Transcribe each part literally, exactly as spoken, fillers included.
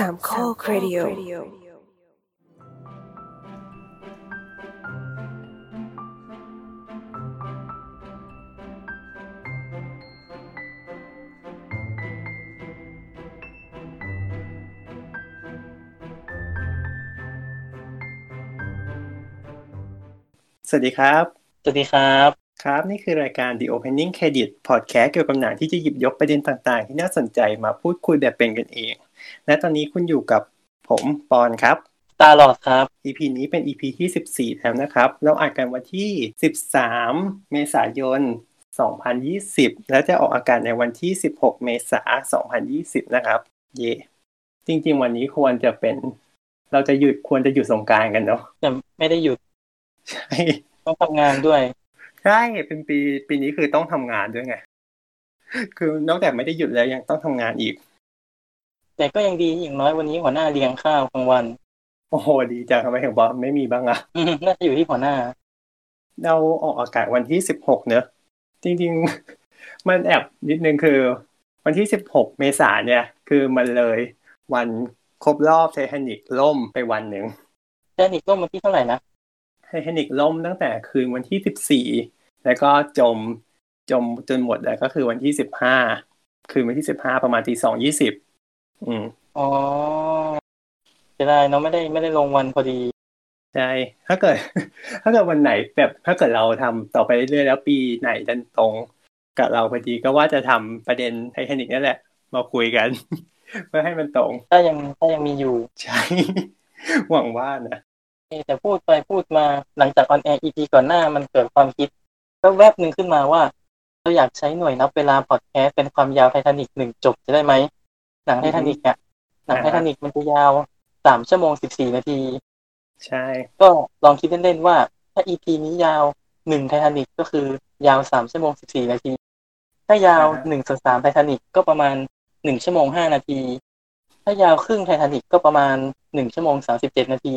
สามข้อครดิโอสวัสดีครับสวัสดีครับครับนี่คือรายการ The Opening Credit Podcast เกี่ยวกับหนังที่จะหยิบยกประเด็นต่างๆที่น่าสนใจมาพูดคุยแบบเป็นกันเองและตอนนี้คุณอยู่กับผมปอนครับตาหลอดครับ อี พี นี้เป็น อี พี ที่สิบสี่แล้วนะครับเราอัดกันวันที่สิบสามเมษายนสองพันยี่สิบและจะออกอากาศในวันที่สิบหกเมษายนสองพันยี่สิบนะครับเย่จริงๆวันนี้ควรจะเป็นเราจะหยุดควรจะหยุดสงกรานต์กันเนาะแต่ไม่ได้หยุดใช่ต้องทำงานด้วยใช่เป็นปีปีนี้คือต้องทำงานด้วยไงคือนอกจากไม่ได้หยุดแล้วยังต้องทำงานอีกแต่ก็ยังดีอย่างน้อยวันนี้หัวหน้าเลี้ยงข้าวกลางวันโอ้โหดีจังทำไมถึงบอกไม่มีบ้างอ่ะ น่าจะอยู่ที่หัวหน้าเราออกอากาศวันที่สิบหกเนอะจริงๆมันแอบนิดนึงคือวันที่สิบหกเมษายนเนี่ยคือมันเลยวันครบรอบไททานิคล่มไปวันหนึ่งไททานิคล่มวันที่เท่าไหร่นะไททานิคล่มตั้งแต่คืนวันที่สิบสี่แล้วก็จมจมจนหมดแล้วก็คือวันที่สิบห้าคืนวันที่สิบห้าประมาณ สองทุ่มยี่สิบ อืมอ๋อจะได้เนาะไม่ได้ไม่ได้ลงวันพอดีใช่ถ้าเกิดถ้าเกิดวันไหนแบบถ้าเกิดเราทำต่อไปเรื่อยๆแล้วปีไหนดันตรงกับเราพอดีก็ว่าจะทำประเด็นไททานิคนั่นแหละมาคุยกันเพื่อให้มันตรงถ้ายังถ้ายังมีอยู่ใช่หวังว่านะแต่พูดไปพูดมาหลังจากออนแอร์ อี พี ก่อนหน้ามันเกิดความคิดแวบๆนึงขึ้นมาว่าเราอยากใช้หน่วยนับเวลาพอดแคสต์เป็นความยาวไททานิคหนึ่งจบจะได้ไหมหนังไททานิคอ่ะหนังไททานิคมันจะยาวสามชั่วโมงสิบสี่นาทีใช่ก็ลองคิดเล่นๆว่าถ้า อี พี นี้ยาวหนึ่งไททานิคก็คือยาวสามชั่วโมงสิบสี่นาทีถ้ายาว หนึ่งส่วนสาม ไททานิคก็ประมาณหนึ่งชั่วโมงห้านาทีถ้ายาวครึ่งไททานิคก็ประมาณหนึ่งชั่วโมงสามสิบเจ็ดนาที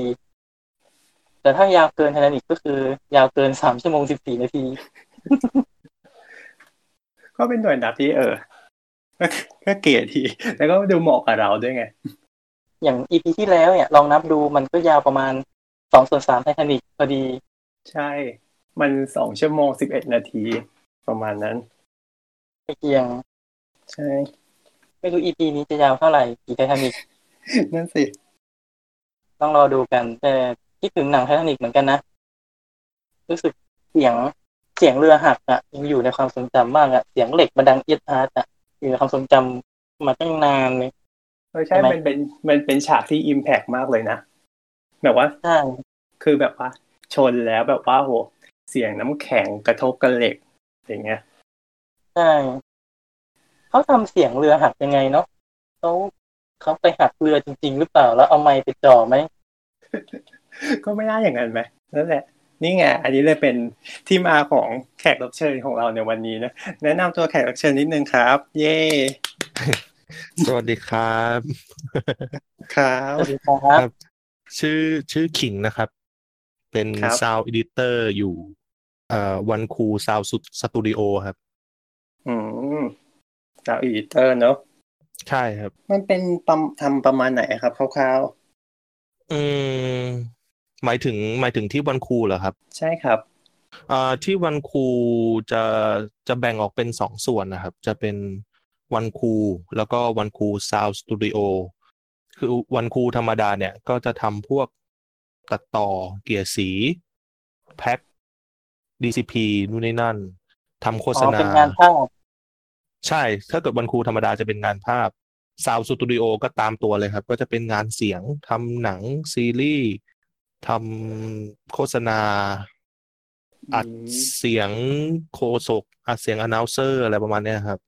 แต่ถ้ายาวเกินไททานิคก็คือยาวเกินสามชั่วโมงสิบสี่นาทีก็เป็นหน่วยนับที่เออก็เก๋ดีแล้วก็ดูเหมาะกับเราด้วยไงอย่าง อี พี ที่แล้วเนี่ยลองนับดูมันก็ยาวประมาณ สองส่วนสาม ไททานิคพอดีใช่มันสองชั่วโมงสิบเอ็ดนาทีประมาณนั้นไม่เกี่ยงใช่ไม่รู้ อี พี นี้จะยาวเท่าไหร่กี่ไททานิคนั่นสิต้องรอดูกันแต่คิดถึงหนังไททานิคเหมือนกันนะรู้สึกเสียงเสียงเรือหักอ่ะยังอยู่ในความทรงจำมากอ่ะเสียงเหล็กมันดังเอี๊ยดอาร์ตอ่ะอยู่ในความทรงจำมาตั้งนานเลยเออใช่มันเป็นมันเป็นฉากที่อิมแพคมากเลยนะแบบว่าใช่คือแบบว่าชนแล้วแบบว่าโหเสียงน้ำแข็งกระทบกับเหล็กอย่างเงี้ยใช่เขาทำเสียงเรือหักยังไงเนาะเขาเขาไปหักเรือจริงๆหรือเปล่าแล้วเอาไมค์ไปจ่อไหมก็ไม่น่าอย่างนั้นไหมนั่นแหละนี่ไงอันนี้เลยเป็นที่มาของแขกรับเชิญของเราในวันนี้นะแนะนำตัวแขกรับเชิญนิดนึงครับเย้สวัสดีครับครับสวัสดีครับชื่อชื่อขิงนะครับเป็น sound editor อยู่เอ่อวันคู sound studio ครับอืม sound editor เนอะใช่ครับมันเป็นทำประมาณไหนครับคร่าวๆอืมหมายถึงหมายถึงที่วันครูเหรอครับใช่ครับอ่าที่วันครูจะจะแบ่งออกเป็นสองส่วนนะครับจะเป็นวันครูแล้วก็วันครู Sound Studio คือวันครูธรรมดาเนี่ยก็จะทำพวกตัดต่อเกียร์สีแพ็ค ดี ซี พี นู่นนี่นั่นทำโฆษณาอ๋อเป็นงานภาพใช่ถ้าเกิดวันครูธรรมดาจะเป็นงานภาพSound Studio ก็ตามตัวเลยครับก็จะเป็นงานเสียงทำหนังซีรีส์ทำโฆษณาอัดเสียงโฆษกอัดเสียง announcer อะไรประมาณนี้ครับ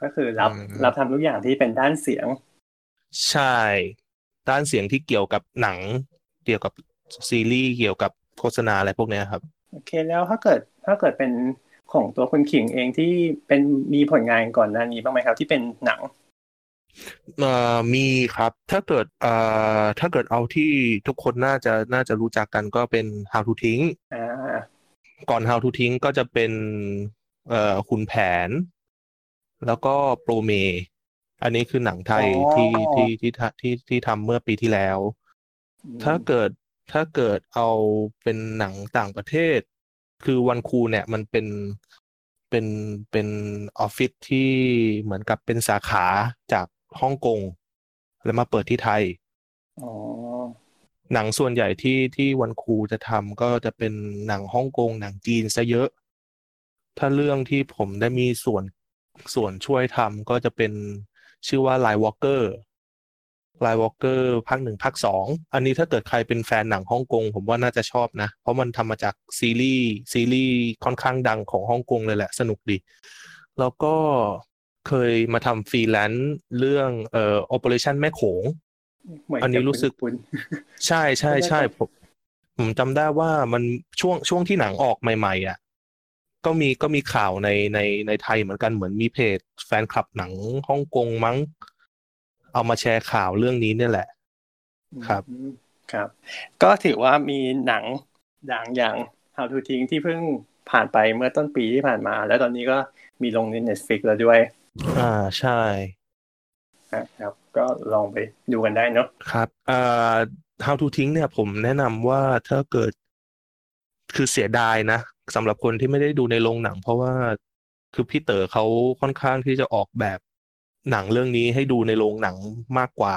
ก็คือรับรับทำทุกอย่างที่เป็นด้านเสียงใช่ด้านเสียงที่เกี่ยวกับหนังเกี่ยวกับซีรีส์เกี่ยวกับโฆษณาอะไรพวกนี้ครับโอเคแล้วถ้าเกิดถ้าเกิดเป็นของตัวคุณขิงเองที่เป็นมีผลงานก่อนหน้านี้บ้างไหมครับที่เป็นหนังเอ่อมีครับถ้าเกิดเอ่อถ้าเกิดเอาที่ทุกคนน่าจะน่าจะรู้จักกันก็เป็น How to ทิ้งอ่าก่อน How to ทิ้งก็จะเป็นเอ่อขุนแผนแล้วก็โปรเม อันนี้คือหนังไทยที่ที่ที่ที่ที่ทำเมื่อปีที่แล้วถ้าเกิดถ้าเกิดเอาเป็นหนังต่างประเทศคือวันคูเนี่ยมันเป็นเป็นเป็นออฟฟิศที่เหมือนกับเป็นสาขาจากฮ่องกงแล้วมาเปิดที่ไทยหนังส่วนใหญ่ที่ที่วันคูจะทำก็จะเป็นหนังฮ่องกงหนังจีนซะเยอะถ้าเรื่องที่ผมได้มีส่วนส่วนช่วยทำก็จะเป็นชื่อว่า Line Walker Line Walker ภาคหนึ่งภาคสองอันนี้ถ้าเกิดใครเป็นแฟนหนังฮ่องกงผมว่าน่าจะชอบนะเพราะมันทำมาจากซีรีส์ซีรีส์ค่อนข้างดังของฮ่องกงเลยแหละสนุกดีแล้วก็เคยมาทำฟรีแลนซ์เรื่องเอ่อ Operation แม่โขงอันนี้รู้สึกใช่ๆๆผมผมจำได้ว่ามันช่วงช่วงที่หนังออกใหม่ๆอ่ะก็มีก็มีข่าวในในในไทยเหมือนกันเหมือนมีเพจแฟนคลับหนังฮ่องกงมั้งเอามาแชร์ข่าวเรื่องนี้เนี่ยแหละครับครับก็ถือว่ามีหนังดังอย่าง How to ทิ้งที่เพิ่งผ่านไปเมื่อต้นปีที่ผ่านมาแล้วตอนนี้ก็มีลงใน Netflix แล้วด้วยอ่าใช่ครับก็ลองไปดูกันได้เนาะครับเอ่อ How to ทิ้งเนี่ยผมแนะนำว่าถ้าเกิดคือเสียดายนะสำหรับคนที่ไม่ได้ดูในโรงหนังเพราะว่าคือพี่เต๋อเขาค่อนข้างที่จะออกแบบหนังเรื่องนี้ให้ดูในโรงหนังมากกว่า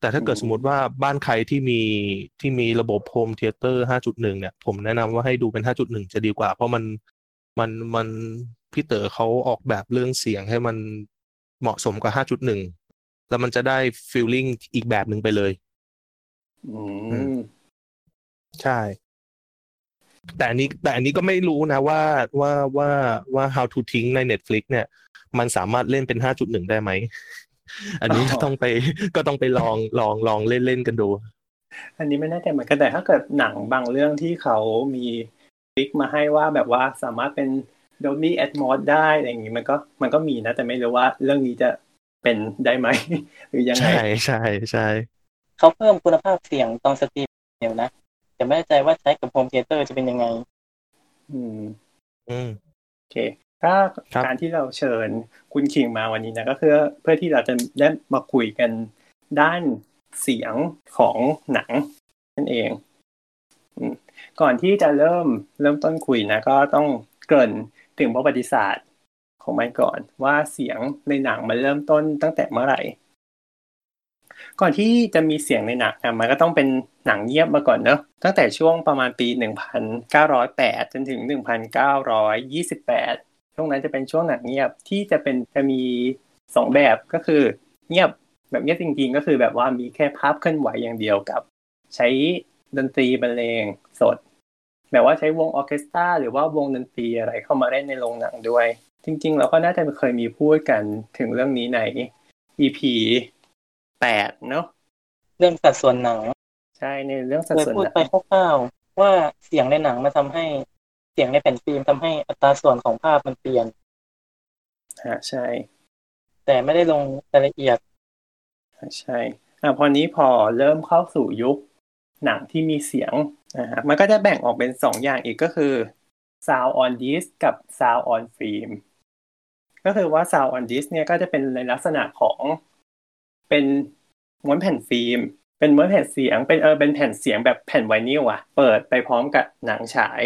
แต่ถ้าเกิดสมมติว่าบ้านใครที่มีที่มีระบบโฮมเธียเตอร์ ห้าจุดหนึ่ง เนี่ยผมแนะนำว่าให้ดูเป็น ห้าจุดหนึ่ง จะดีกว่าเพราะมันมันมันพี่เต๋อเขาออกแบบเรื่องเสียงให้มันเหมาะสมกับ ห้าจุดหนึ่ง แล้วมันจะได้ฟีลลิ่งอีกแบบหนึ่งไปเลยอืมใช่แต่อันนี้แต่อันนี้ก็ไม่รู้นะว่าว่าว่าว่า How to ทิ้งใน Netflix เนี่ยมันสามารถเล่นเป็น ห้าจุดหนึ่ง ได้ไหมอันนี้ก็ต้องไปก็ต้องไปลองลองลองเล่นเล่นกันดูอันนี้ไม่แน่ใจเหมือนกันแต่ถ้าเกิดหนังบางเรื่องที่เขามีคลิกมาให้ว่าแบบว่าสามารถเป็น Dolby Atmos ได้อะไรอย่างงี้มันก็มันก็มีนะแต่ไม่รู้ว่าเรื่องนี้จะเป็นได้ไหมหรือยังไงใช่ๆๆเขาเพิ่มคุณภาพเสียงตอนสตรีมเดียวนะแต่ไม่แน่ใจว่าใช้กับโฮมเธียเตอร์จะเป็นยังไงอืมอืมโอเคถ้าการที่เราเชิญคุณคิงมาวันนี้นะก็คือเพื่อที่เราจะได้มาคุยกันด้านเสียงของหนังนั่นเองก่อนที่จะเริ่มเริ่มต้นคุยนะก็ต้องเกริ่นถึงประวัติศาสตร์ของมันก่อนว่าเสียงในหนังมันเริ่มต้นตั้งแต่เมื่อไหร่ก่อนที่จะมีเสียงในหนังนะมันก็ต้องเป็นหนังเงียบมาก่อนเนอะตั้งแต่ช่วงประมาณปีหนึ่งพันเก้าร้อยแปดจนถึงหนึ่งพันเก้าร้อยยี่สิบแปดช่วงนั้นจะเป็นช่วงหนังเงียบที่จะเป็นจะมีสองแบบก็คือเงียบแบบเงียบจริงๆก็คือแบบว่ามีแค่ภาพเคลื่อนไหวอย่างเดียวกับใช้ดนตรีบรรเลงสดแบบว่าใช้วงออร์เคสตราหรือว่าวงดนตรีอะไรเข้ามาเล่นในโรงหนังด้วยจริงๆเราก็น่าจะเคยมีพูดกันถึงเรื่องนี้ใน อี พีแปดเนาะเรื่องสัดส่วนหนังใช่ในเรื่องสัดส่วนหนังพูดไปคร่าวๆว่าเสียงในหนังมันทำให้เสียงในแผ่นฟิล์มทำให้อัตราส่วนของภาพมันเปลี่ยนฮะใช่แต่ไม่ได้ลงรายละเอียดใช่อ่ะพอนี้พอเริ่มเข้าสู่ยุคหนังที่มีเสียงนะฮะมันก็จะแบ่งออกเป็นสองอย่างอีกก็คือ sound on disc กับ sound on film ก็คือว่า sound on disc เนี่ยก็จะเป็นในลักษณะของเป็นม้วนแผ่นฟิล์มเป็นม้วนแผ่นเสียงเป็นเออเป็นแผ่นเสียงแบบแผ่นไวนิลอ่ะเปิดไปพร้อมกับหนังฉาย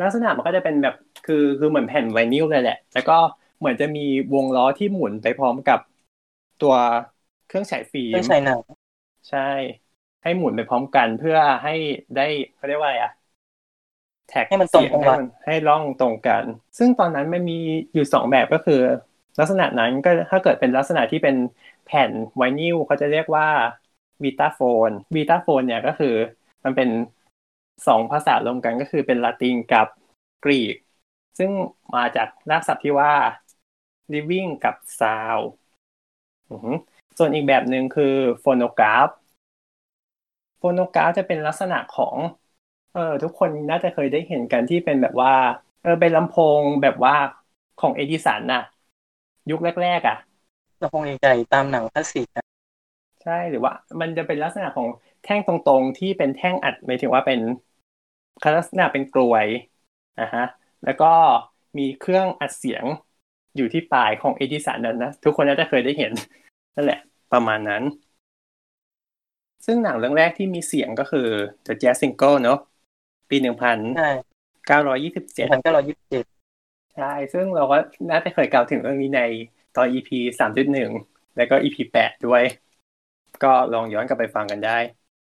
ลักษณะมันก็จะเป็นแบบคือคือเหมือนแผ่นไวนิลเลยแหละแล้วก็เหมือนจะมีวงล้อที่หมุนไปพร้อมกับตัวเครื่องฉายฟิล์มเครื่องฉายหนังใช่ให้หมุนไปพร้อมกันเพื่อให้ได้เค้าเรียกว่าอะไรอ่ะแท็กให้มันตรงกันให้ร่องตรงกันซึ่งตอนนั้นมันมีอยู่สองแบบก็คือลักษณะนั้นก็ถ้าเกิดเป็นลักษณะที่เป็นแผ่นไวนิลเขาจะเรียกว่าวีตาโฟนวีตาโฟนเนี่ยก็คือมันเป็นสองภาษารวมกันก็คือเป็นลาตินกับกรีกซึ่งมาจากรากศัพท์ที่ว่า living กับ sound ส่วนอีกแบบหนึ่งคือโฟโนกราฟโฟโนกราฟจะเป็นลักษณะของเออทุกคนน่าจะเคยได้เห็นกันที่เป็นแบบว่าเออเป็นลำโพงแบบว่าของเอดิสันน่ะยุคแรกๆอ่ะลำโพงใหญ่ๆตามหนังคลาสสิกใช่หรือว่ามันจะเป็นลักษณะของแท่งตรงๆที่เป็นแท่งอัดหมายถึงว่าเป็นลักษณะเป็นกลวยนะฮะแล้วก็มีเครื่องอัดเสียง อยู่ที่ปลายของเอดิสันนั้นนะทุกคนน่าจะเคยได้เห็นนั่นแหละประมาณนั้นซึ่งหนังเรื่องแรกที่มีเสียงก็คือ The Jazz Singer เนอะปีหนึ่งพันเก้าร้อยยี่สิบเจ็ด ใช่ซึ่งเราก็น่าจะเคยกล่าวถึงเรื่องนี้ในตอน อี พี สามจุดหนึ่ง แล้วก็ อี พี แปดด้วยก็ลองย้อนกลับไปฟังกันได้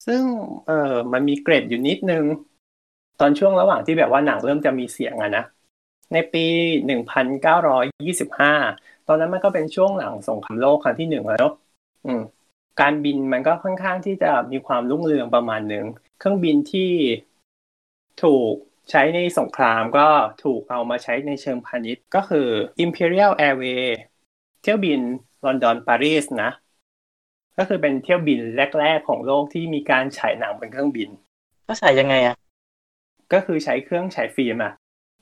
ซึ่งเออมันมีเกรดอยู่นิดนึงตอนช่วงระหว่างที่แบบว่าหนังเริ่มจะมีเสียงอะนะในปีหนึ่งพันเก้าร้อยยี่สิบห้าตอนนั้นมันก็เป็นช่วงหลังสงครามโลกครั้งที่หนึ่งแล้วเนาะอืมการบินมันก็ค่อนข้างที่จะมีความรุ่งเรืองประมาณนึงเครื่องบินที่ถูกใช้ในสงครามก็ถูกเอามาใช้ในเชิงพาณิชย์ก็คือ Imperial Airways เที่ยวบินลอนดอนปารีสนะก็คือเป็นเที่ยวบินแรกๆของโลกที่มีการฉายหนังบนเครื่องบินก็ฉายยังไงอ่ะก็คือใช้เครื่องฉายฟิล์มอ่ะ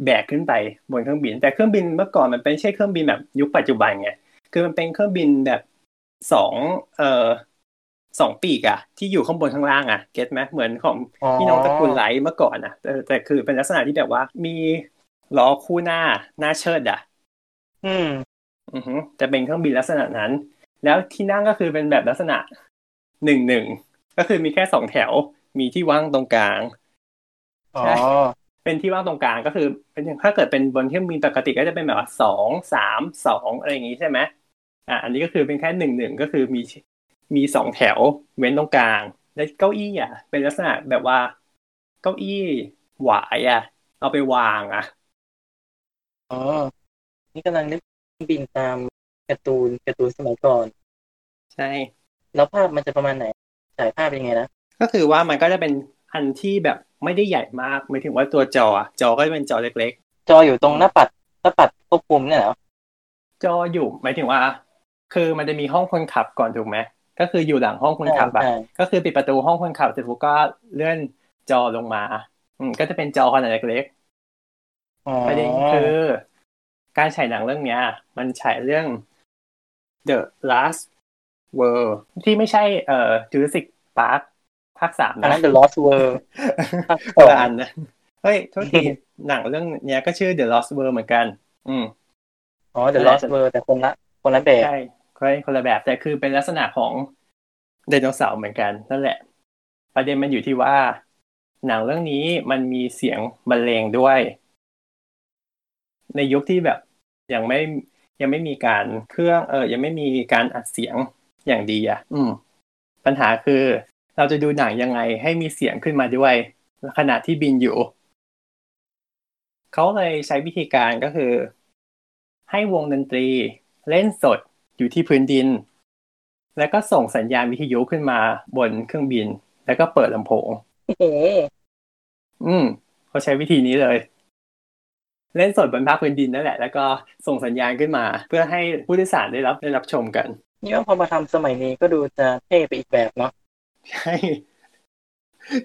แบกขึ้นไปบนเครื่องบินแต่เครื่องบินเมื่อก่อนมันเป็นไม่ใช่เครื่องบินแบบยุคปัจจุบันไงคือมันเป็นเครื่องบินแบบสองเอ่อสองปีกอ่ะที่อยู่ข้างบนข้างล่างอ่ะเก็ทมั้ยเหมือนของพี่น้องตระกูลไลท์เมื่อก่อนน่ะแต่แต่คือเป็นลักษณะที่แบบว่ามีล้อคู่หน้าหน้าเชิดอ่ะอืมอือหือจะเป็นเครื่องบินลักษณะนั้นแล้วที่นั่งก็คือเป็นแบบลักษณะ หนึ่งต่อหนึ่ง ก็คือมีแค่สองแถวมีที่ว่างตรงกลางอ๋อเป็นที่ว่างตรงกลางก็คือเป็นถ้าเกิดเป็นบนเครื่องบินปกติก็จะเป็นแบบว่าสอง สาม สองอะไรอย่างงี้ใช่มั้ยอ่ะอันนี้ก็คือเป็นแค่ หนึ่งต่อหนึ่ง ก็คือมีมีสองแถวเว้นตรงกลางและเก้าอี้อ่ะเป็นลักษณะแบบว่าเก้าอี้หวายอ่ะเอาไปวางอ่ะอ๋อนี่กำลังนึกบินตามการ์ตูนการ์ตูนสมัยก่อนใช่แล้วภาพมันจะประมาณไหนถ่ายภาพยังไงนะก็คือว่ามันก็จะเป็นอันที่แบบไม่ได้ใหญ่มากหมายถึงว่าตัวจอจอก็จะเป็นจอเล็กๆจออยู่ตรงหน้าปัดหน้าปัดควบคุมเนี่ยเหรอจออยู่หมายถึงว่าคือมันจะมีห้องคนขับก่อนถูกไหมก็คืออยู่หลังห้องคนขับอ่ะก็คือปิดประตูห้องคนขับเสร็จปุ๊บก็เลื่อนจอลงมาอืมก็จะเป็นจอขนาดเล็กๆประเด็นคือการฉายหนังเรื่องเนี้ยมันฉายเรื่อง The Lost World ที่ไม่ใช่เอ่อ Jurassic Park ภาคสามนะอันนั้น The Lost World ภาคสองอันนะเฮ้ยโทษทีหนังเรื่องเนี้ยก็ชื่อ The Lost World เหมือนกันอืมอ๋อ The Lost World แต่คนละคนละแบบใช่คนละแบบแต่คือเป็นลักษณะของไดโนเสาร์เหมือนกันนั่นแหละประเด็นมันอยู่ที่ว่าหนังเรื่องนี้มันมีเสียงบรรเลงด้วยในยุคที่แบบยังไม่ยังไม่มีการเครื่องเออยังไม่มีการอัดเสียงอย่างดีอ่ะอืมปัญหาคือเราจะดูหนังยังไงให้มีเสียงขึ้นมาด้วยขณะที่บินอยู่เขาเลยใช้วิธีการก็คือให้วงดนตรีเล่นสดอยู่ที่พื้นดินแล้วก็ส่งสัญญาณวิทยุขึ้นมาบนเครื่องบินแล้วก็เปิดลำโพงโอ้โหอืมเขาใช้วิธีนี้เลยเล่นสดบนภาคพื้นดินนั่นแหละแล้วก็ส่งสัญญาณขึ้นมาเพื่อให้ผู้โดยสารได้รับได้รับชมกันนี่ว่าพอมาทำสมัยนี้ก็ดูจะเท่ไปอีกแบบเนาะใช่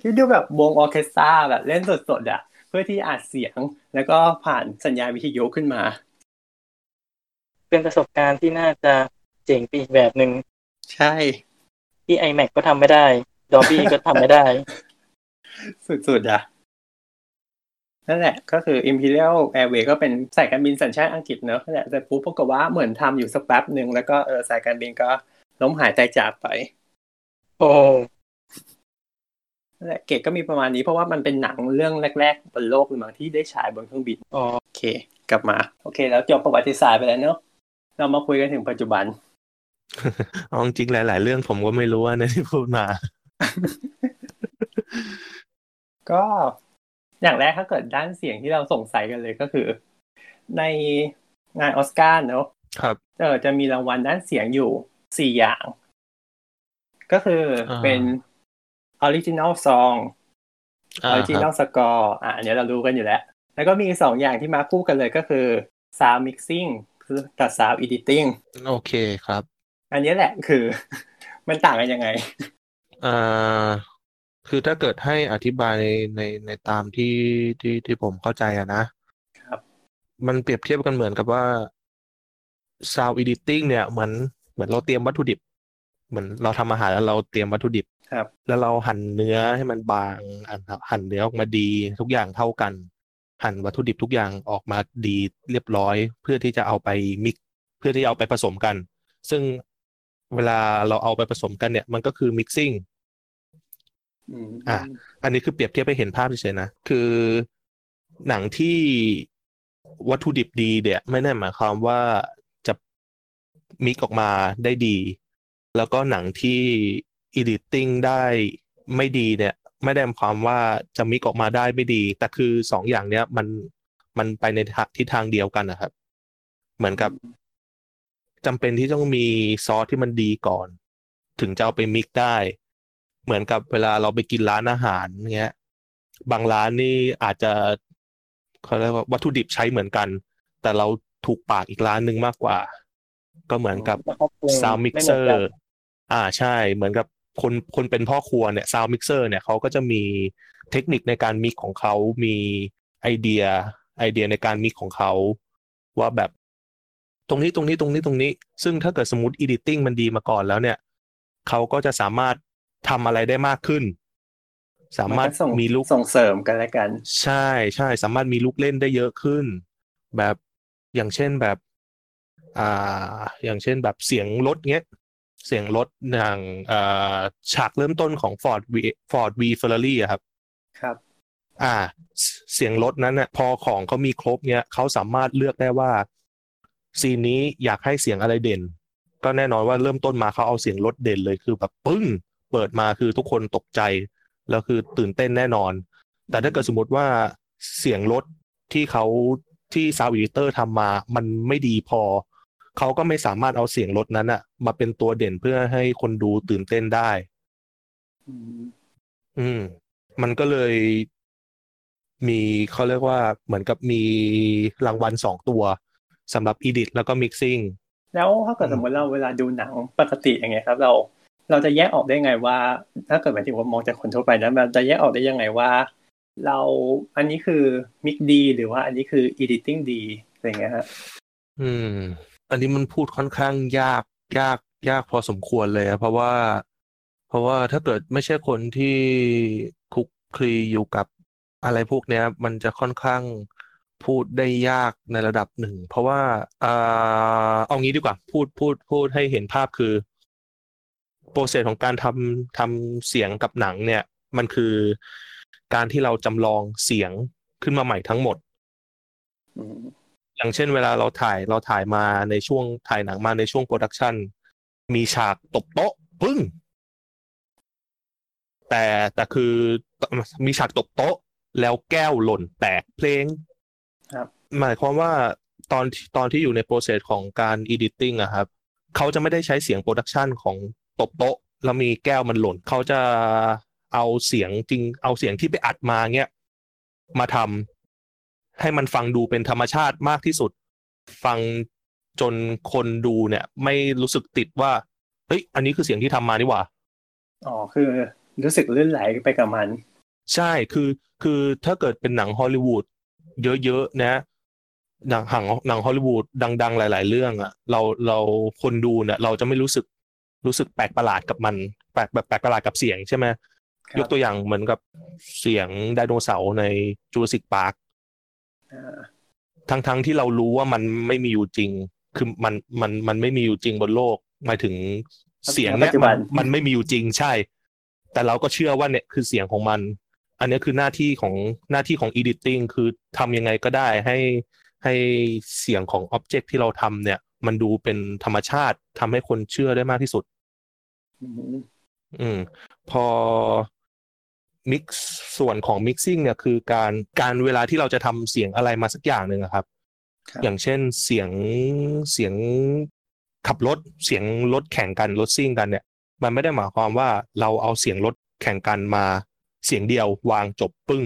ที่ดูแบบวงออร์เคสตราแบบเล่นสดๆอ่ะเพื่อที่อัดเสียงแล้วก็ผ่านสัญญาณวิทยุขึ้นมาเป็นประสบการณ์ที่น่าจะเจ๋งไปอีกแบบนึงใช่ที่ iMac ก็ทำไม่ได้ Dolby ก็ทำไม่ได้สุดๆอ่ะนั่นแหละก็คือ Imperial Airways ก็เป็นสายการบินสัญชาติอังกฤษเนอะนั่นแหละแต่ปุ๊บก็ว่าเหมือนทำอยู่สักแป๊บนึงแล้วก็เออสายการบินก็ล้มหายตายจากไปโอ้นั่นแหละเกรดก็มีประมาณนี้เพราะว่ามันเป็นหนังเรื่องแรกๆบนโลกเลยมั้งที่ได้ฉายบนเครื่องบินโอเคกลับมาโอเคแล้วจบประวัติศาสตร์ไปแล้วเนอะเรามาคุยกันถึงปัจจุบันเอาจริงๆหลายๆเรื่องผมก็ไม่รู้นะที่พูดมาก็อย่างแรกถ้าเกิดด้านเสียงที่เราสงสัยกันเลยก็คือในงานออสการ์เนอะครับเออจะมีรางวัลด้านเสียงอยู่สี่อย่างก็คือเป็น Original Song Original Score อ่ะอันนี้เรารู้กันอยู่แล้วแล้วก็มีสองอย่างที่มาคู่กันเลยก็คือ Sound Mixingกับ Sound Editing โอเคครับอันนี้แหละคือมันต่างกันยังไงอ่าคือถ้าเกิดให้อธิบายในในในตามที่ที่ที่ผมเข้าใจอะนะครับมันเปรียบเทียบกันเหมือนกับว่า Sound Editing เนี่ยเหมือนเหมือนเราเตรียมวัตถุดิบเหมือนเราทำอาหารแล้วเราเตรียมวัตถุดิบครับแล้วเราหั่นเนื้อให้มันบางหั่นเนื้อออกมาดีทุกอย่างเท่ากัน หั่นวัตถุดิบทุกอย่างออกมาดีเรียบร้อยเพื่อที่จะเอาไปมิกซ์เพื่อที่จะเอาไปผสมกันซึ่งเวลาเราเอาไปผสมกันเนี่ยมันก็คือมิกซิ่งอ่ะอันนี้คือเปรียบเทียบให้เห็นภาพเฉยๆนะคือหนังที่วัตถุดิบดีเนี่ยไม่ได้หมายความว่าจะมิกออกมาได้ดีแล้วก็หนังที่ editing ได้ไม่ดีเนี่ยไม่ได้หมายความว่าจะมิกออกมาได้ไม่ดีแต่คือสองอย่างเนี้ยมันมันไปในทิศทางเดียวกันนะครับเหมือนกับจำเป็นที่ต้องมีซอสที่มันดีก่อนถึงจะเอาไปมิกได้เหมือนกับเวลาเราไปกินร้านอาหารเงี้ยบางร้านนี่อาจจะเขาเรียกว่าวัตถุดิบใช้เหมือนกันแต่เราถูกปากอีกร้านนึงมากกว่าก็เหมือนกับซาวด์มิกเซอร์อ่าใช่เหมือนกับคนคนเป็นพ่อครัวเนี่ยซาวด์มิกเซอร์เนี่ยเขาก็จะมีเทคนิคในการมิกของเขามีไอเดียไอเดียในการมิกของเขาว่าแบบตรงนี้ตรงนี้ตรงนี้ตรงนี้ซึ่งถ้าเกิดสมมุติ editing มันดีมาก่อนแล้วเนี่ยเขาก็จะสามารถทำอะไรได้มากขึ้นสามารถมีลูกส่งเสริมกันและกันใช่ใช่สามารถมีลูกเล่นได้เยอะขึ้นแบบอย่างเช่นแบบอ่าอย่างเช่นแบบเสียงรถเงี้ยเสียงรถอย่างอ่าฉากเริ่มต้นของ Ford V Ford V Ferrari อ่ะครับครับอ่าเสียงรถนั้นน่ะพอของเขามีครบเงี้ยเขาสามารถเลือกได้ว่าซีนนี้อยากให้เสียงอะไรเด่นก็แน่นอนว่าเริ่มต้นมาเขาเอาเสียงรถเด่นเลยคือแบบปึ้งเปิดมาคือทุกคนตกใจแล้วคือตื่นเต้นแน่นอนแต่ถ้าเกิดสมมติว่าเสียงรถที่เขาที่ sound editor ทำมามันไม่ดีพอเขาก็ไม่สามารถเอาเสียงรถนั้นอะมาเป็นตัวเด่นเพื่อให้คนดูตื่นเต้นได้อืมมันก็เลยมีเขาเรียกว่าเหมือนกับมีรางวัลสองตัวสำหรับ edit แล้วก็ mixing แล้วถ้าเกิดสมมติเราเวลาดูหนังปกติอย่างเงี้ยครับเราเราจะแยกออกได้ไงว่าถ้าเกิดหมายถึงว่ามองจากคนทั่วไปนะมันจะแยกออกได้ยังไงว่าเราอันนี้คือ mix ดีหรือว่าอันนี้คือ editing ดีอะไรเงี้ยฮะอืมอันนี้มันพูดค่อนข้างยากยากยากพอสมควรเลยเพราะว่าเพราะว่าถ้าเกิดไม่ใช่คนที่คลุกคลีอยู่กับอะไรพวกเนี้ยมันจะค่อนข้างพูดได้ยากในระดับหนึ่งเพราะว่าเอ่อเอางี้ดีกว่าพูดพูดพูดให้เห็นภาพคือโปรเซสของการทำทำเสียงกับหนังเนี่ยมันคือการที่เราจำลองเสียงขึ้นมาใหม่ทั้งหมดอย่างเช่นเวลาเราถ่ายเราถ่ายมาในช่วงถ่ายหนังมาในช่วงโปรดักชันมีฉากตบโต๊ะปึ้งแต่แต่คือมีฉากตบโต๊ะแล้วแก้วหล่นแตกเพลงหมายความว่าตอนตอนที่อยู่ในโปรเซสของการ editing อะครับเขาจะไม่ได้ใช้เสียงโปรดักชันของตบโต๊ะแล้วมีแก้วมันหล่นเขาจะเอาเสียงจริงเอาเสียงที่ไปอัดมาเงี้ยมาทำให้มันฟังดูเป็นธรรมชาติมากที่สุดฟังจนคนดูเนี่ยไม่รู้สึกติดว่าเฮ้ยอันนี้คือเสียงที่ทำมานี่หว่าอ๋อคือรู้สึกลื่นไหลไปกับมันใช่คือคือถ้าเกิดเป็นหนังฮอลลีวูดเยอะๆนะหนังหนังฮอลลีวูดดังๆหลายๆเรื่องอ่ะเราเราคนดูเนี่ยเราจะไม่รู้สึกรู้สึกแปลกประหลาดกับมันแปลกแบบแปลกประหลาดกับเสียงใช่ไหมยกตัวอย่างเหมือนกับเสียงไดโนเสาร์ในจูราสสิคพาร์คทั้งๆที่เรารู้ว่ามันไม่มีอยู่จริงคือมันมันมันไม่มีอยู่จริงบนโลกหมายถึงเสียงเนี่ยมันมันไม่มีอยู่จริงใช่แต่เราก็เชื่อว่าเนี่ยคือเสียงของมันอันนี้คือหน้าที่ของหน้าที่ของ editing คือทำยังไงก็ได้ให้ให้เสียงของ object ที่เราทำเนี่ยมันดูเป็นธรรมชาติทำให้คนเชื่อได้มากที่สุด mm-hmm. อืมพอ mix ส่วนของ mixing เนี่ยคือการการเวลาที่เราจะทำเสียงอะไรมาสักอย่างหนึ่งครับ okay. อย่างเช่นเสียงเสียงขับรถเสียงรถแข่งกันรถซิ่งกันเนี่ยมันไม่ได้หมายความว่าเราเอาเสียงรถแข่งกันมาเสียงเดียววางจบปึ้ง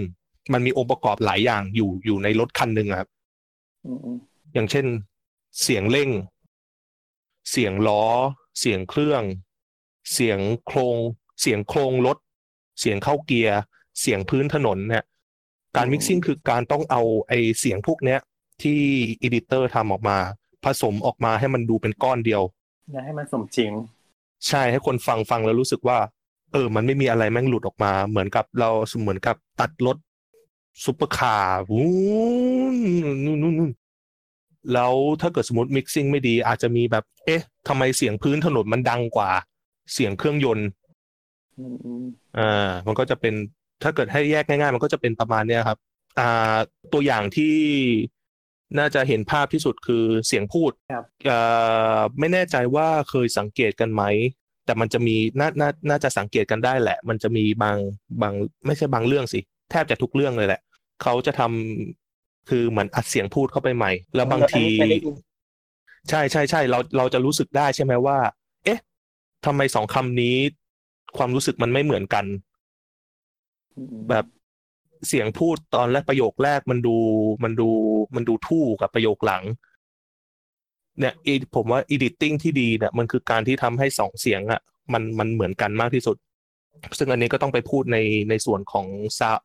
มันมีองค์ประกอบหลายอย่างอยู่อยู่ในรถคันนึงครับ mm-hmm. อย่างเช่นเสียงเร่งเสียงล้อเสียงเครื่องเสียงโครงเสียงโครงรถเสียงเข้าเกียร์เสียงพื้นถนนเนี่ยการมิกซิ่งคือการต้องเอาไอ้เสียงพวกเนี้ยที่อีดิเตอร์ทำออกมาผสมออกมาให้มันดูเป็นก้อนเดียวและให้มันสมจริงใช่ให้คนฟังฟังแล้วรู้สึกว่าเออมันไม่มีอะไรแม่งหลุดออกมาเหมือนกับเราเหมือนกับตัดรถ ซุปเปอร์คาร์วูนแล้วถ้าเกิดสมมติ mixing ไม่ดีอาจจะมีแบบเอ๊ะทำไมเสียงพื้นถนนมันดังกว่าเสียงเครื่องยนต์อ่ามันก็จะเป็นถ้าเกิดให้แยกง่ายๆมันก็จะเป็นประมาณเนี้ยครับอ่าตัวอย่างที่น่าจะเห็นภาพที่สุดคือเสียงพูดอ่าไม่แน่ใจว่าเคยสังเกตกันไหมแต่มันจะมีน่าน่าน่าจะสังเกตกันได้แหละมันจะมีบางบางไม่ใช่บางเรื่องสิแทบจะทุกเรื่องเลยแหละเขาจะทำคือเหมือนอัดเสียงพูดเข้าไปใหม่แล้วบางทีใช่ใช่ใช่เราเราจะรู้สึกได้ใช่ไหมว่าเอ๊ะทำไมสองคำนี้ความรู้สึกมันไม่เหมือนกันแบบเสียงพูดตอนแรกประโยคแรกมันดูมันดูมันดูทู่กับประโยคหลังเนี่ยผมว่า editing ที่ดีเนี่ยมันคือการที่ทำให้สองเสียงอ่ะมันมันเหมือนกันมากที่สุดซึ่งอันนี้ก็ต้องไปพูดในในส่วนของ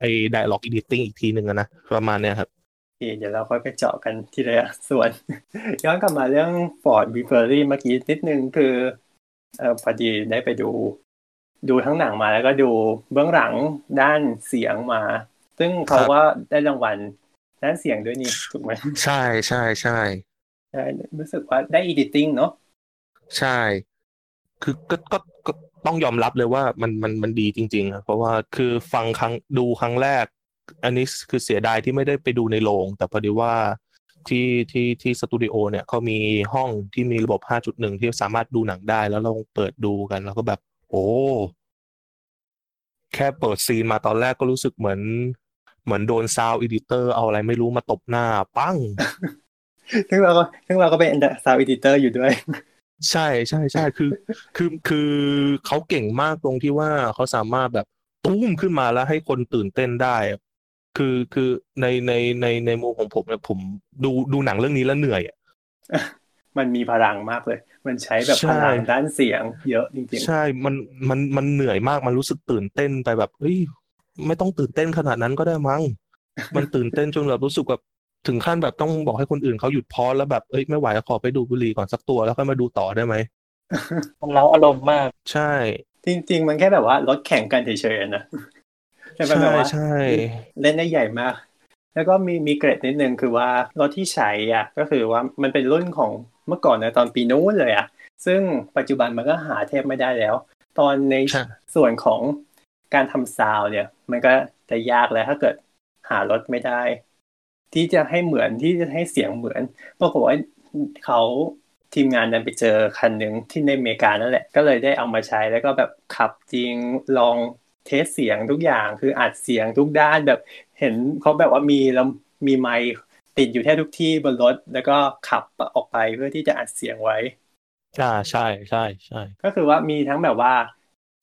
ไอ้ dialogue editing อีกทีนึงนะประมาณเนี้ยครับเดี๋ยวเราค่อยไปเจาะกันทีละส่วนย้อนกลับมาเรื่อง Ford V Ferrari เมื่อกี้นิดนึงคือเอ่อพอดีได้ไปดูดูทั้งหนังมาแล้วก็ดูเบื้องหลังด้านเสียงมาซึ่งเขาว่าได้รางวัลด้านเสียงด้วยนี่ถูกไหมใช่ใช่ใช่ใช่รู้สึกว่าได้ editing เนาะใช่คือก็ก็ก็ต้องยอมรับเลยว่ามันมันมันดีจริงๆครับเพราะว่าคือฟังครั้งดูครั้งแรกอันนี้คือเสียดายที่ไม่ได้ไปดูในโรงแต่พอดีว่าที่ที่ที่สตูดิโอเนี่ยเขามีห้องที่มีระบบ ห้าจุดหนึ่ง ที่สามารถดูหนังได้แล้วลองเปิดดูกันแล้วก็แบบโอ้แค่เปิดซีนมาตอนแรกก็รู้สึกเหมือนเหมือนโดน sound editor เอาอะไรไม่รู้มาตบหน้าปั้งซึ่งเราก็ซึ่งเราก็เป็น sound editor อยู่ด้วยใช่ใช่ใช่คือคือคือเขาเก่งมากตรงที่ว่าเขาสามารถแบบตุ้มขึ้นมาแล้วให้คนตื่นเต้นได้คือคือในในในในมุมของผมเนี่ยผมดูดูหนังเรื่องนี้แล้วเหนื่อยอ่ะมันมีพลังมากเลยมันใช้แบบพลังด้านเสียงเยอะจริงๆใช่มันมันมันเหนื่อยมากมันรู้สึกตื่นเต้นไปแบบเฮ้ยไม่ต้องตื่นเต้นขนาดนั้นก็ได้มั้งมันตื่นเต้นจนแบบรู้สึกแบบถึงขั้นแบบต้องบอกให้คนอื่นเขาหยุดพอแล้วแบบเอ้ยไม่ไหวขอไปดูบุหรี่ก่อนสักตัวแล้วค่อยมาดูต่อได้ไหมมันเล้าอารมณ์มากใช่จริงๆมันแค่แบบว่ารถแข่งกันเฉยๆนะใช่ใช่เล่นได้ใหญ่มากแล้วก็มีมีเกรดนิดนึงคือว่ารถที่ใช้อ่ะก็คือว่ามันเป็นรุ่นของเมื่อก่อนนะตอนปีนู้นเลยอ่ะซึ่งปัจจุบันมันก็หาแทบไม่ได้แล้วตอนในส่วนของการทำซาวเนี่ยมันก็จะยากแล้วถ้าเกิดหารถไม่ได้ที่จะให้เหมือนที่จะให้เสียงเหมือนปรากฏว่าเขาทีมงานนั้นไปเจอคันหนึ่งที่ในอเมริกานั่นแหละก็เลยได้เอามาใช้แล้วก็แบบขับจริงลองเทสเสียงทุกอย่างคืออัดเสียงทุกด้านแบบเห็นเขาแบบว่ามีแล้วมีไมค์ติดอยู่แทบทุกที่บนรถแล้วก็ขับออกไปเพื่อที่จะอัดเสียงไว้อ่าใช่ใช่ใช่ก็คือว่ามีทั้งแบบว่า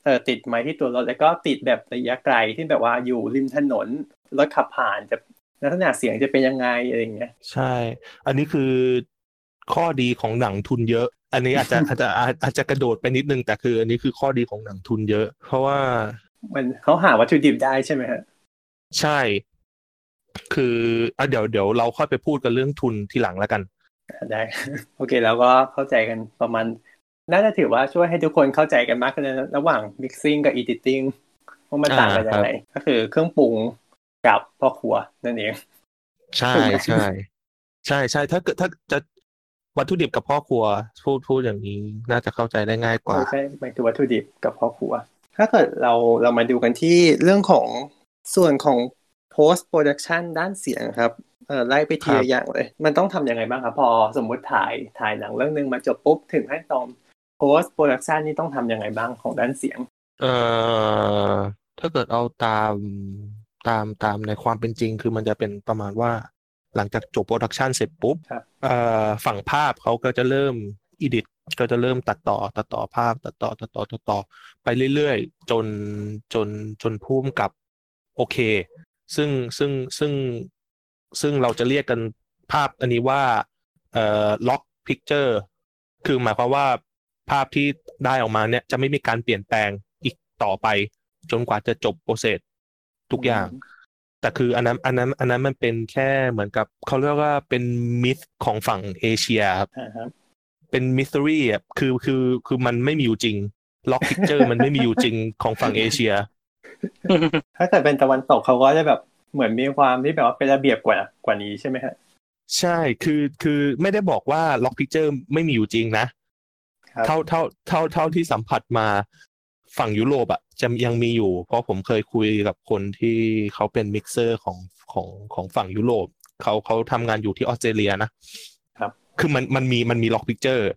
เออติดไมค์ที่ตัวรถแล้วก็ติดแบบระยะไกลที่แบบว่าอยู่ริมถนนรถขับผ่านจะลักษณะเสียงจะเป็นยังไงอะไรอย่างเงี้ยใช่อันนี้คือข้อดีของหนังทุนเยอะอันนี้อาจจะ อาจจะอาจจะกระโดดไปนิดนึงแต่คืออันนี้คือข้อดีของหนังทุนเยอะเพราะว่ามันเขาหาวัตถุดิบได้ใช่ไหมฮะใช่คืออ่ะเดี๋ยวเดี๋ยวเราค่อยไปพูดกันเรื่องทุนทีหลังแล้วกันได้โอเคแล้วก็เข้าใจกันประมาณน่าจะถือว่าช่วยให้ทุกคนเข้าใจกันมากขึ้นระหว่าง mixing กับ editing ว่ามันต่างกันยังไงก็คือเครื่องปรุงกับพ่อครัวนั่นเองใช่ใช่ใช่ใช่ถ้าเกิดถ้าจะวัตถุดิบกับพ่อครัวพูดพูดอย่างนี้น่าจะเข้าใจได้ง่ายกว่าใช่หมายถึงวัตถุดิบกับพ่อครัวถ้าเกิดเราเรามาดูกันที่เรื่องของส่วนของ Post-Production ด้านเสียงครับเอ่อไล่ไปทีละอย่างเลยมันต้องทำยังไงบ้างครับพอสมมุติถ่ายถ่ายหนังเรื่องนึงมาจบปุ๊บถึงขั้นตอน Post-Production นี่ต้องทำยังไงบ้างของด้านเสียงเอ่อถ้าเกิดเอาตามตามตามในความเป็นจริงคือมันจะเป็นประมาณว่าหลังจากจบโปรดักชันเสร็จปุ๊บฝั่งภาพเขาก็จะเริ่ม edit ก็จะเริ่มตัดต่อตัดต่อภาพตัดต่อตัดต่อตัดต่อไปเรื่อยๆจนจนจนพุ่มกับโอเคซึ่งซึ่งซึ่งซึ่งเราจะเรียกกันภาพอันนี้ว่าเอ่อ lock picture คือหมายความว่าภาพที่ได้ออกมาเนี่ยจะไม่มีการเปลี่ยนแปลงอีกต่อไปจนกว่าจะจบโปรเซสทุกอย่างแต่คืออันนั้นอันนั้นอันนั้นมันเป็นแค่เหมือนกับเขาเรียกว่าเป็นมิธของฝั่งเอเชียครับเป็นมิสซิรี่อ่ะคือคือคือมันไม่มีอยู่จริงล็อกพิกเจอร์มันไม่มีอยู่จริงของฝั่งเอเชียถ้าแต่เป็นตะวันตกเขาก็จะแบบ เหมือนมีความที่แบบว่าเป็นระเบียบกว่ากว่านี้ใช่ไหมฮะใช่คือคือไม่ได้บอกว่าล็อกพิกเจอร์ไม่มีอยู่จริงนะเท่าเท่าเท่าเท่าที่สัมผัสมาฝั่งยุโรปอ่ะจะยังมีอยู่เพราะผมเคยคุยกับคนที่เขาเป็นมิกเซอร์ของของของฝั่งยุโรปเขาเขาทำงานอยู่ที่ออสเตรเลียนะครับคือมันมันมีมันมีล็อกพิกเจอร์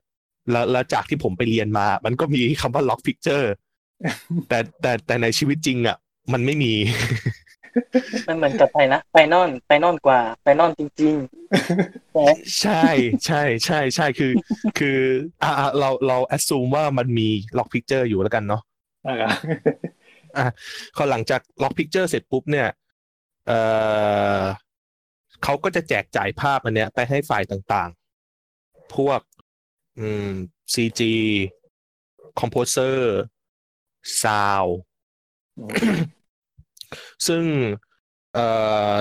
แล้วแล้วจากที่ผมไปเรียนมามันก็มีคำว่าล็อกพิกเจอร์แต่แต่แต่ในชีวิตจริงอ่ะมันไม่มีมันเหมือนกับไปนะไปนอนไปนอนกว่าไปนอนจริงๆใช่ใช่ใช่ใช่คือคืออ่าเราเราแอสซูมว่ามันมีล็อกพิกเจอร์อยู่แล้วกันเนาะอ่ะพอหลังจากล็อกพิกเจอร์เสร็จปุ๊บเนี่ยเอ่อเขาก็จะแจกจ่ายภาพอันเนี้ยไปให้ฝ่ายต่างๆพวกอืม ซี จี Composer Sound ซึ่งเอ่อ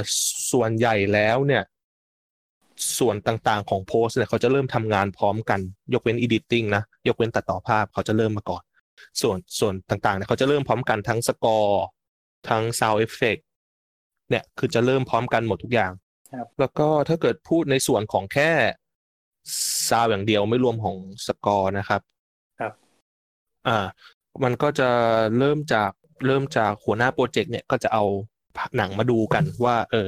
ส่วนใหญ่แล้วเนี่ยส่วนต่างๆของ Post เนี่ยเขาจะเริ่มทำงานพร้อมกันยกเว้น Editing นะยกเว้นตัดต่อภาพเขาจะเริ่มมาก่อนส่วนส่วนต่างๆเนี่ยเขาจะเริ่มพร้อมกันทั้งสกอร์ทั้ง Sound Effect เนี่ยคือจะเริ่มพร้อมกันหมดทุกอย่างครับแล้วก็ถ้าเกิดพูดในส่วนของแค่ซาวอย่างเดียวไม่รวมของสกอร์นะครับครับอ่ามันก็จะเริ่มจากเริ่มจากหัวหน้าโปรเจกต์เนี่ยก็จะเอาหนังมาดูกันว่าเออ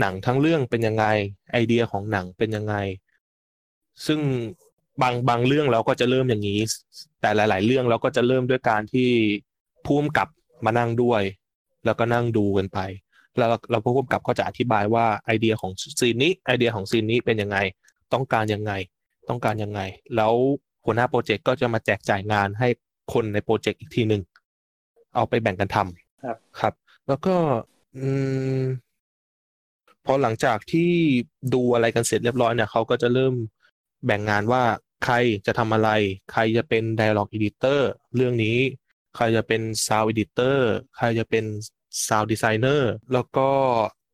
หนังทั้งเรื่องเป็นยังไงไอเดียของหนังเป็นยังไงซึ่งบางบางเรื่องเราก็จะเริ่มอย่างนี้แต่หลายๆเรื่องเราก็จะเริ่มด้วยการที่ผู้กำกับมานั่งด้วยแล้วก็นั่งดูกันไปแล้วเราผู้กำกับก็จะอธิบายว่าไอเดียของซีนนี้ไอเดียของซีนนี้เป็นยังไงต้องการยังไงต้องการยังไงแล้วหัวหน้าโปรเจกต์ก็จะมาแจกจ่ายงานให้คนในโปรเจกต์อีกทีนึงเอาไปแบ่งกันทำครับครับแล้วก็อืมพอหลังจากที่ดูอะไรกันเสร็จเรียบร้อยเนี่ยเขาก็จะเริ่มแบ่งงานว่าใครจะทำอะไรใครจะเป็น Dialogue Editor เรื่องนี้ใครจะเป็น Sound Editor ใครจะเป็น Sound Designer แล้วก็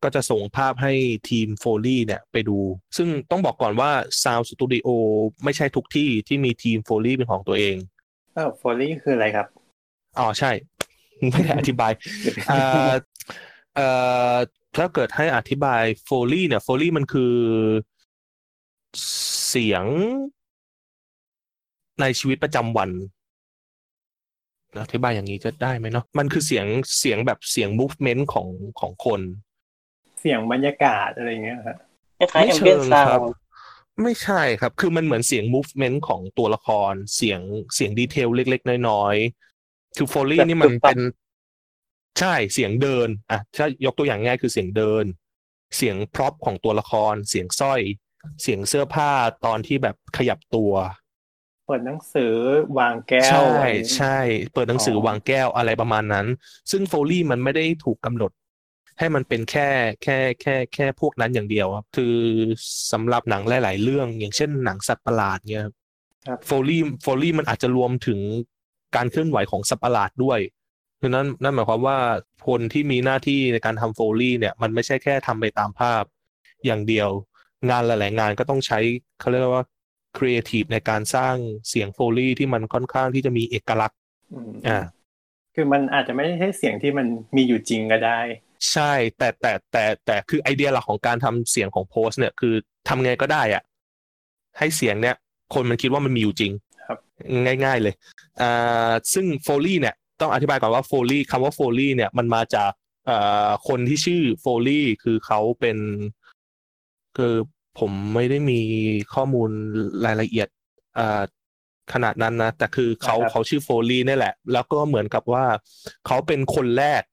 ก็จะส่งภาพให้ทีมโฟลี่เนี่ยไปดูซึ่งต้องบอกก่อนว่า Sound Studio ไม่ใช่ทุกที่ที่มีทีมโฟลี่เป็นของตัวเองอ้าวโฟลี่คืออะไรครับอ๋อใช่ไม่ได้อธิบายเอ่อเอ่อถ้าเกิดให้อธิบายโฟลี่เนี่ยโฟลี่มันคือเสียงในชีวิตประจำวันอธิบายอย่างนี้จะได้ไหมเนาะมันคือเสียงเสียงแบบเสียงมูฟเมนต์ของของคนเสียงบรรยากาศอะไรอย่างเงี้ยครับไม่เชิงครับไม่ใช่ครับคือมันเหมือนเสียง movement ของตัวละครเสียงเสียงดีเทลเล็กๆน้อยๆคือ Foley นี่มันเป็นใช่เสียงเดินอ่ะถ้ายกตัวอย่างง่ายคือเสียงเดินเสียงพร็อพของตัวละครเสียงสร้อยเสียงเสื้อผ้าตอนที่แบบขยับตัวเปิดหนังสือวางแก้วใช่ใช่เปิดหนังสือวางแก้วอะไรประมาณนั้นซึ่ง Foley มันไม่ได้ถูกกำหนดให้มันเป็นแค่แค่แค่แค่พวกนั้นอย่างเดียวครับคือสำหรับหนังหลายๆเรื่องอย่างเช่นหนังสัตว์ประหลาดเงี้ยครับโฟลี่โฟลี่มันอาจจะรวมถึงการเคลื่อนไหวของสัตว์ประหลาดด้วยเพราะนั้นนั่นหมายความว่าคนที่มีหน้าที่ในการทำโฟลี่เนี่ยมันไม่ใช่แค่ทำไปตามภาพอย่างเดียวงานหลายๆงานก็ต้องใช้เขาเรียกว่าครีเอทีฟในการสร้างเสียงโฟลี่ที่มันค่อนข้างที่จะมีเอกลักษณ์อ่าคือมันอาจจะไม่ใช่เสียงที่มันมีอยู่จริงก็ได้ใช่แต่แต่แต่แต่คือไอเดียหลักของการทำเสียงของโพสเนี่ยคือทำไงก็ได้อะให้เสียงเนี่ยคนมันคิดว่ามันมีอยู่จริงครับง่ายๆเลยอ่าซึ่ง Foley เนี่ยต้องอธิบายก่อนว่า Foley คำว่า Foley เนี่ยมันมาจากอ่าคนที่ชื่อ Foley คือเขาเป็นคือผมไม่ได้มีข้อมูลรายละเอียดอ่าขนาดนั้นนะแต่คือเขาเขาชื่อ Foley นี่แหละแล้วก็เหมือนกับว่าเขาเป็นคนแรก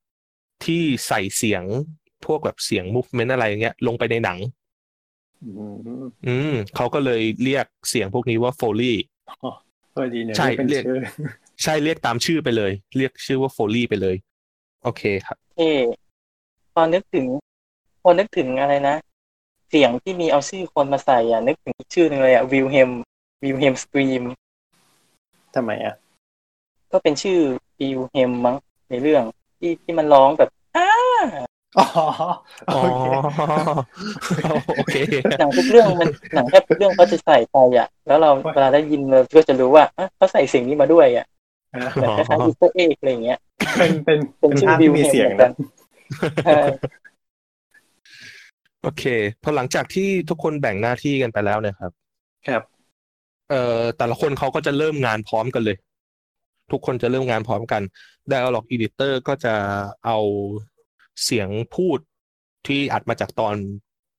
ที่ใส่เสียงพวกแบบเสียง movement อะไรอย่างเงี้ยลงไปในหนังอืมเขาก็เลยเรียกเสียงพวกนี้ว่า Foley อ๋อเออดีเนี่ยใช่เรียกใช่เรียกตามชื่อไปเลยเรียกชื่อว่า Foley ไปเลยโอเคครับเท่พอนึกถึงพอนึกถึงอะไรนะเสียงที่มีเอาชื่อคนมาใส่อ่ะนึกถึงชื่อนึงเลยอ่ะ Wilhelm Wilhelm Scream ทำไมอ่ะก็เป็นชื่อ Wilhelm มั้งในเรื่องที่ที่มันร้องแบบอ้าอ๋อโอเคโอเคหนังทุกเรื่องมันหนังแทบทุกเรื่องก็จะใส่ไปอ่ะแล้วเราเวลาได้ยินเราก็จะรู้ว่าอ่ะเขาใส่สิ่งนี้มาด้วยอ่ะแบบคล้ายๆอีสเตอร์เอ็กอะไรอย่างเงี้ยเป็นเป็นเป็นภาพที่มีเสียงนะ โอเคพอหลังจากที่ทุกคนแบ่งหน้าที่กันไปแล้วเนี่ยครับครับเอ่อแต่ละคนเขาก็จะเริ่มงานพร้อมกันเลยทุกคนจะเริ่มงานพร้อมกัน Dialogue Editor ก็จะเอาเสียงพูดที่อัดมาจากตอน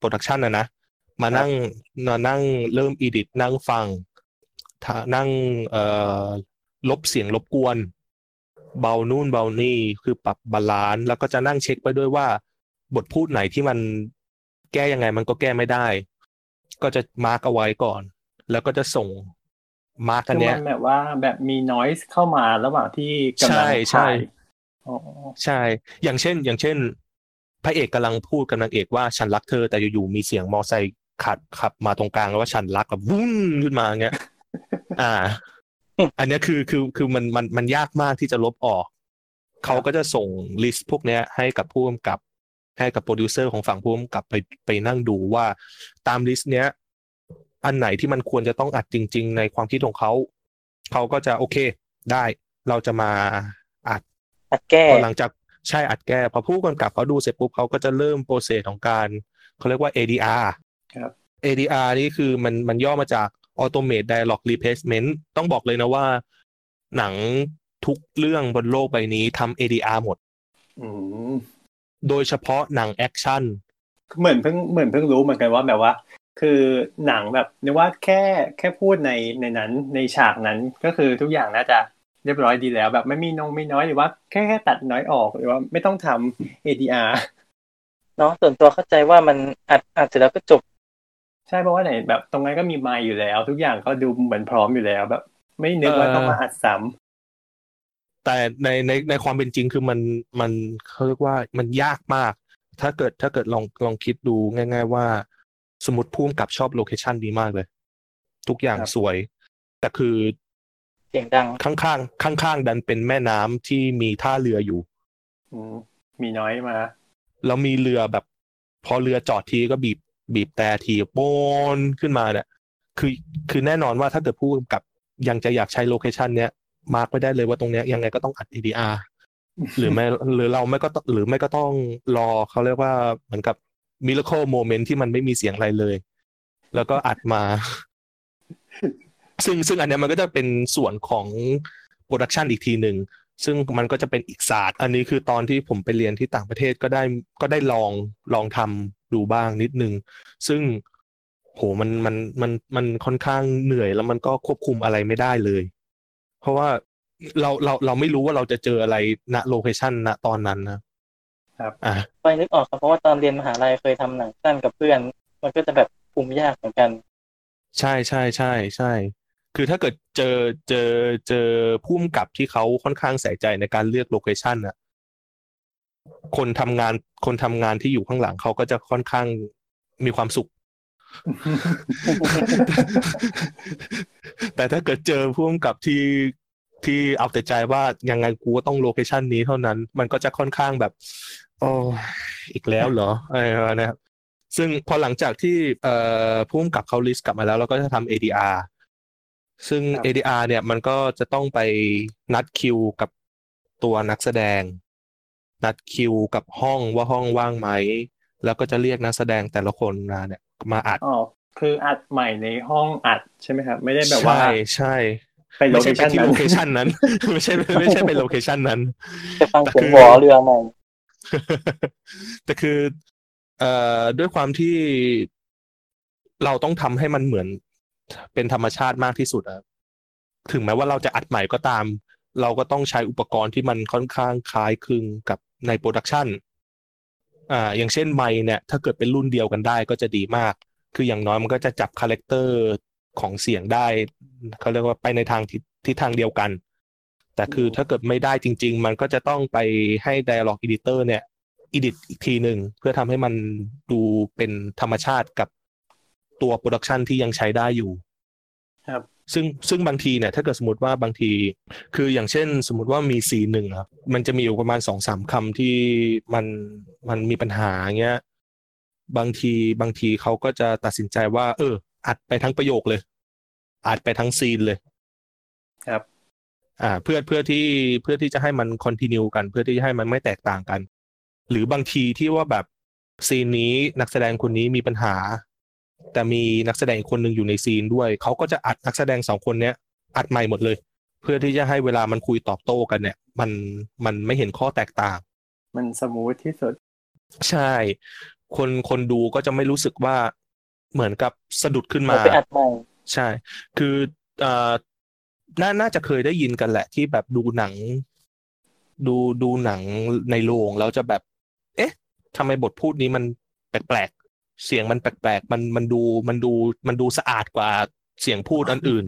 Production นะนะมานั่งมานั่งเริ่ม edit นั่งฟังนั่งเอ่อลบเสียงรบกวนเบานู่นเบานี่คือปรับบาลานซ์แล้วก็จะนั่งเช็คไปด้วยว่าบทพูดไหนที่มันแก้ยังไงมันก็แก้ไม่ได้ก็จะมาร์คเอาไว้ก่อนแล้วก็จะส่งมาร์คอันเนี้ยแบบว่าแบบมี noise เข้ามาระหว่างที่กำลังใช่ๆอ๋อใช่อย่างเช่นอย่างเช่นพระเอกกำลังพูดกับนางเอกว่าฉันรักเธอแต่อยู่ๆมีเสียงมอไซค์ขับขับมาตรงกลางแล้วว่าฉันรักแบบวุ้งขึ้นมาอย่างเงี้ยอ่าอันนี้คือคือคือมันมันมันยากมากที่จะลบออกเขาก็จะส่งลิสต์พวกนี้ให้กับผู้กำกับให้กับโปรดิวเซอร์ของฝั่งผู้กำกับไปไปนั่งดูว่าตามลิสต์เนี้ยอันไหนที่มันควรจะต้องอัดจริงๆในความคิดของเขาเขาก็จะโอเคได้เราจะมาอัดอัดแก้พอหลังจากใช่อัดแก้พอผู้กำกับเขาดูเสร็จปุ๊บเขาก็จะเริ่มโปรเซสของการเขาเรียกว่า เอ ดี อาร์ ครับ เอ ดี อาร์ นี่คือมันมันย่อมาจากAutomate Dialogue Replacement ต้องบอกเลยนะว่าหนังทุกเรื่องบนโลกใบนี้ทำ เอ ดี อาร์ หมดอืมโดยเฉพาะหนังแอคชั่นเหมือนเพิ่งเหมือนเพิ่งรู้เหมือนกันว่าแบบว่าคือหนังแบบนึกว่าแค่แค่พูดในในนั้นในฉากนั้นก็คือทุกอย่างน่าจะเรียบร้อยดีแล้วแบบไม่มีนงไม่น้อยหรือว่าแค่แค่ตัดน้อยออกหรือว่าไม่ต้องทำ เอ ดี อาร์ เนาะส่วนตัวเข้าใจว่ามันอัดอัดเสร็จแล้วก็จบใช่เพราะว่าไหนแบบตรงนั้นก็มีไมค์อยู่แล้วทุกอย่างก็ดูเหมือนพร้อมอยู่แล้วแบบไม่นึกว่าต้องมาอัดซ้ำแต่ในในในความเป็นจริงคือมันมันเขาเรียกว่ามันยากมากถ้าเกิดถ้าเกิดลองลองคิดดูง่ายๆว่าสมมติพุ่มกับชอบโลเคชั่นดีมากเลยทุกอย่างสวยแต่คือเสียงดังข้างๆข้างๆดันเป็นแม่น้ำที่มีท่าเรืออยู่มีน้อยมาแล้วมีเรือแบบพอเรือจอดทีก็บีบบีบแต่ทีโปนขึ้นมาเนี่ยคือคือแน่นอนว่าถ้าเกิดผู้กำกับยังจะอยากใช้โลเคชันเนี้ยมาร์กไว้ได้เลยว่าตรงเนี้ยยังไงก็ต้องอัด เอ ดี อาร์ หรือไม่หรือเราไม่ก็หรือไม่ก็ต้องรอเขาเรียกว่าเหมือนกับ miracle moment ที่มันไม่มีเสียงอะไรเลยแล้วก็อัดมา ซึ่งซึ่งอันเนี้ยมันก็จะเป็นส่วนของโปรดักชันอีกทีหนึ่งซึ่งมันก็จะเป็นอีกศาสตร์อันนี้คือตอนที่ผมไปเรียนที่ต่างประเทศก็ได้ก็ได้ลองลองทำดูบ้างนิดนึงซึ่งโหมันมันมันมันค่อนข้างเหนื่อยแล้วมันก็ควบคุมอะไรไม่ได้เลยเพราะว่าเราเราเราไม่รู้ว่าเราจะเจออะไรณโลเคชั่นณตอนนั้นนะครับอ่ะไปนึกออกครับเพราะว่าตอนเรียนมหาลัยเคยทำหนังสั้นกับเพื่อนมันก็จะแบบคุมยากเหมือนกันใช่ใช่ใช่ใช่คือถ้าเกิดเจอเจอเจอผู้กำกับที่เขาค่อนข้างใส่ใจในการเลือกโลเคชั่นน่ะคนทำงานคนทำงานที่อยู่ข้างหลังเขาก็จะค่อนข้างมีความสุข แต่ถ้าเกิดเจอผู้กำกับที่ที่เอาแต่ใจว่ายังไงกูต้องโลเคชั่นนี้เท่านั้นมันก็จะค่อนข้างแบบโอ้อีกแล้วเหรออะไรนะครับซึ่งพอหลังจากที่เอ่อผู้กำกับเขาลิสต์กลับมาแล้วเราก็จะทำ เอ ดี อาร์ซึ่ง เอ ดี อาร์ เนี่ยมันก็จะต้องไปนัดคิวกับตัวนักแสดงนัดคิวกับห้องว่าห้องว่างไหมแล้วก็จะเรียกนักแสดงแต่ละคนมาเนี่ยมาอัดอ๋อคืออัดใหม่ในห้องอัดใช่ไหมครับไม่ได้แบบว่าใช่ใช่ไปโลเคชั่นนั้นโลเคชั่นนั้นไม่ใช่ไม่ใช่ไปโลเคชั่นนั้นจะฟังเสียงหัวเรือมองแต่คือเอ่อด้วยความที่เราต้องทำให้มันเหมือนเป็นธรรมชาติมากที่สุดอะถึงแม้ว่าเราจะอัดใหม่ก็ตามเราก็ต้องใช้อุปกรณ์ที่มันค่อนข้างคล้ายคลึงกับในโปรดักชันอ่าอย่างเช่นไมค์เนี่ยถ้าเกิดเป็นรุ่นเดียวกันได้ก็จะดีมากคืออย่างน้อยมันก็จะจับคาแรคเตอร์ของเสียงได้เขาเรียกว่าไปในทางทิศทางเดียวกันแต่คือถ้าเกิดไม่ได้จริงๆมันก็จะต้องไปให้ Dialogue Editor เนี่ย edit อีกทีหนึ่งเพื่อทำให้มันดูเป็นธรรมชาติกับตัวโปรดักชันที่ยังใช้ได้อยู่ครับซึ่งซึ่งบางทีเนี่ยถ้าเกิดสมมติว่าบางทีคืออย่างเช่นสมมติว่ามีซีนหนึ่งครับมันจะมีอยู่ประมาณ สองสาม คำที่มันมันมีปัญหาเงี้ยบางทีบางทีเขาก็จะตัดสินใจว่าเอออัดไปทั้งประโยคเลยอัดไปทั้งซีนเลยครับอ่าเพื่อเพื่อที่เพื่อที่จะให้มันคอนทินิวกันเพื่อที่จะให้มันไม่แตกต่างกันหรือบางทีที่ว่าแบบ ซีนนี้นักแสดงคนนี้มีปัญหาแต่มีนักแสดงอีกคนนึงอยู่ในซีนด้วยเขาก็จะอัดนักแสดงสองคนเนี้ยอัดใหม่หมดเลยเพื่อที่จะให้เวลามันคุยตอบโต้กันเนี่ยมันมันไม่เห็นข้อแตกต่างมันสมูทที่สุดใช่คนคนดูก็จะไม่รู้สึกว่าเหมือนกับสะดุดขึ้นมาไปอัดใหม่ใช่คือเอ่อน่าน่าจะเคยได้ยินกันแหละที่แบบดูหนังดูดูหนังในโรงแล้วจะแบบเอ๊ะทำไมบทพูดนี้มันแปลกๆเสียงมันแปลกๆมันมันดูมันดูมันดูสะอาดกว่าเสียงพูดอันอื่น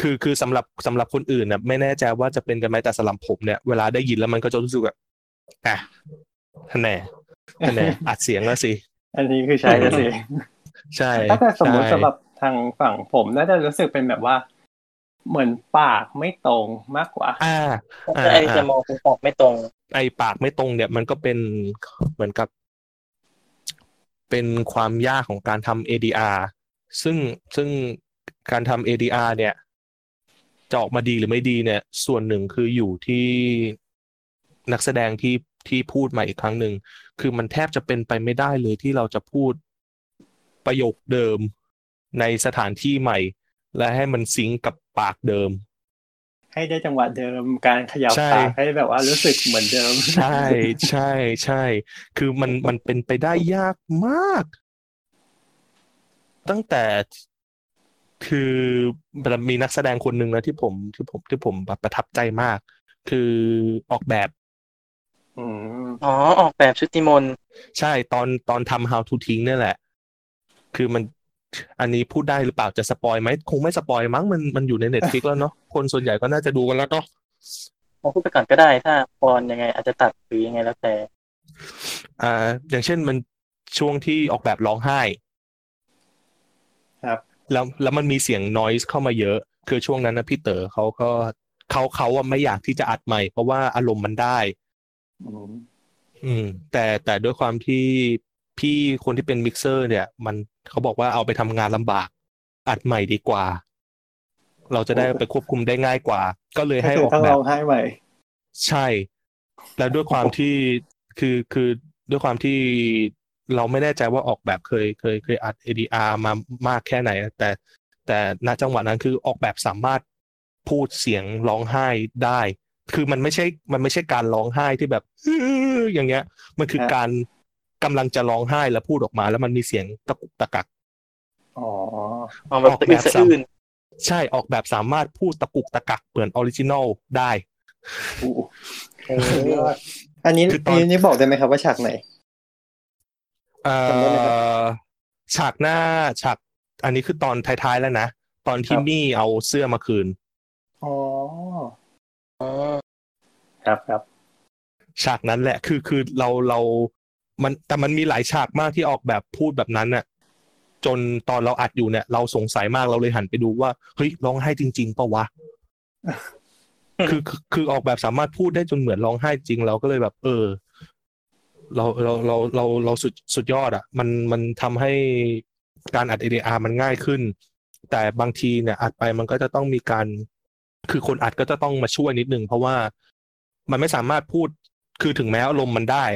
คือคือสำหรับสำหรับคนอื่นน่ะไม่แน่ใจว่าจะเป็นกันไหมแต่สำหรับผมเนี่ยเวลาได้ยินแล้วมันก็จะรู้สึกแบบอ่ะท่านแหน่ท่านแหน่อัดเสียงแล้วสิอันนี้คือใช่แล้วสิใช่ถ้าสมมติสำหรับทางฝั่งผมน่าจะรู้สึกเป็นแบบว่าเหมือนปากไม่ตรงมากกว่าอ่าไอ้จะมองปากไม่ตรงไอ้ปากไม่ตรงเนี่ยมันก็เป็นเหมือนกับเป็นความยากของการทำ เอ ดี อาร์ ซึ่งซึ่งการทำ เอ ดี อาร์ เนี่ยจะออกมาดีหรือไม่ดีเนี่ยส่วนหนึ่งคืออยู่ที่นักแสดงที่ที่พูดมาอีกครั้งหนึ่งคือมันแทบจะเป็นไปไม่ได้เลยที่เราจะพูดประโยคเดิมในสถานที่ใหม่และให้มันซิงก์กับปากเดิมให้ได้จังหวะเดิมการขยับปากให้แบบว่ารู้สึกเหมือนเดิมใช่ใช่ใช่คือมันมันเป็นไปได้ยากมากตั้งแต่คือมีนักแสดงคนหนึ่งนะที่ผมที่ผมที่ผมประทับใจมากคือออกแบบอ๋อออกแบบชุติมนใช่ตอนตอนทำ How to ทิ้งนี่แหละคือมันอันนี้พูดได้หรือเปล่าจะสปอยไหมคงไม่สปอยมั้งมันมันอยู่ใน Netflix แล้วเนาะคนส่วนใหญ่ก็น่าจะดูกันแล้วก็พูดไปก่อนก็ได้ถ้าปอนยังไงอาจจะตัดหรือยังไงแล้วแต่อ่าอย่างเช่นมันช่วงที่ออกแบบร้องไห้ครับแล้วแล้วมันมีเสียง noise เข้ามาเยอะคือช่วงนั้นนะพี่เต๋อเขาก็เขาเขาอ่ะไม่อยากที่จะอัดใหม่เพราะว่าอารมณ์มันได้อืมแต่แต่ด้วยความที่พี่คนที่เป็นมิกเซอร์เนี่ยมันเขาบอกว่าเอาไปทำงานลำบากอัดใหม่ดีกว่าเราจะได้ไปควบคุมได้ง่ายกว่าก็เลยให้ออกแบบให้ใหม่ใช่แล้วด้วยความที่คือคือด้วยความที่เราไม่แน่ใจว่าออกแบบเคยเคยเคยอัด เอ ดี อาร์ มามากแค่ไหนแต่แต่ณจังหวะนั้นคือออกแบบสามารถพูดเสียงร้องไห้ได้คือมันไม่ใช่มันไม่ใช่การร้องไห้ที่แบบอย่างเงี้ยมันคือการกำลังจะร้องไห้แล้วพูดออกมาแล้วมันมีเสียงตะกุกตะกักอ๋อออกแบบสามใช่ออกแบบสามารถพูดตะกุกตะกักเหมือนออริจินอลได้อันนี้อันนี้บอกได้ไหมครับว่าฉากไหนเอ่อฉากหน้าฉากอันนี้คือตอนท้ายๆแล้วนะตอนที่มี่เอาเสื้อมาคืนอ๋ออ๋อครับครับฉากนั้นแหละคือคือเราเรามันแต่มันมีหลายฉากมากที่ออกแบบพูดแบบนั้นน่ะจนตอนเราอัดอยู่เนี่ยเราสงสัยมากเราเลยหันไปดูว่าเฮ้ยร้องไห้จริงๆป่าววะ คือคือออกแบบสามารถพูดได้จนเหมือนร้องไห้จริงเราก็เลยแบบเออเราเราเราเราเราสุดสุดยอดอ่ะมันมันทำให้การอัด เอ ดี อาร์ มันง่ายขึ้นแต่บางทีเนี่ยอัดไปมันก็จะต้องมีการคือคนอัดก็จะต้องมาช่วยนิดนึงเพราะว่ามันไม่สามารถพูดคือถึงแม้อารมณ์มันได้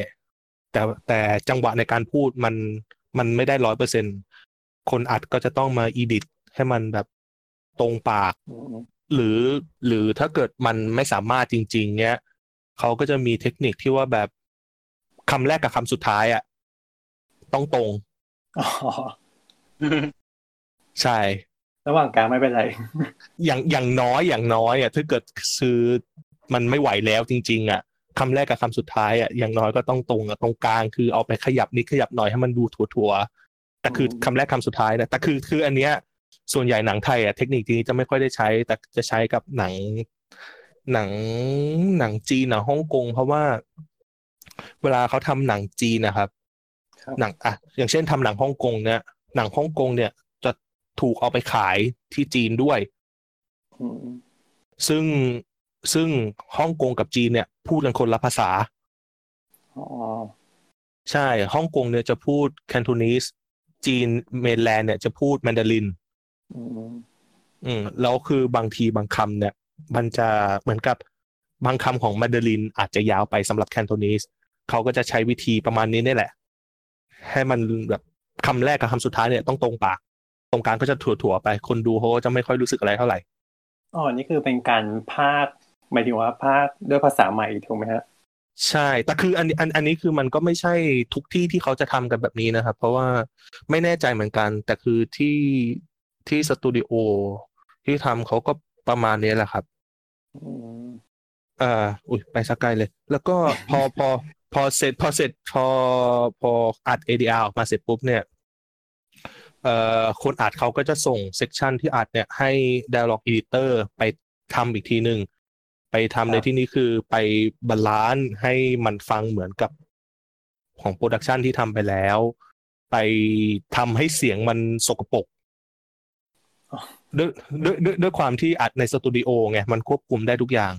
แต่แต่จังหวะในการพูดมันมันไม่ได้ ร้อยเปอร์เซ็นต์ คนอัดก็จะต้องมาอีดิทให้มันแบบตรงปากหรือหรือถ้าเกิดมันไม่สามารถจริงๆเนี้ยเขาก็จะมีเทคนิคที่ว่าแบบคำแรกกับคำสุดท้ายอ่ะต้องตรงอ๋อใช่ระหว่างกลางไม่เป็นไรอย่างอย่างน้อยอย่างน้อยอ่ะถ้าเกิดซื้อมันไม่ไหวแล้วจริงๆอ่ะคำแรกกับคำสุดท้ายอ่ะอย่างน้อยก็ต้องตรงกับตรงกลางคือเอาไปขยับนิดขยับหน่อยให้มันดูถั่วๆแต่คือคำแรกคำสุดท้ายนะแต่คือคืออันเนี้ยส่วนใหญ่หนังไทยอ่ะเทคนิคนี้จะไม่ค่อยได้ใช้แต่จะใช้กับหนังหนังหนังจีนหนังฮ่องกงเพราะว่าเวลาเขาทำหนังจีนนะครับหนังอ่ะอย่างเช่นทำหนังฮ่องกงเนี่ยหนังฮ่องกงเนี่ยจะถูกเอาไปขายที่จีนด้วยซึ่งซึ่งฮ่องกงกับจีนเนี่ยพูดกันคนละภาษาอ๋อใช่ฮ่องกงเนี่ยจะพูดแคนโทนีสจีนเมนแลนด์เนี่ยจะพูดแมนดารินอืมอืมแล้วคือบางทีบางคำเนี่ยมันจะเหมือนกับบางคำของแมนดารินอาจจะยาวไปสำหรับแคนโทนีส เขาก็จะใช้วิธีประมาณนี้นี่แหละให้มันแบบคำแรกกับคำสุดท้ายเนี่ยต้องตรงปากตรงกลางก็จะถั่วๆไปคนดูเขาจะไม่ค่อยรู้สึกอะไรเท่าไหร่อ๋อนี่คือเป็นการพากย์หมายถึงว่าพากย์ด้วยภาษาใหม่ถูกไหมฮะใช่แต่คืออันอันอันนี้คือมันก็ไม่ใช่ทุกที่ที่เขาจะทำกันแบบนี้นะครับเพราะว่าไม่แน่ใจเหมือนกันแต่คือที่ที่สตูดิโอที่ทำเขาก็ประมาณนี้แหละครับเอ่ออุ๊ยไปสักไกลเลยแล้วก็พอ พอพอเสร็จพอเสร็จพอพออัด เอ ดี อาร์ ออกมาเสร็จปุ๊บเนี่ยเอ่อคนอัดเขาก็จะส่งเซกชันที่อัดเนี่ยให้ Dialog Editor ไปทำอีกทีนึงไปทำในที่นี้คือไปบาลานซ์ให้มันฟังเหมือนกับของโปรดักชันที่ทำไปแล้วไปทำให้เสียงมันสกปรกด้วยด้วยด้วยความที่อัดในสตูดิโอไงมันควบคุมได้ทุกอย่าง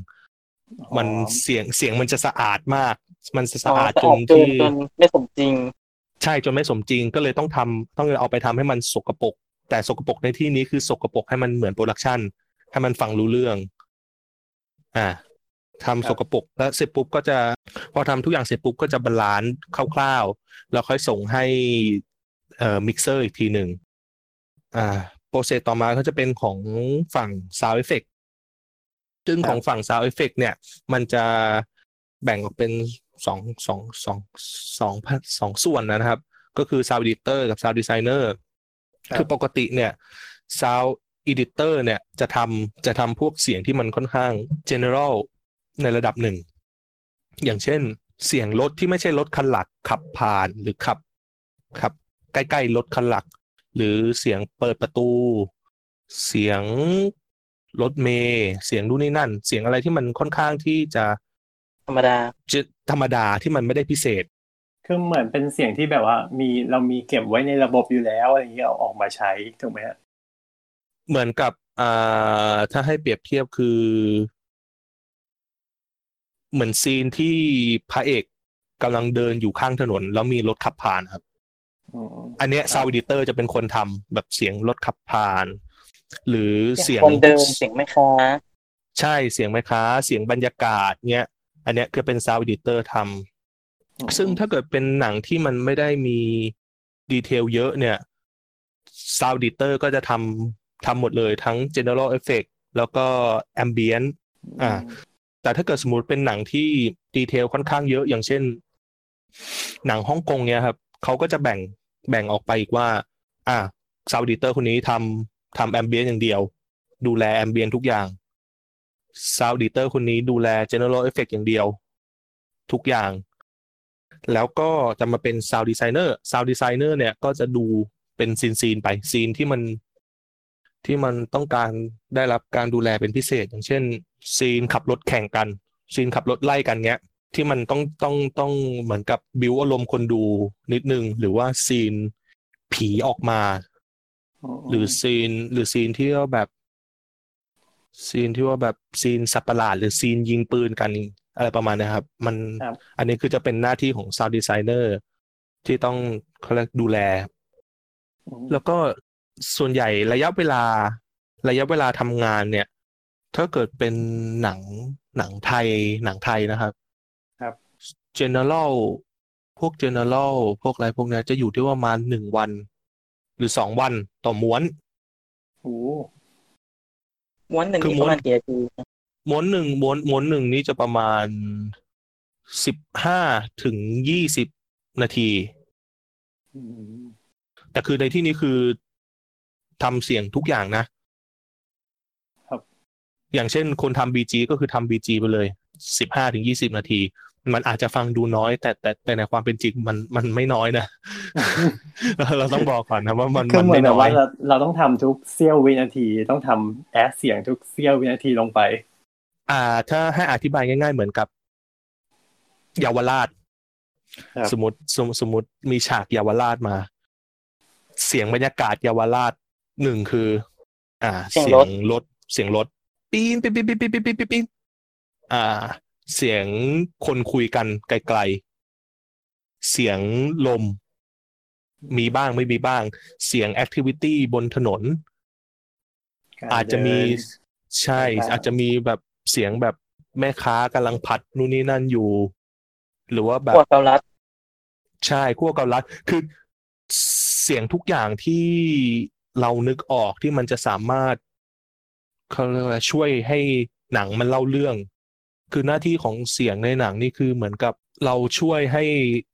มันเสียงเสียงมันจะสะอาดมากมันจะสะอาดจนที่ไม่สมจริงใช่จนไม่สมจริงก็เลยต้องทำต้องเอาไปทำให้มันสกปรกแต่สกปรกในที่นี้คือสกปรกให้มันเหมือนโปรดักชันให้มันฟังรู้เรื่องอ่าทำสกปรกแล้วเสร็จปุ๊บก็จะพอทำทุกอย่างเสร็จปุ๊บก็จะบาลานซ์คร่าวๆแล้วค่อยส่งให้เอ่อมิกเซอร์อีกทีหนึ่งอ่าโปรเซสต่อมาก็จะเป็นของฝั่ง Sound Effect ซึ่งของฝั่ง Sound Effect เนี่ยมันจะแบ่งออกเป็นสองส่วนนะครับก็คือ Sound Editor กับ Sound Designer คือปกติเนี่ย Sound Editor เนี่ยจะทำจะทำพวกเสียงที่มันค่อนข้าง General ในระดับหนึ่งอย่างเช่นเสียงรถที่ไม่ใช่รถคันหลักขับผ่านหรือขับขับใกล้ๆรถคันหลักหรือเสียงเปิดประตูเสียงรถเมล์เสียงนู่นนี่นั่นเสียงอะไรที่มันค่อนข้างที่จะธรรมดาธรรมดาที่มันไม่ได้พิเศษคือเหมือนเป็นเสียงที่แบบว่ามีเรามีเก็บไว้ในระบบอยู่แล้วอะไรอย่างเงี้ยเอาออกมาใช้ถูกไหมฮะเหมือนกับอ่าถ้าให้เปรียบเทียบคือเหมือนซีนที่พระเอกกำลังเดินอยู่ข้างถนนแล้วมีรถขับผ่านครับอันเนี้ย Sound Editor จะเป็นคนทำแบบเสียงรถขับผ่านหรือเสียงคนเดินเสียงแม่ค้าใช่เสียงแม่ค้าเสียงบรรยากาศเงี้ยอันเนี้ยคือเป็น Sound Editor ทำซึ่งถ้าเกิดเป็นหนังที่มันไม่ได้มีดีเทลเยอะเนี่ย Sound Editor ก็จะทำทำหมดเลยทั้ง General Effect แล้วก็ Ambient อ่าแต่ถ้าเกิดสมมุติเป็นหนังที่ดีเทลค่อนข้างเยอะอย่างเช่นหนังฮ่องกงเนี่ยครับเขาก็จะแบ่งแบ่งออกไปอีกว่าอ่า Sound Editor คนนี้ทำทำ Ambient อย่างเดียวดูแล Ambient ทุกอย่างSound Editor คนนี้ดูแล General Effect อย่างเดียวทุกอย่างแล้วก็จะมาเป็น Sound Designer Sound Designer เนี่ยก็จะดูเป็นซีนๆไปซีนที่มันที่มันต้องการได้รับการดูแลเป็นพิเศษอย่างเช่นซีนขับรถแข่งกันซีนขับรถไล่กันเงี้ยที่มันต้องต้องต้องเหมือนกับบิวอารมณ์คนดูนิดนึงหรือว่าซีนผีออกมาหรือซีนหรือซีนที่แบบซีนที่ว่าแบบซีนสัตว์ประหลาดหรือซีนยิงปืนกันอะไรประมาณนี้ครับมันอันนี้คือจะเป็นหน้าที่ของ Sound Designer ที่ต้องเขาเรียกดูแลแล้วก็ส่วนใหญ่ระยะเวลาระยะเวลาทำงานเนี่ยถ้าเกิดเป็นหนังหนังไทยหนังไทยนะครับครับ General พวก General พวกอะไรพวกนี้จะอยู่ที่ว่ามาหนึ่งวันหรือสองวันต่อม้วนโอ้ม้วนหนึ่งนี่ประมาณกี่นาทีม้วนหนึ่งม้วนม้วนหนึ่งนี่จะประมาณสิบห้าถึงยี่สิบนาทีแต่คือในที่นี้คือทำเสียงทุกอย่างนะครับอย่างเช่นคนทำบีจีก็คือทำบีจีไปเลยสิบห้าถึงยี่สิบนาทีมันอาจจะฟังดูน้อยแต่แต่แต่ในความเป็นจริงมันมันไม่น้อยนะ เราต้องบอกก่อนนะว่ามัน มันไม่น้อยเราเราต้องทำทุกเสี้ยววินาทีต้องทำแอดเสียงทุกเสี้ยววินาทีลงไปอ่าถ้าให้อธิบายง่ายๆเหมือนกับเยาวราชสมมติสมสมมติมีฉากเยาวราชมาเสียงบรรยากาศเยาวราชหนึ่งคืออ่าเสียงรถเสียงรถปีนปีนปีนปีนปีนปีนปีนปีนอ่าเสียงคนคุยกันไกลๆเสียงลมมีบ้างไม่มีบ้างเสียงแอคทิวิตี้บนถนนอาจจะมีใช่อาจจะมีแบบเสียงแบบแม่ค้ากำลังผัดนู่นนี่นั่นอยู่ หรือว่าแบบขั้วเกาลัดใช่ขั้วเกาลัดคือเสียงทุกอย่างที่เรานึกออกที่มันจะสามารถช่วยให้หนังมันเล่าเรื่องคือหน้าที่ของเสียงในหนังนี่คือเหมือนกับเราช่วยให้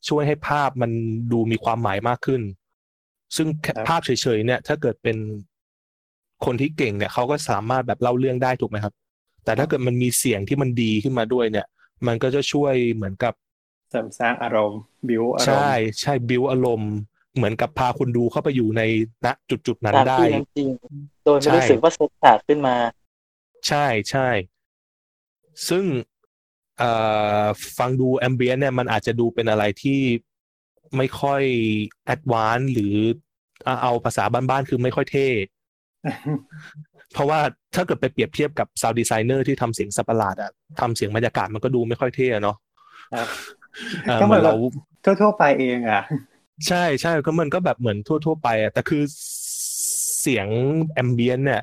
ช่วยให้ภาพมันดูมีความหมายมากขึ้นซึ่งภาพเฉยๆเนี่ยถ้าเกิดเป็นคนที่เก่งเนี่ยเขาก็สามารถแบบเล่าเรื่องได้ถูกไหมครับแต่ถ้าเกิดมันมีเสียงที่มันดีขึ้นมาด้วยเนี่ยมันก็จะช่วยเหมือนกับเสริมสร้างอารมณ์บิวอารมณ์ใช่ใช่บิวอารมณ์เหมือนกับพาคนดูเข้าไปอยู่ในณจุดๆนั้นได้จริงๆโดยไม่รู้สึกว่าสดสาดขึ้นมาใช่ๆซึ่งเอ่อฟังดูแอมเบียนเนี่ยมันอาจจะดูเป็นอะไรที่ไม่ค่อยแอดวานซ์หรือเอาภาษาบ้านๆคือไม่ค่อยเท่เพราะว่าถ้าเกิดไปเปรียบเทียบกับซาวด์ดีไซเนอร์ที่ทำเสียงสัปหลาดอะทำเสียงบรรยากาศมันก็ดูไม่ค่อยเท่เนาะก็เหมือนเราทั่วๆไปเองอะใช่ใช่ก็มันก็แบบเหมือนทั่วๆไปอะแต่คือเสียงแอมเบียนต์เนี่ย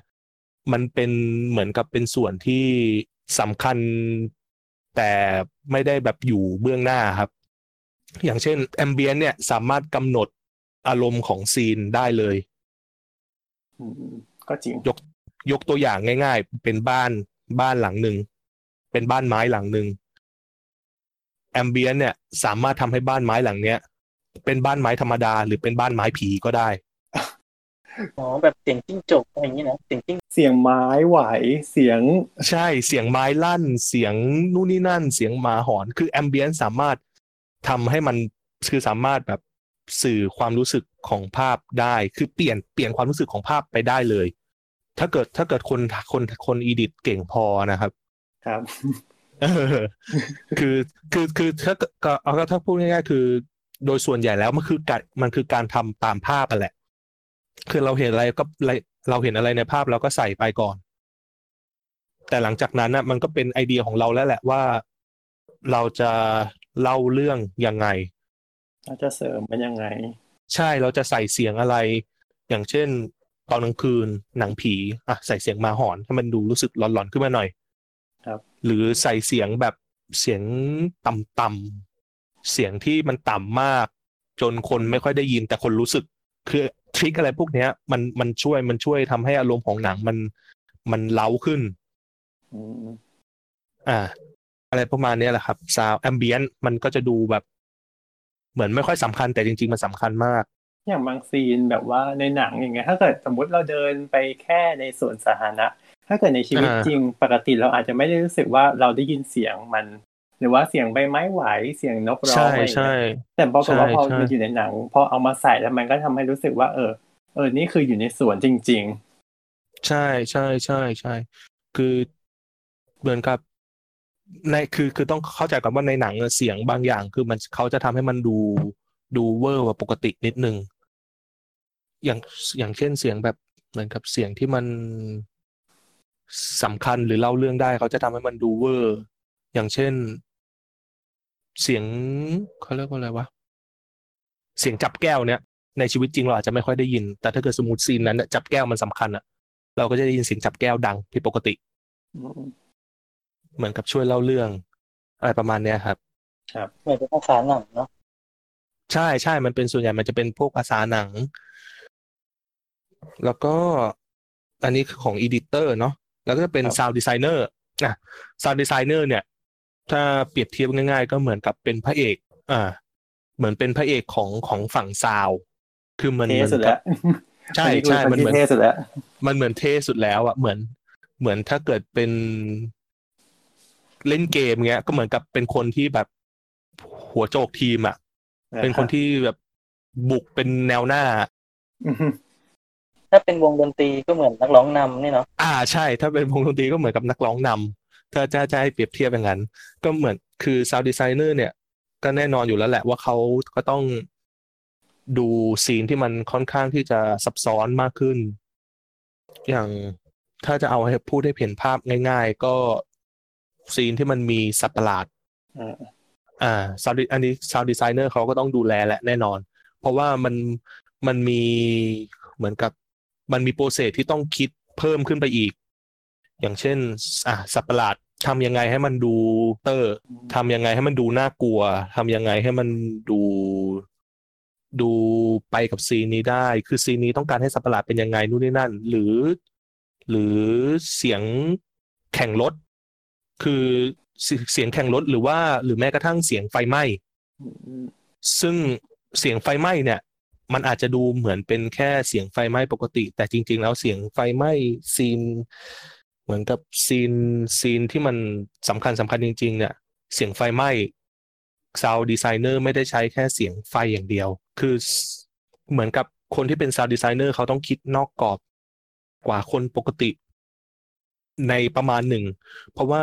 มันเป็นเหมือนกับเป็นส่วนที่สำคัญแต่ไม่ได้แบบอยู่เบื้องหน้าครับอย่างเช่นแอมเบียนต์เนี่ยสามารถกำหนดอารมณ์ของซีนได้เลยก็จริงยกยกตัวอย่างง่ายๆเป็นบ้านบ้านหลังหนึ่งเป็นบ้านไม้หลังหนึ่งแอมเบียนต์เนี่ยสามารถทำให้บ้านไม้หลังเนี้ยเป็นบ้านไม้ธรรมดาหรือเป็นบ้านไม้ผีก็ได้อ๋อแบบเสียงจิ้งจกอะไรอย่างงี้นะเสียงจิ้งเสียงไม้ไหวเสียงใช่เสียงไม้ลั่นเสียงนู่นนี่นั่นเสียงหมาหอนคือแอมเบียนต์สามารถทำให้มันคือสามารถแบบสื่อความรู้สึกของภาพได้คือเปลี่ยนเปลี่ยนความรู้สึกของภาพไปได้เลยถ้าเกิดถ้าเกิดคนคนคนอีดิทเก่งพอนะครับครับคือคือคือถ้าเอาถ้าพูดง่ายๆคือโดยส่วนใหญ่แล้วมันคือการมันคือการทำตามภาพนั่นแหละคือเราเห็นอะไรก็เราเห็นอะไรในภาพเราก็ใส่ไปก่อนแต่หลังจากนั้นน่ะมันก็เป็นไอเดียของเราแล้วแหละว่าเราจะเล่าเรื่องยังไงเราจะเสริมมันยังไงใช่เราจะใส่เสียงอะไรอย่างเช่นตอนกลางคืนหนังผีอ่ะใส่เสียงมาหอนให้มันดูรู้สึกหลอนๆขึ้นมาหน่อยครับหรือใส่เสียงแบบเสียงต่ำๆเสียงที่มันต่ำมากจนคนไม่ค่อยได้ยินแต่คนรู้สึกคือทริคอะไรพวกนี้มันมันช่วยมันช่วยทำให้อารมณ์ของหนังมันมันเล้าขึ้นอ่าอะไรประมาณนี้แหละครับซาวด์แอมเบียนต์มันก็จะดูแบบเหมือนไม่ค่อยสำคัญแต่จริงๆมันสำคัญมากอย่างบางซีนแบบว่าในหนังอย่างเงี้ยถ้าเกิดสมมติเราเดินไปแค่ในสวนสาธารณะถ้าเกิดในชีวิตจริงปกติเราอาจจะไม่ได้รู้สึกว่าเราได้ยินเสียงมันหรือว่าเสียงใบไม้ไหวเสียงนกร้องอะไรอย่างเงี้ยแต่พอบอกว่าพอมันอยู่ในหนังพอเอามาใส่แล้วมันก็ทำให้รู้สึกว่าเออเออนี่คืออยู่ในสวนจริงๆใช่ใช่ใช่ใช่คือเหมือนกับในคือคือต้องเข้าใจก่อนว่าในหนังเสียงบางอย่างคือมันเขาจะทำให้มันดูดูเวอร์กว่าปกตินิดนึงอย่างอย่างเช่นเสียงแบบเหมือนกับเสียงที่มันสำคัญหรือเล่าเรื่องได้เขาจะทำให้มันดูเวอร์อย่างเช่นเสียงเขาเรียกว่าอะไรวะเสียงจับแก้วเนี่ยในชีวิตจริงเราอาจจะไม่ค่อยได้ยินแต่ถ้าเกิดสมมุติซีนนั้นจับแก้วมันสำคัญอะเราก็จะได้ยินเสียงจับแก้วดังผิดปกติเหมือนกับช่วยเล่าเรื่องอะไรประมาณเนี้ยครับครับเหมือนเป็นภาษาหนังเนาะใช่ใช่มันเป็นส่วนใหญ่มันจะเป็นพวกภาษาหนังแล้วก็อันนี้คือของอีดิเตอร์เนาะแล้วก็จะเป็นซาวด์ดีไซเนอร์นะซาวด์ดีไซเนอร์เนี่ยถ้าเปรียบเทียบง่ายๆก็เหมือนกับเป็นพระเอกอ่าเหมือนเป็นพระเอกของของฝั่งซาวคือมันเหมือนกับใช่ใช่มันเหมือนเท่สุดแล้วมันเหมือนเท่สุดแล้วอ่ะเหมือนเหมือนถ้าเกิดเป็นเล่นเกมเงี้ยก็เหมือนกับเป็นคนที่แบบหัวโจกทีมอ่ะเป็นคนที่แบบบุกเป็นแนวหน้าถ้าเป็นวงดนตรีก็เหมือนนักร้องนำนี่เนาะอ่าใช่ถ้าเป็นวงดนตรีก็เหมือนกับนักร้องนำถ้าจะจะให้เปรียบเทียบอย่างนั้นก็เหมือนคือ sound designer เนี่ยก็แน่นอนอยู่แล้วแหละว่าเขาก็ต้องดูซีนที่มันค่อนข้างที่จะซับซ้อนมากขึ้นอย่างถ้าจะเอาให้พูดให้เห็นภาพง่ายๆก็ซีนที่มันมีสัตว์ประหลาดอ่า sound อันนี้ sound designer เขาก็ต้องดูแลและแน่นอนเพราะว่ามันมันมีเหมือนกับมันมีโปรเซสที่ต้องคิดเพิ่มขึ้นไปอีกอย่างเช่นอ่ะสัตว์ประหลาด ทำยังไงให้มันดูเตอร์ทำยังไงให้มันดูน่ากลัวทำยังไงให้มันดูดูไปกับซีนนี้ได้คือซีนนี้ต้องการให้สัตว์ประหลาดเป็นยังไงนู่นนี่นั่นหรือหรือเสียงแข่งรถคือเสียงแข่งรถหรือว่าหรือแม้กระทั่งเสียงไฟไหม้ซึ่งเสียงไฟไหม้เนี่ยมันอาจจะดูเหมือนเป็นแค่เสียงไฟไหม้ปกติแต่จริงๆแล้วเสียงไฟไหม้ซีนเหมือนกับซีนซีนที่มันสำคัญสำคัญจริงๆเนี่ยเสียงไฟไหม้ซาวด์ดีไซเนอร์ไม่ได้ใช้แค่เสียงไฟอย่างเดียวคือเหมือนกับคนที่เป็นซาวด์ดีไซเนอร์เขาต้องคิดนอกกรอบกว่าคนปกติในประมาณหนึ่งเพราะว่า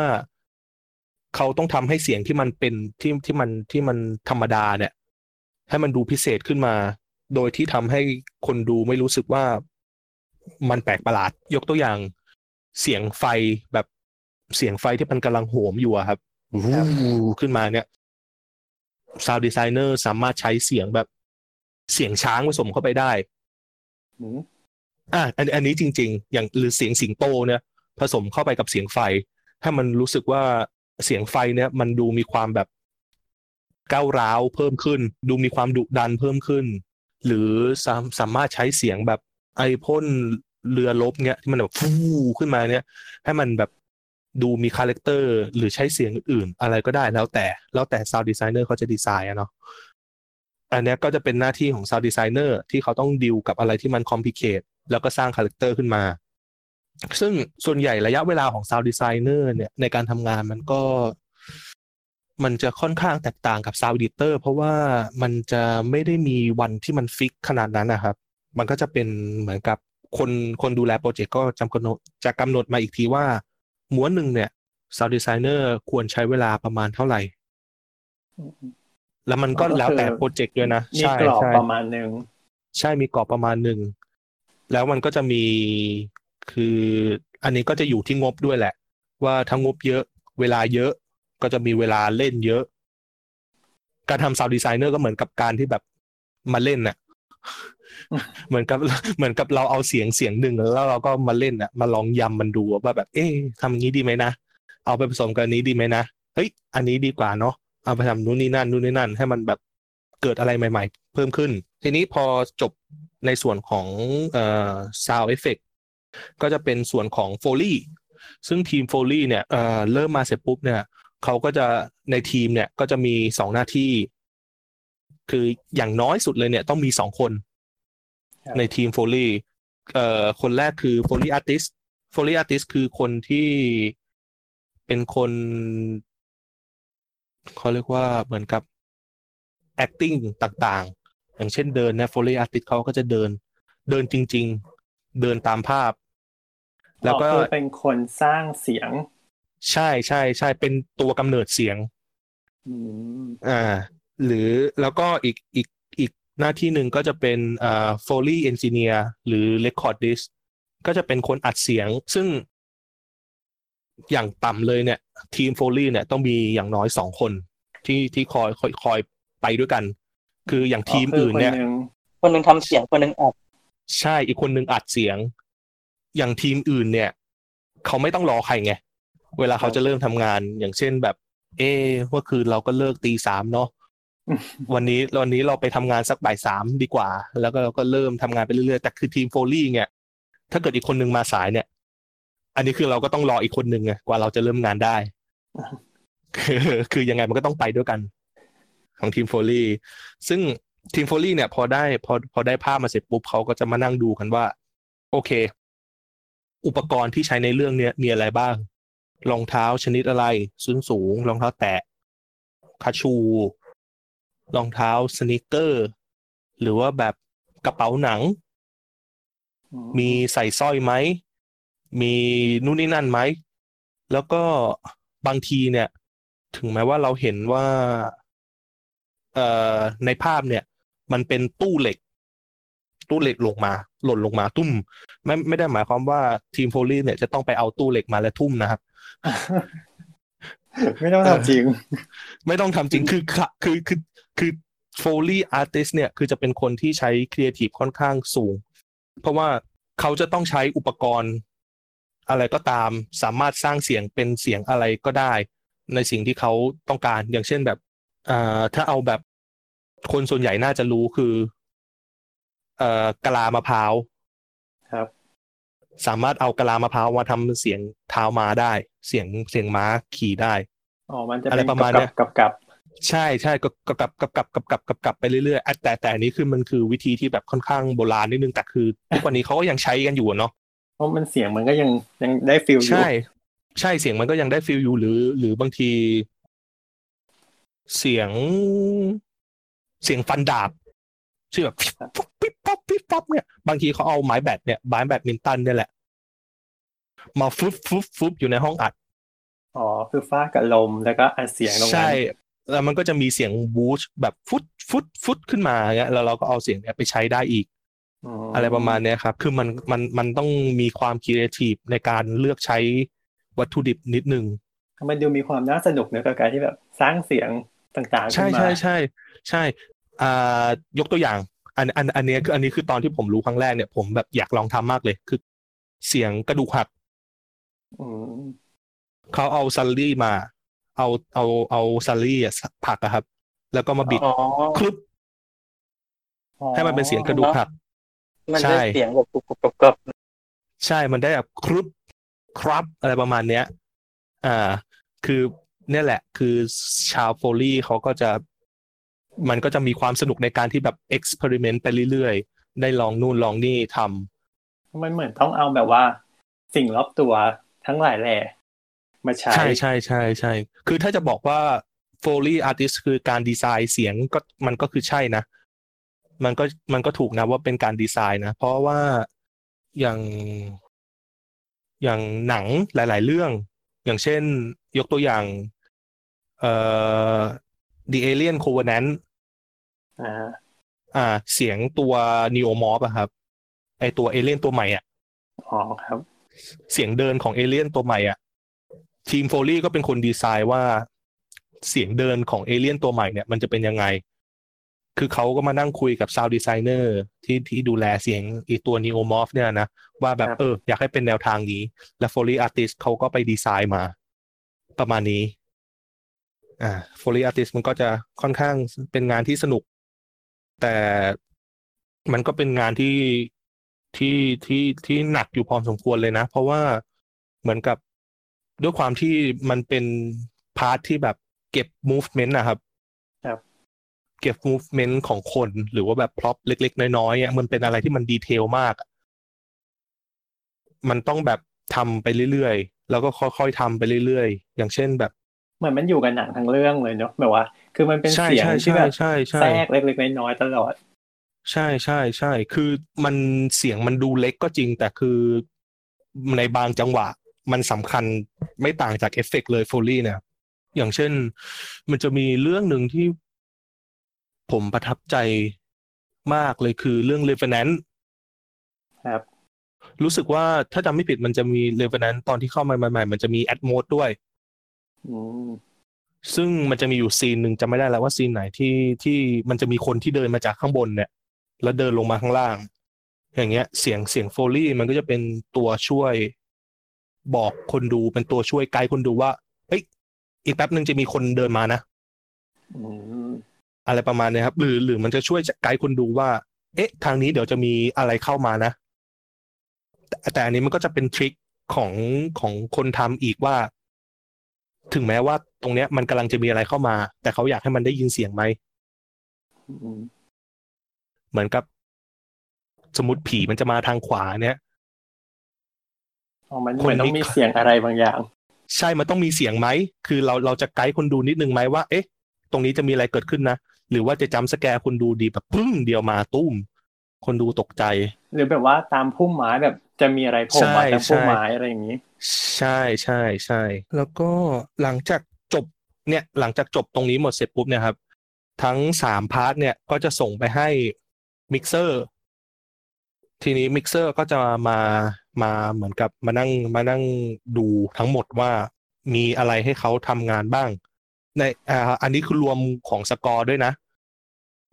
เขาต้องทำให้เสียงที่มันเป็นที่ที่มันที่มันธรรมดาเนี่ยให้มันดูพิเศษขึ้นมาโดยที่ทำให้คนดูไม่รู้สึกว่ามันแปลกประหลาดยกตัวอย่างเสียงไฟแบบเสียงไฟที่มันกำลังโหมอยู่อะครับขึ้นมาเนี่ยซาวด์ดีไซเนอร์สามารถใช้เสียงแบบเสียงช้างผสมเข้าไปได้อ่ะอันอันนี้จริงๆอย่างหรือเสียงสิงโตเนี่ยผสมเข้าไปกับเสียงไฟให้มันรู้สึกว่าเสียงไฟเนี่ยมันดูมีความแบบก้าวร้าวเพิ่มขึ้นดูมีความดุดันเพิ่มขึ้นหรือสามสามารถใช้เสียงแบบไอพ่นเรือลบเนี่ยที่มันแบบฟูขึ้นมาเนี่ยให้มันแบบดูมีคาแรคเตอร์หรือใช้เสียงอื่นอะไรก็ได้แล้วแต่แล้วแต่ซาวด์ดีไซเนอร์เขาจะดีไซน์อะเนาะอันนี้ก็จะเป็นหน้าที่ของซาวด์ดีไซเนอร์ที่เขาต้องดีลกับอะไรที่มันคอมพลิเคทแล้วก็สร้างคาแรคเตอร์ขึ้นมาซึ่งส่วนใหญ่ระยะเวลาของซาวด์ดีไซเนอร์เนี่ยในการทำงานมันก็มันจะค่อนข้างแตกต่างกับซาวด์เอดิเตอร์เพราะว่ามันจะไม่ได้มีวันที่มันฟิกขนาดนั้นนะครับมันก็จะเป็นเหมือนกับคนคนดูแลโปรเจกต์ก็จำกำหนดจะกำหนดมาอีกทีว่าม้วนหนึ่งเนี่ยซาวด์ดีไซเนอร์ควรใช้เวลาประมาณเท่าไหร่แล้วมันก็แล้วแต่โปรเจกต์ด้วยนะมีกรอบประมาณนึงใช่มีกรอบประมาณนึงแล้วมันก็จะมีคืออันนี้ก็จะอยู่ที่งบด้วยแหละว่าทั้งงบเยอะเวลาเยอะก็จะมีเวลาเล่นเยอะการทำซาวด์ดีไซเนอร์ก็เหมือนกับการที่แบบมาเล่นน่ะเหมือนกับเหมือนกับเราเอาเสียงเสียงหนึ่งแล้วเราก็มาเล่นน่ะมาลองยำมันดูว่าแบบเอ๊ะทำอย่างนี้ดีไหมนะเอาไปผสมกับอันนี้ดีไหมนะเฮ้ยอันนี้ดีกว่าเนาะเอาไปทำนู่นนี่นั่นนู่นนี่นั่นให้มันแบบเกิดอะไรใหม่ๆเพิ่มขึ้นทีนี้พอจบในส่วนของเอ่อ sound effect ก็จะเป็นส่วนของ Foley ซึ่งทีม Foley เนี่ยเอ่อเริ่มมาเสร็จปุ๊บเนี่ยเขาก็จะในทีมเนี่ยก็จะมีสองหน้าที่คืออย่างน้อยสุดเลยเนี่ยต้องมีสองคนในทีม Foley เอ่อคนแรกคือ Foley Artist Foley Artist คือคนที่เป็นคนเขาเรียกว่าเหมือนกับ acting ต่างๆอย่างเช่นเดินนะ Foley Artist เขาก็จะเดินเดินจริงๆเดินตามภาพแล้วก็เป็นคนสร้างเสียงใช่ใช่ใช่เป็นตัวกำเนิดเสียงอ่าหรือแล้วก็อีกอีกอีกหน้าที่หนึ่งก็จะเป็นอ่า Foley Engineer หรือ Recordist ก็จะเป็นคนอัดเสียงซึ่งอย่างต่ำเลยเนี่ยทีม Foley เนี่ยต้องมีอย่างน้อยสองคนที่ที่คอยคอยคอยไปด้วยกันคืออย่างทีมอื่นเนี่ยคนนึงทำเสียงคนนึงอัดใช่อีกคนนึงอัดเสียงอย่างทีมอื่นเนี่ยเขาไม่ต้องรอใครไงเวลาเขาจะเริ่มทำงานอย่างเช่นแบบเอ๊ะเมื่อคืนเราก็เลิกตีสามเนาะวันนี้วันนี้เราไปทำงานสักบ่ายสามดีกว่าแล้วก็เราก็เริ่มทำงานไปเรื่อยๆแต่คือทีม Foley เนี่ยถ้าเกิดอีกคนนึงมาสายเนี่ยอันนี้คือเราก็ต้องรออีกคนนึงไงกว่าเราจะเริ่มงานได้ คือยังไงมันก็ต้องไปด้วยกันของทีม Foley ซึ่งทีม Foley เนี่ยพอได้พอพอได้ภาพมาเสร็จปุ๊บเขาก็จะมานั่งดูกันว่าโอเคอุปกรณ์ที่ใช้ในเรื่องเนี้ยมีอะไรบ้างรองเท้าชนิดอะไรส้นสูงรองเท้าแตะคัชชูรองเท้าสนิเกอร์หรือว่าแบบกระเป๋าหนังมีใส่สร้อยไหมมีนู่นนี่นั่นไหมแล้วก็บางทีเนี่ยถึงแม้ว่าเราเห็นว่าเอ่อในภาพเนี่ยมันเป็นตู้เหล็กตู้เหล็กลงมาหล่นลงมาตุ้มไม่ไม่ได้หมายความว่าทีม Foley เนี่ยจะต้องไปเอาตู้เหล็กมาแล้วทุ่มนะครับไม่ต้องทำจริงไม่ต้องทำจริงคือคือคือคือ Foley Artist เนี่ยคือจะเป็นคนที่ใช้ครีเอทีฟค่อนข้างสูงเพราะว่าเขาจะต้องใช้อุปกรณ์ อะไรก็ตามสามารถสร้างเสียงเป็นเสียงอะไรก็ได้ในสิ่งที่เขาต้องการอย่างเช่นแบบอ่าถ้าเอาแบบคนส่วนใหญ่น่าจะรู้คือเอ่อกะลามะพร้าวครับสามารถเอากะลามะพร้าวมาทำเสียงเท้าม้าได้เสียงเสียงม้าขี่ได้อ๋อมันจะเป็นกับๆใช่ๆก็กับๆกับๆๆๆไปเรื่อยๆแต่แต่นี้คือมันคือวิธีที่แบบค่อนข้างโบราณนิดนึงแต่คือทุกวันนี้เค้าก็ยังใช้กันอยู่เนาะเพราะมันเสียงมันก็ยังยังได้ฟีลอยู่ใช่ใช่เสียงมันก็ยังได้ฟีลอยู่หรือหรือบางทีเสียงเสียงฟันดาบชื่อแบบปิ๊บปั๊บปิ๊บปั๊บเนี่ยบางทีเขาเอาไม้แบดเนี่ยไม้แบดมินตันเนี่ยแหละมาฟุบฟุบฟุบอยู่ในห้องอัดอ๋อคือฟ้ากับลมแล้วก็อัดเสียงลงมาใช่แล้วมันก็จะมีเสียงวูชแบบฟุดฟุดฟุดขึ้นมาเงี้ยแล้วเราก็เอาเสียงเนี้ยไปใช้ได้อีกอะไรประมาณเนี้ยครับคือมันมันมันต้องมีความครีเอทีฟในการเลือกใช้วัตถุดิบนิดนึงมันดูมีความน่าสนุกนะกับการที่แบบสร้างเสียงต่างๆขึ้นมาใช่ใช่ใช่อ่ายกตัวอย่างอันอันอันนี้คืออันนี้คือตอนที่ผมรู้ครั้งแรกเนี่ยผมแบบอยากลองทำมากเลยคือเสียงกระดูกหักเขาเอาซัลลี่มาเอาเอาเอาซัลลี่ผักอะครับแล้วก็มาบิดคลุบให้มันเป็นเสียงกระดูกหักมันได้เสียงแบบกรุบกรุบกรุบใช่มันได้แบบคลุบครับอะไรประมาณเนี้ยอ่าคือเนี่ยแหละคือชาวโฟลี่เขาก็จะมันก็จะมีความสนุกในการที่แบบเอ็กซ์เพริเมนต์ไปเรื่อยๆได้ลองนู่นลองนี่ทำมันเหมือนต้องเอาแบบว่าสิ่งรอบตัวทั้งหลายแหล่มาใช้ใช่ใช่ใช่ใช่คือถ้าจะบอกว่าโฟลี่อาร์ติสต์คือการดีไซน์เสียงก็มันก็คือใช่นะมันก็มันก็ถูกนะว่าเป็นการดีไซน์นะเพราะว่าอย่างอย่างหนังหลายๆเรื่องอย่างเช่นยกตัวอย่างเอ่อ The Alien Covenant อ่าอ่าเสียงตัว Neomorph อ่ะครับไอตัว Alien ตัวใหม่อ่ะอ๋อครับเสียงเดินของ Alien ตัวใหม่อ่ะทีม Foley ก็เป็นคนดีไซน์ว่าเสียงเดินของ Alien ตัวใหม่เนี่ยมันจะเป็นยังไงคือเขาก็มานั่งคุยกับ Sound Designer ที่ที่ดูแลเสียงไอตัว Neomorph เนี่ยนะว่าแบบเอออยากให้เป็นแนวทางนี้แล้ว Foley Artist เขาก็ไปดีไซน์มาประมาณนี้อ่า Foley Artist มันก็จะค่อนข้างเป็นงานที่สนุกแต่มันก็เป็นงานที่ที่ที่ที่หนักอยู่พอสมควรเลยนะเพราะว่าเหมือนกับด้วยความที่มันเป็นพาร์ทที่แบบเก็บ movement นะครับครับเก็บ movement ของคนหรือว่าแบบพล็อปเล็กๆน้อยๆอ่ะมันเป็นอะไรที่มันดีเทลมากมันต้องแบบทำไปเรื่อยๆแล้วก็ค่อยๆทำไปเรื่อยๆอย่างเช่นแบบเหมือนมันอยู่กับหนังทั้งเรื่องเลยเนาะแบบว่าคือมันเป็นเสียงที่แบบแทรกเล็กๆน้อยๆตลอดใช่ๆๆคือมันเสียงมันดูเล็กก็จริงแต่คือในบางจังหวะมันสำคัญไม่ต่างจากเอฟเฟกต์เลย Foley เนี่ยอย่างเช่นมันจะมีเรื่องหนึ่งที่ผมประทับใจมากเลยคือเรื่อง Revenant ครับรู้สึกว่าถ้าจำไม่ผิดมันจะมี Revenant ตอนที่เข้ามาใหม่ๆมันจะมี Atmos ด้วยซึ่งมันจะมีอยู่ซีนหนึ่งจำไม่ได้แล้วว่าซีนไหนที่ที่มันจะมีคนที่เดินมาจากข้างบนเนี่ยแล้วเดินลงมาข้างล่างอย่างเงี้ยเสียงเสียง Foley มันก็จะเป็นตัวช่วยบอกคนดูเป็นตัวช่วยไกด์คนดูว่าเฮ้ยอีกแป๊บนึงจะมีคนเดินมานะอะไรประมาณนี้ครับหรือหรือมันจะช่วยไกด์คนดูว่าเอ๊ะทางนี้เดี๋ยวจะมีอะไรเข้ามานะแต่แต่อันนี้มันก็จะเป็นทริคของของคนทำอีกว่าถึงแม้ว่าตรงเนี้ยมันกำลังจะมีอะไรเข้ามาแต่เขาอยากให้มันได้ยินเสียงไหมเหมือนกับสมมุติผีมันจะมาทางขวาเนี้ยอ๋อมันเหมือนต้องมีเสียงอะไรบางอย่างใช่มันต้องมีเสียงไหมคือเราเราจะไกด์คนดูนิดนึงไหมว่าเอ๊ะตรงนี้จะมีอะไรเกิดขึ้นนะหรือว่าจะจัมป์สแกร์คนดูดีแบบปึ้งเดียวมาตุ้มคนดูตกใจหรือแบบว่าตามพุ่มไม้แบบจะมีอะไรโผล่มาตามพุ่มไม้อะไรอย่างนี้ใช่ใช่ใช่แล้วก็หลังจากจบเนี่ยหลังจากจบตรงนี้หมดเสร็จปุ๊บเนี่ยครับทั้งสามพาร์ทเนี่ยก็จะส่งไปให้มิกเซอร์ทีนี้มิกเซอร์ก็จะมามาเหมือนกับมานั่งมานั่งดูทั้งหมดว่ามีอะไรให้เขาทำงานบ้างในอ่าอันนี้คือรวมของสกอร์ด้วยนะ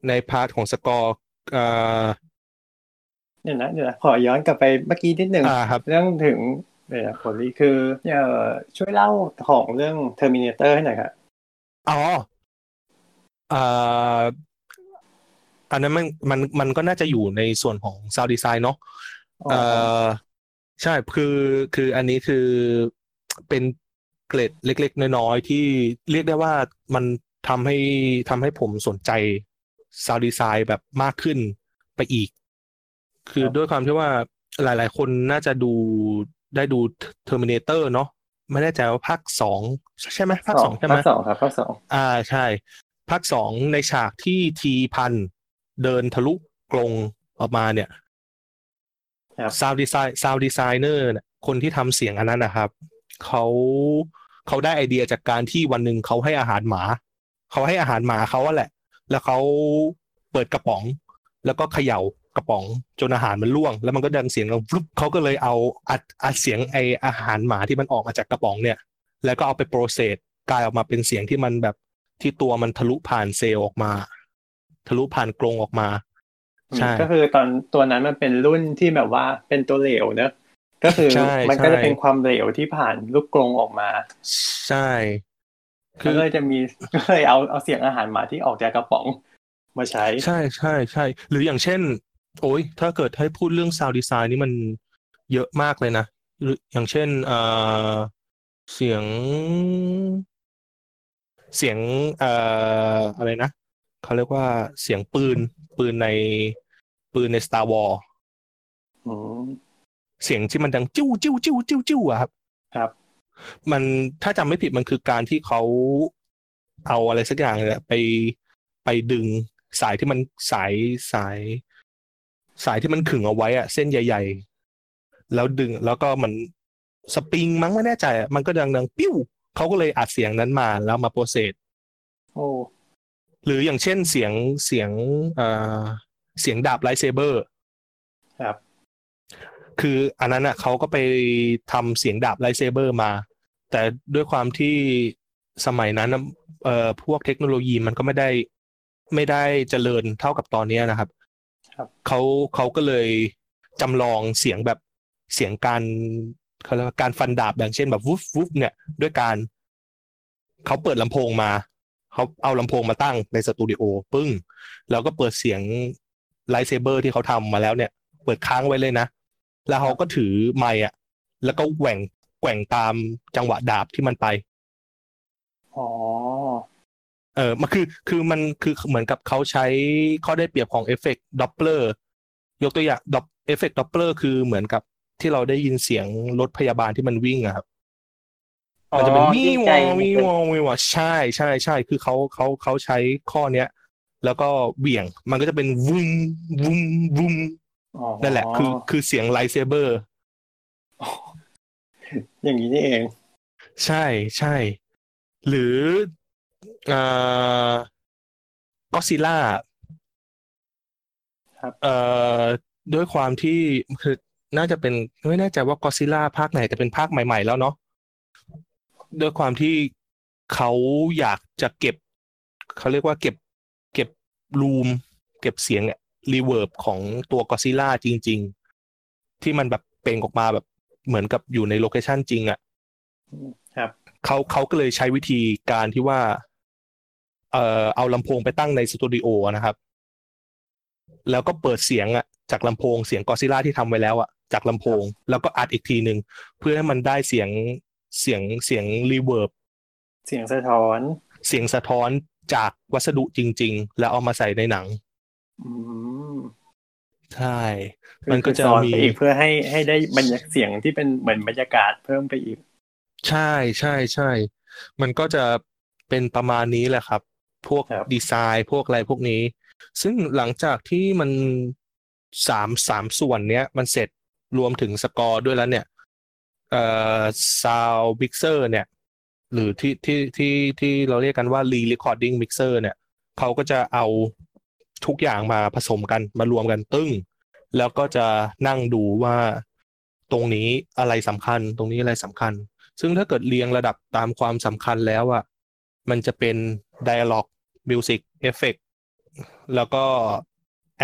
ในพาร์ทของสกอร์อ่าเนี่ยนะเดี๋ยวขอย้อนกลับไปเมื่อกี้นิดนึงเรื่องถึง เออผลนี้คือเนี่ยช่วยเล่าของเรื่อง Terminator ให้หน่อยครับอ๋อเอ่ออันนั้นมันมันมันก็น่าจะอยู่ในส่วนของ Sound Design เนาะเอ่อใช่คือคืออันนี้คือเป็นเกร็ดเล็กๆน้อยๆที่เรียกได้ว่ามันทำให้ทำให้ผมสนใจ Sound Design แบบมากขึ้นไปอีกคือด้วยความที่ว่าหลายๆคนน่าจะดูได้ดู Terminator เนาะไม่แน่ใจว่าภาคสองใช่มั้ยภาคสองใช่มั้ยภาคสองครับภาคสองอ่าใช่ภาคสองในฉากที่ทีพันเดินทะลุกรงออกมาเนี่ยครับ Sound Design Sound Designer เนี่ยคนที่ทำเสียงอันนั้นนะครับเขาเขาได้ไอเดียจากการที่วันนึงเขาให้อาหารหมาเขาให้อาหารหมาเขาแหละแล้วเขาเปิดกระป๋องแล้วก็เขย่ากระป๋องจนอาหารมันร่วงแล้วมันก็ดังเสียงฟลุ๊ปเขาก็เลยเอาอัดอัดเสียงไออาหารหมาที่มันออกมาจากกระป๋องเนี่ยแล้วก็เอาไปโปรเซสกลายออกมาเป็นเสียงที่มันแบบที่ตัวมันทะลุผ่านเซลล์ออกมาทะลุผ่านกรงออกมาใช่ก็คือตอนตัวนั้นมันเป็นรุ่นที่แบบว่าเป็นตัวเหลวนะก็คือมันก็จะเป็นความเหลวที่ผ่านลูกกรงออกมาใช่ก็เลยจะมีก็เลยเอาเอาเสียงอาหารหมาที่ออกจากกระป๋องมาใช้ใช่ใช่ใช่หรืออย่างเช่นโอ้ยถ้าเกิดให้พูดเรื่อง sound design นี่มันเยอะมากเลยนะอย่างเช่นเอ่อเสียงเสียงเอ่ออะไรนะเขาเรียกว่าเสียงปืนปืนในปืนใน Star Wars อ๋อเสียงที่มันดังจิ้วจิ้วจิ้วจิ้วจิ้วอะครับครับมันถ้าจำไม่ผิดมันคือการที่เขาเอาอะไรสักอย่างเนี่ยไปไปดึงสายที่มันสายสายสายที่มันขึงเอาไว้อะเส้นใหญ่ๆแล้วดึงแล้วก็มันสปริงมั้งไม่แน่ใจมันก็ดังๆปิ้วเขาก็เลยอัดเสียงนั้นมาแล้วมาโปรเซสโอ้หรืออย่างเช่นเสียงเสียงเอ่อเสียงดาบไลท์เซเบอร์ครับคืออันนั้นอะเขาก็ไปทำเสียงดาบไลท์เซเบอร์มาแต่ด้วยความที่สมัยนั้นเอ่อพวกเทคโนโลยีมันก็ไม่ได้ไม่ได้เจริญเท่ากับตอนนี้นะครับเขาเขาก็เลยจำลองเสียงแบบเสียงการเขาเรียกว่าการฟันดาบอย่างเช่นแบบวุ๊บวุ๊บเนี่ยด้วยการเขาเปิดลำโพงมาเขาเอาลำโพงมาตั้งในสตูดิโอปึ้งแล้วก็เปิดเสียงไลท์เซเบอร์ที่เขาทำมาแล้วเนี่ยเปิดค้างไว้เลยนะแล้วเขาก็ถือไมค์อ่ะแล้วก็แหว่งแกว่งตามจังหวะดาบที่มันไปอ๋อเออมันคือคือมันคือเหมือนกับเขาใช้ข้อได้เปรียบของเอฟเฟกต์ด็อปเปอร์ยกตัวอย่างด็อปเอฟเฟกต์ด็อปเปอร์คือเหมือนกับที่เราได้ยินเสียงรถพยาบาลที่มันวิ่งอะครับมันจะเป็นวีวอวีวอวีวอใช่ใช่ใช่คือเขาเขาเขาใช้ข้อเนี้ยแล้วก็เหวี่ยงมันก็จะเป็นวุ้มวุ้มวุ้มนั่นแหละคือคือเสียงไลท์เซเบอร์อย่างนี้นี่เองใช่ใช่หรืออ่าก็ซิล่าครับเอ่อด้วยความที่คือน่าจะเป็นไม่แน่ใจว่าก็ซิล่าภาคไหนแต่เป็นภาคใหม่ๆแล้วเนาะด้วยความที่เขาอยากจะเก็บเขาเรียกว่าเก็บเก็บรูมเก็บเสียงรีเวิร์บของตัวก็ซิล่าจริงๆที่มันแบบเปล่งออกมาแบบเหมือนกับอยู่ในโลเคชั่นจริงอ่ะครับเขาเขาก็เลยใช้วิธีการที่ว่าเอ่อเอาลำโพงไปตั้งในสตูดิโอนะครับแล้วก็เปิดเสียงอ่ะจากลำโพงเสียงกอซิล่าที่ทำไว้แล้วอ่ะจากลำโพงแล้วก็อัดอีกทีนึงเพื่อให้มันได้เสียงเสียงเสียงรีเวิร์บเสียงสะท้อนเสียงสะท้อนจากวัสดุจริงๆแล้วเอามาใส่ในหนังอืมใช่มันก็จะมีอีกเพื่อให้ให้ได้บรรยากาศเสียงที่เป็นเหมือนบรรยากาศเพิ่มไปอีกใช่ใช่ใช่มันก็จะเป็นประมาณนี้แหละครับพวกดีไซน์พวกอะไรพวกนี้ซึ่งหลังจากที่มันสาม สามส่วนเนี้ยมันเสร็จรวมถึงสกอร์ด้วยแล้วเนี่ยเอ่อ Sound Mixer เนี่ยหรือที่ที่ที่ที่เราเรียกกันว่า Re-recording Mixer เนี่ยเขาก็จะเอาทุกอย่างมาผสมกันมารวมกันตึ้งแล้วก็จะนั่งดูว่าตรงนี้อะไรสำคัญตรงนี้อะไรสำคัญซึ่งถ้าเกิดเรียงระดับตามความสำคัญแล้วอ่ะมันจะเป็น dialogue music effect แล้วก็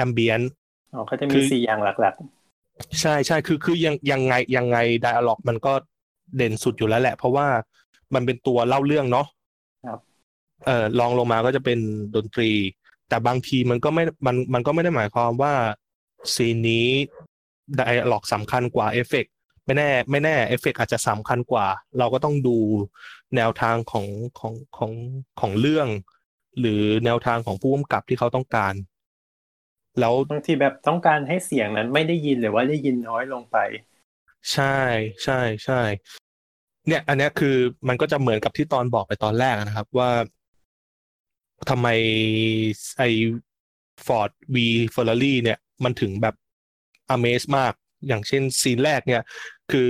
ambient อ๋อเขาจะมีสี่อย่างหลัก ใช่ๆคือคือยังยังไงยังไง dialogue มันก็เด่นสุดอยู่แล้วแหละเพราะว่ามันเป็นตัวเล่าเรื่องเนาะครับเอ่อรองลงมาก็จะเป็นดนตรีแต่บางทีมันก็ไม่มันมันก็ไม่ได้หมายความว่าซีนนี้ dialogue สำคัญกว่า effect ไม่แน่ไม่แน่ effect อาจจะสำคัญกว่าเราก็ต้องดูแนวทางของของของของเรื่องหรือแนวทางของผู้กำกับที่เขาต้องการแล้วบางทีแบบต้องการให้เสียงนั้นไม่ได้ยินหรือว่าได้ยินน้อยลงไปใช่ใช่ใช่เนี่ยอันนี้คือมันก็จะเหมือนกับที่ตอนบอกไปตอนแรกนะครับว่าทำไมไอ้ Ford V Ferrari เนี่ยมันถึงแบบ amaze มากอย่างเช่นซีนแรกเนี่ยคือ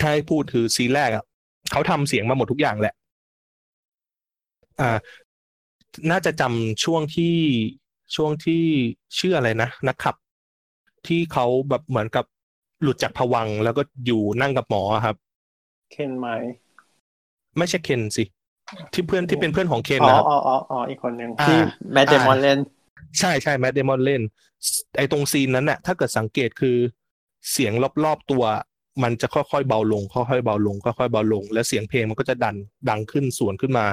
ถ้าให้พูดคือซีนแรกอ่ะเขาทำเสียงมาหมดทุกอย่างแหละอ่าน่าจะจำช่วงที่ช่วงที่ชื่ออะไรนะนักขับที่เขาแบบเหมือนกับหลุดจากภวังค์แล้วก็อยู่นั่งกับหมอครับเคนไหมไม่ใช่เคนสิที่เพื่อนที่เป็นเพื่อนของเคนนะครับอ๋ออ๋ออ๋ออีกคนหนึ่งที่แมดเดมอนเล่นใช่ใช่แมดเดมอนเล่นไอตรงซีนนั้นน่ะถ้าเกิดสังเกตคือเสียงรอบๆตัวมันจะค่อยๆเบาลงค่อยๆเบาลงค่อยๆเบาลงและเสียงเพลงมันก็จะดันดังขึ้นสวนขึ้นมา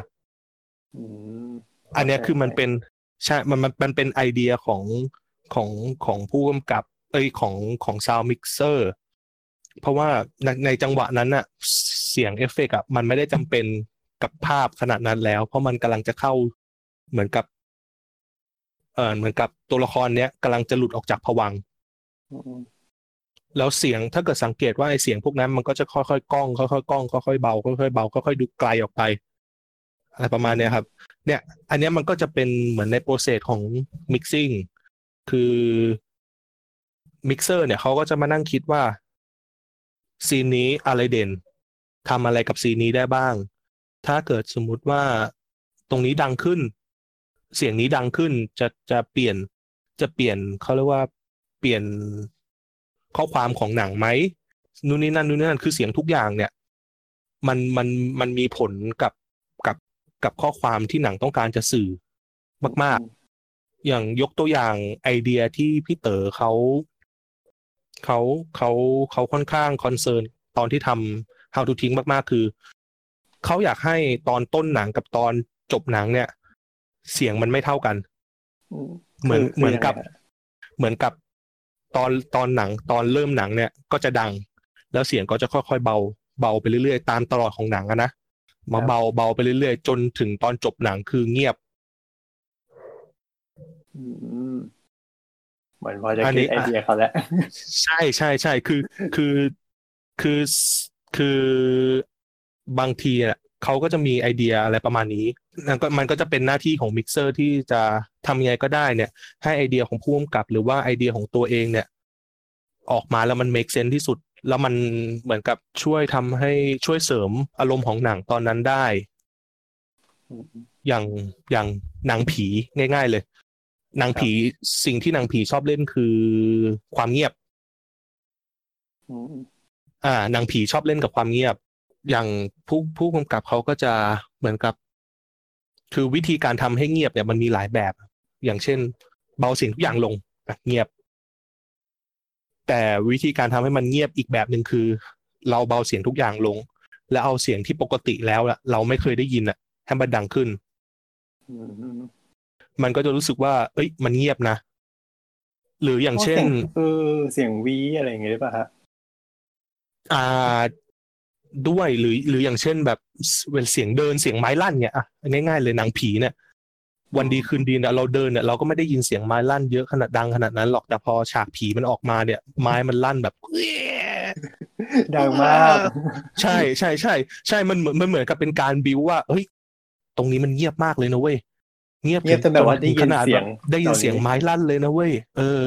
อันนี้คือมันเป็นใช่มันมันมันเป็นไอเดียของของของผู้กำกับเอ้ยของของซาวด์มิกเซอร์เพราะว่าในในจังหวะนั้นน่ะเสียงเอฟเฟกต์อ่ะมันไม่ได้จำเป็นกับภาพขนาดนั้นแล้วเพราะมันกำลังจะเข้าเหมือนกับเออเหมือนกับตัวละครเนี้ยกำลังจะหลุดออกจากภวังค์แล้วเสียงถ้าเกิดสังเกตว่าไอเสียงพวกนั้นมันก็จะค่อยๆก้องค่อยๆก้องค่อยๆเบาค่อยๆเบาค่อยๆดูไกลออกไปอะไรประมาณเนี้ยครับเนี่ยอันนี้มันก็จะเป็นเหมือนในโปรเซสของ mixing คือ mixer เนี่ยเขาก็จะมานั่งคิดว่าซีนนี้อะไรเด่นทำอะไรกับซีนนี้ได้บ้างถ้าเกิดสมมุติว่าตรงนี้ดังขึ้นเสียงนี้ดังขึ้นจะจะเปลี่ยนจะเปลี่ยนเขาเรียกว่าเปลี่ยนข้อความของหนังไหมนู่นนี่นั่นนู่นนี่นั่นคือเสียงทุกอย่างเนี่ยมันมันมันมีผลกับกับข้อความที่หนังต้องการจะสื่อมากๆอย่างยกตัวอย่างไอเดียที่พี่เต๋อเขาเขาเขาเขาค่อนข้างคอนเซิร์นตอนที่ทำ How to ทิ้งมากๆคือเขาอยากให้ตอนต้นหนังกับตอนจบหนังเนี่ยเสียงมันไม่เท่ากันเหมือนเหมือนกับเหมือนกับตอนตอนหนังตอนเริ่มหนังเนี่ยก็จะดังแล้วเสียงก็จะค่อยๆเบาเบาไปเรื่อยๆตามตลอดของหนังอะนะมาเบาเบาไปเรื่อยๆจนถึงตอนจบหนังคือเงียบเหมือนพอจะคิดไอเดียเขาแล้วใช่ใช่ใช่คือคือคือคือบางทีอ่ะเขาก็จะมีไอเดียอะไรประมาณนี้มันก็จะเป็นหน้าที่ของมิกเซอร์ที่จะทำยังไงก็ได้เนี่ยให้ไอเดียของผู้กำกับหรือว่าไอเดียของตัวเองเนี่ยออกมาแล้วมัน make sense ที่สุดแล้วมันเหมือนกับช่วยทำให้ช่วยเสริมอารมณ์ของหนังตอนนั้นได้อย่างอย่างหนังผีง่ายๆเลยหนังผีสิ่งที่หนังผีชอบเล่นคือความเงียบอ่าหนังผีชอบเล่นกับความเงียบอย่างผู้ผู้กำกับเขาก็จะเหมือนกับคือวิธีการทำให้เงียบเนี่ยมันมีหลายแบบอย่างเช่นเบาเสียงทุกอย่างลงเงียบแต่วิธีการทำให้มันเงียบอีกแบบนึงคือเราเบาเสียงทุกอย่างลงแล้วเอาเสียงที่ปกติแล้วล่ะเราไม่เคยได้ยินน่ะให้มันดังขึ้นมันก็จะรู้สึกว่าเอ้ยมันเงียบนะหรืออย่างเช่นเออเสียงวีอะไรอย่างเงี้ยได้ป่ะฮะอ่าด้วยหรือหรืออย่างเช่นแบบเสียงเดินเสียงไม้ลั่นเนี่ยอ่ะง่ายๆเลยหนังผีเนี่ยวันดีคืนดีเนี่ยเราเดินเนี่ยเราก็ไม่ได้ยินเสียงไม้ลั่นเยอะขนาดดังขนาดนั้นหรอกแต่พอฉากผีมันออกมาเนี่ยไม้มันลั่นแบบดังมากใช่ใช่ใช่ใช่มันเหมือนมันเหมือนกับเป็นการบิวว่าเฮ้ยตรงนี้มันเงียบมากเลยนะเว้ยเงียบจนแบบว่าได้ยินเสียงได้ยินเสียงไม้ลั่นเลยนะเว้ยเออ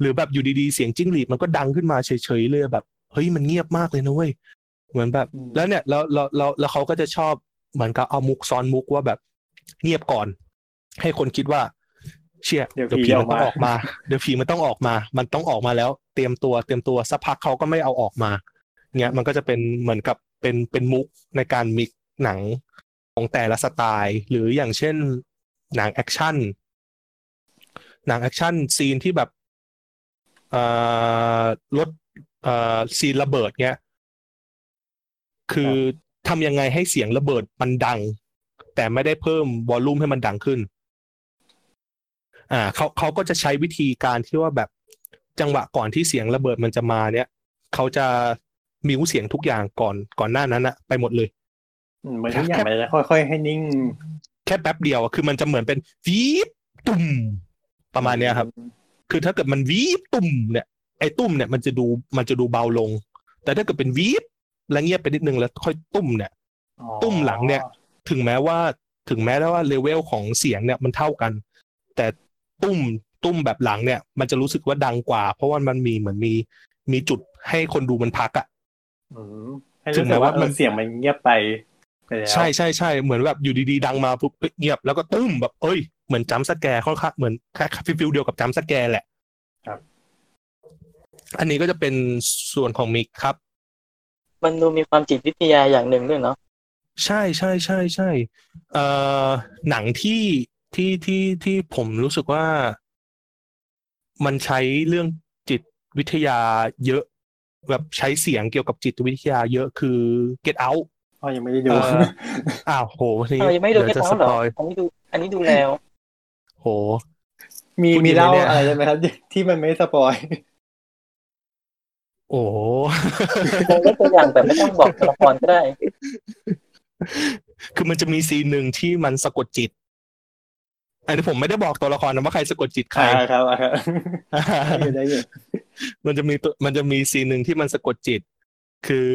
หรือแบบอยู่ดีๆเสียงจิ้งหรีดมันก็ดังขึ้นมาเฉยๆเลยแบบเฮ้ยมันเงียบมากเลยนะเว้ยเหมือนแบบแล้วเนี่ยแล้วแล้วแล้วเขาก็จะชอบเหมือนกับเอามุกซ้อนมุกว่าแบบเงียบก่อนให้คนคิดว่าเชี่ยเดี๋ยวผีมันต้องออกมาเดี๋ยวผีมันต้องออกมามันต้องออกมาแล้วเตรียมตัวเตรียมตัวสักพักเขาก็ไม่เอาออกมาเงี้ยมันก็จะเป็นเหมือนกับเป็นเป็นมุกในการมิกหนังของแต่ละสไตล์หรืออย่างเช่นหนังแอคชั่นหนังแอคชั่นซีนที่แบบ รถซีนระเบิดเงี้ยคือทำยังไงให้เสียงระเบิดมันดังแต่ไม่ได้เพิ่มวอลลุ่มให้มันดังขึ้นอ่าเขาเขาก็จะใช้วิธีการที่ว่าแบบจังหวะก่อนที่เสียงระเบิดมันจะมาเนี่ยเขาจะมิวเสียงทุกอย่างก่อนก่อนหน้านั้นอะไปหมดเลยเหมือนทุกอย่างมันจะค่อยๆให้นิ่งแค่แป๊บเดียวคือมันจะเหมือนเป็นวีบตุ่มประมาณเนี้ยครับคือถ้าเกิดมันวีบตุ่มเนี่ยไอ้ตุ่มเนี่ยมันจะดูมันจะดูเบาลงแต่ถ้าเกิดเป็นวีบแล้วเงียบไปนิดนึงแล้วค่อยตุ่มเนี่ยตุ่มหลังเนี่ยถึงแม้ว่าถึงแม้ว่าเลเวลของเสียงเนี่ยมันเท่ากันแต่ตุ่มตุ่มแบบหลังเนี่ยมันจะรู้สึกว่าดังกว่าเพราะว่ามันมีเหมือนมีมีจุดให้คนดูมันพักอ่ะถึงแม้ว่ามันเสียงมันเงียบไปใช่ใช่ใช่เหมือนแบบอยู่ดีๆดังมาปุ๊บเงียบแล้วก็ตุ้มแบบเอ้ยเหมือนจัมป์สแกร์ค่อนข้างเหมือนแค่ฟิลเดียวกับจัมป์สแกร์แหละครับอันนี้ก็จะเป็นส่วนของมิกครับมันดูมีความจิตวิทยาอย่างหนึ่งด้วยเนาะใช่ใช่ใช่ใช่เอ่อหนังที่ที่ที่ที่ผมรู้สึกว่ามันใช้เรื่องจิตวิทยาเยอะแบบใช้เสียงเกี่ยวกับจิตวิทยาเยอะคือ Get Out อ๋อยังไม่ได้ดูอ้าวโหนี่ยังไม่ดู Get Out เหรออันนี้ดูอันนี้ดูแล้วโหมีมีเล่าอะไรได้มั้ยครับที่มันไม่สปอยโอ้โหผมก็ตัวอย่างแต่ไม่ต้องบอกตัวละครก็ได้คือมันจะมีซีนนึงที่มันสะกดจิตอันนี้ผมไม่ได้บอกตัวละครนะว่าใครสะกดจิตใครครับอยู่ได้อยู่มันจะมีมันจะมีซีนหนึ่งที่มันสะกดจิตคือ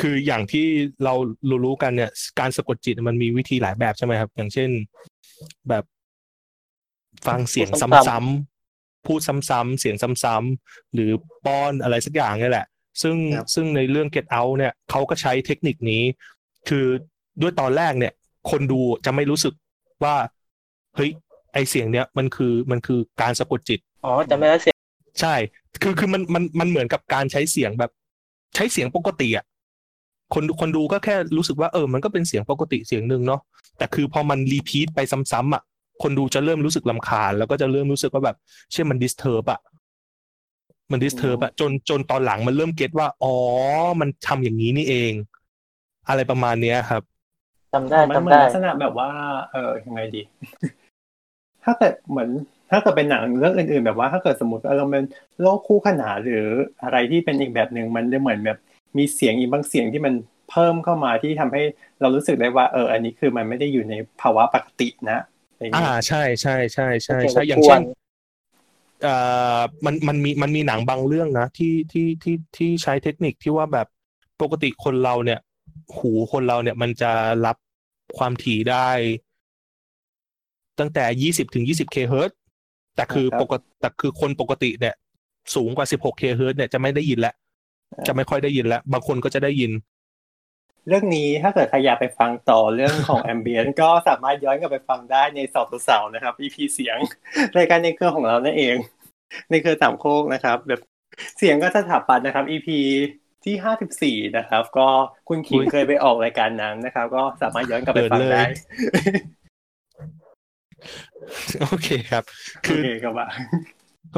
คืออย่างที่เรารู้ๆกันเนี่ยการสะกดจิตมันมีวิธีหลายแบบใช่ไหมครับอย่างเช่นแบบฟังเสียงซ้ำๆพูดซ้ำๆเสียงซ้ำๆหรือป้อนอะไรสักอย่างนี่แหละซึ่งซึ่งในเรื่อง Get Out เนี่ยเขาก็ใช้เทคนิคนี้คือด้วยตอนแรกเนี่ยคนดูจะไม่รู้สึกว่าเฮ้ยไอเสียงเนี้ยมันคือมันคือการสะกดจิตอ๋อจะไม่ได้เสียใช่คือคือมันมันมันเหมือนกับการใช้เสียงแบบใช้เสียงปกติอ่ะคนคนดูก็แค่รู้สึกว่าเออมันก็เป็นเสียงปกติเสียงนึงเนาะแต่คือพอมันรีพีทไปซ้ำๆอ่ะคนดูจะเริ่มรู้สึกรำคาญแล้วก็จะเริ่มรู้สึกว่าแบบเช่นมันดิสเทิร์บอ่ะมันดิสเทิร์บอ่ะจนจนตอนหลังมันเริ่มเก็ทว่าอ๋อมันทำอย่างนี้นี่เองอะไรประมาณเนี้ยครับจำได้จำได้ลักษณะแบบว่าเออยังไงดีถ้าแต่เหมือนถ้าเกิดเป็นหนังเรื่องอื่นๆแบบว่าถ้าเกิดสมมุติว่าเราเป็นโลกคู่ขนานหรืออะไรที่เป็นอีกแบบนึงมันจะเหมือนแบบมีเสียงอีกบางเสียงที่มันเพิ่มเข้ามาที่ทำให้เรารู้สึกได้ว่าเอออันนี้คือมันไม่ได้อยู่ในภาวะปกตินะอ่าใช่ๆๆๆๆใช่อย่างเช่นเอ่อมันมันมีมันมีหนังบางเรื่องนะที่ที่ที่ที่ใช้เทคนิคที่ว่าแบบปกติคนเราเนี่ยหูคนเราเนี่ยมันจะรับความถี่ได้ตั้งแต่ยี่สิบถึง ยี่สิบ กิโลเฮิรตซ์ แต่คือปกติแต่คือคนปกติเนี่ยสูงกว่า สิบหก กิโลเฮิรตซ์ เนี่ยจะไม่ได้ยินแล้วจะไม่ค่อยได้ยินแล้วบางคนก็จะได้ยินเรื่องนี้ถ้าเกิดใครอยากไปฟังต่อเรื่องของ Ambient ก็สามารถย้อนกลับไปฟังได้ในสอบตัวสาวนะครับ อี พี เสียงรายการในเครือของเรานั่นเองในเครือสามโคกนะครับแบบเสียงก็สถาปัตย์นะครับ อี พี ที่ห้าสิบสี่นะครับก็คุณขิงเคยไปออกรายการนั้นนะครับก็สามารถย้อนกลับไปฟังได้โอเคครับคือ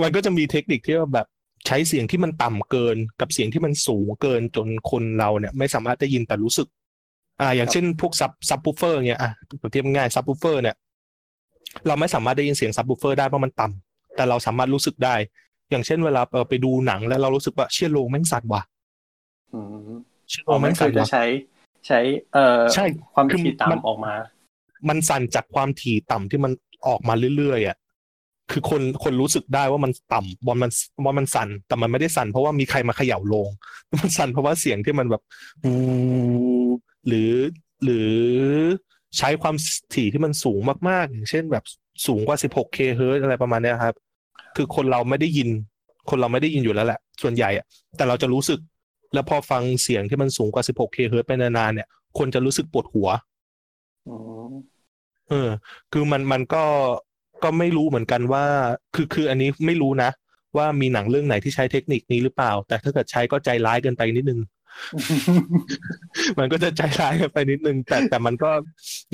มันก็จะมีเทคนิคที่ว่าแบบใช้เสียงที่มันต่ำเกินกับเสียงที่มันสูงเกินจนคนเราเนี่ยไม่สามารถได้ยินแต่รู้สึกอ่าอย่างเช่นพวกซับซับวูฟเฟอร์เนี่ยอ่ะผมเทียบง่ายซับวูฟเฟอร์เนี่ยเราไม่สามารถได้ยินเสียงซับวูฟเฟอร์ได้เพราะมันต่ำแต่เราสามารถรู้สึกได้อย่างเช่นเวลาไปดูหนังแล้วเรารู้สึกว่าเชี่ยโลงแม่งสั่นว่ะอืมเชี่ยโลงแม่งสั่นว่ะใช้ใช้เอ่อความถี่ต่ำออกมามันสั่นจากความถี่ต่ำที่มันออกมาเรื่อยๆอ่ะคือคนคนรู้สึกได้ว่ามันต่ำบอลมันบอลมันสั่นแต่มันไม่ได้สั่นเพราะว่ามีใครมาเขย่าลงมันสั่นเพราะว่าเสียงที่มันแบบบูหรือหรือใช้ความถี่ที่มันสูงมากๆอย่างเช่นแบบสูงกว่า สิบหก กิโลเฮิรตซ์ อะไรประมาณนี้ครับคือคนเราไม่ได้ยินคนเราไม่ได้ยินอยู่แล้วแหละส่วนใหญ่อ่ะแต่เราจะรู้สึกแล้วพอฟังเสียงที่มันสูงกว่า สิบหก กิโลเฮิรตซ์ ไปนานๆเนี่ยคนจะรู้สึกปวดหัวเออคือมันมันก็ก็ไม่รู้เหมือนกันว่าคือคืออันนี้ไม่รู้นะว่ามีหนังเรื่องไหนที่ใช้เทคนิคนี้หรือเปล่าแต่ถ้าเกิดใช้ก็ใจร้ายเกินไปนิดนึง มันก็จะใจร้ายเกินไปนิดนึงแต่แต่มันก็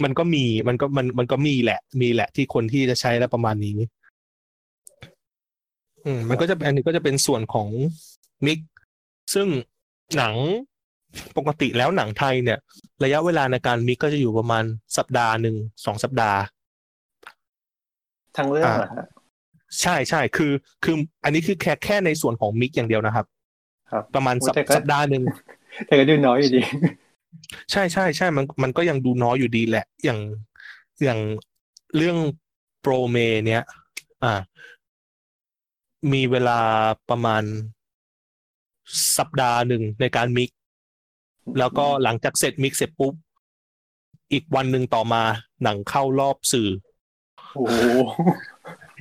มันก็มีมันก็มันมันก็มีแหละมีแหละที่คนที่จะใช้แล้วประมาณนี้ อืมมันก็จะอันนี้ก็จะเป็นส่วนของมิกซึ่งหนังปกติแล้วหนังไทยเนี่ยระยะเวลาในการมิกก็จะอยู่ประมาณสัปดาห์หนึ่งสองสัปดาห์ทางเรื่องอ่ะใช่ใช่คือคืออันนี้คือแค่แค่ในส่วนของมิกอย่างเดียวนะครับครับประมาณสัปดาห์หนึ่งแต่ก็ดูน้อยอยู่ดีใช่ใช่ใช่มันมันก็ยังดูน้อยอยู่ดีแหละอย่างอย่างเรื่องโปรเมเนี้ยอ่ามีเวลาประมาณสัปดาห์หนึ่งในการมิกแล้วก็หลังจากเสร็จมิกเสร็จปุ๊บอีกวันหนึ่งต่อมาหนังเข้ารอบสื่อโอ้โห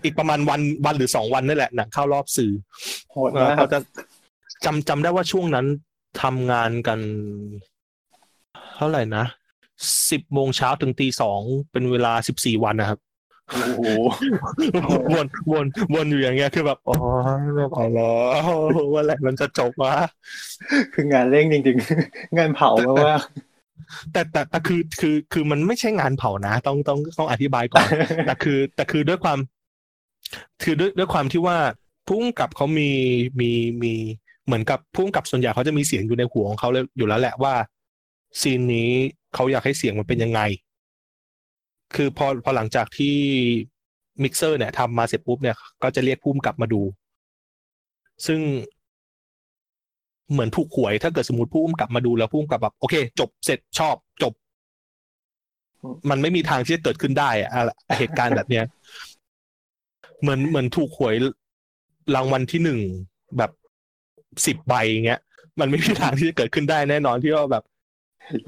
อีกประมาณวันวันหรือสองวันนี่แหละหนังเข้ารอบสื่อโหดมากเขาจะจำจำได้ว่าช่วงนั้นทำงานกันเท่าไหร่นะสิบโมงเช้าถึงตีสองเป็นเวลาสิบสี่วันนะครับโอ้โหวนวนวนอยู่อย่างเงี้ยคือแบบอ๋อแบบอ๋อว่าอะไรมันจะจบวะคืองานเร่งจริงๆงานเผาเพราะว่าแต่แต่แต่คือคือคือมันไม่ใช่งานเผานะต้องต้องต้องอธิบายก่อนแต่คือแต่คือด้วยความคือด้วยด้วยความที่ว่าพุ่งกับเขามีมีมีเหมือนกับพุ่งกับส่วนใหญ่เขาจะมีเสียงอยู่ในหัวของเขาเลยอยู่แล้วแหละว่าซีนนี้เขาอยากให้เสียงมันเป็นยังไงคือพอพอหลังจากที่มิกเซอร์เนี่ยทำมาเสร็จปุ๊บเนี่ยก็จะเรียกพุ่มกลับมาดูซึ่งเหมือนถูกหวยถ้าเกิดสมมติพุ่มกลับมาดูแล้วพุ่มกลับแบบโอเคจบเสร็จชอบจบมันไม่มีทางที่จะเกิดขึ้นได้อะเหตุการณ์แบบเนี้ยเหมือนเหมือนถูกหวยรางวัลที่หนึ่งแบบสิบใบอย่างเงี้ยมันไม่มีทางที่จะเกิดขึ้นได้แน่นอนที่ว่าแบบ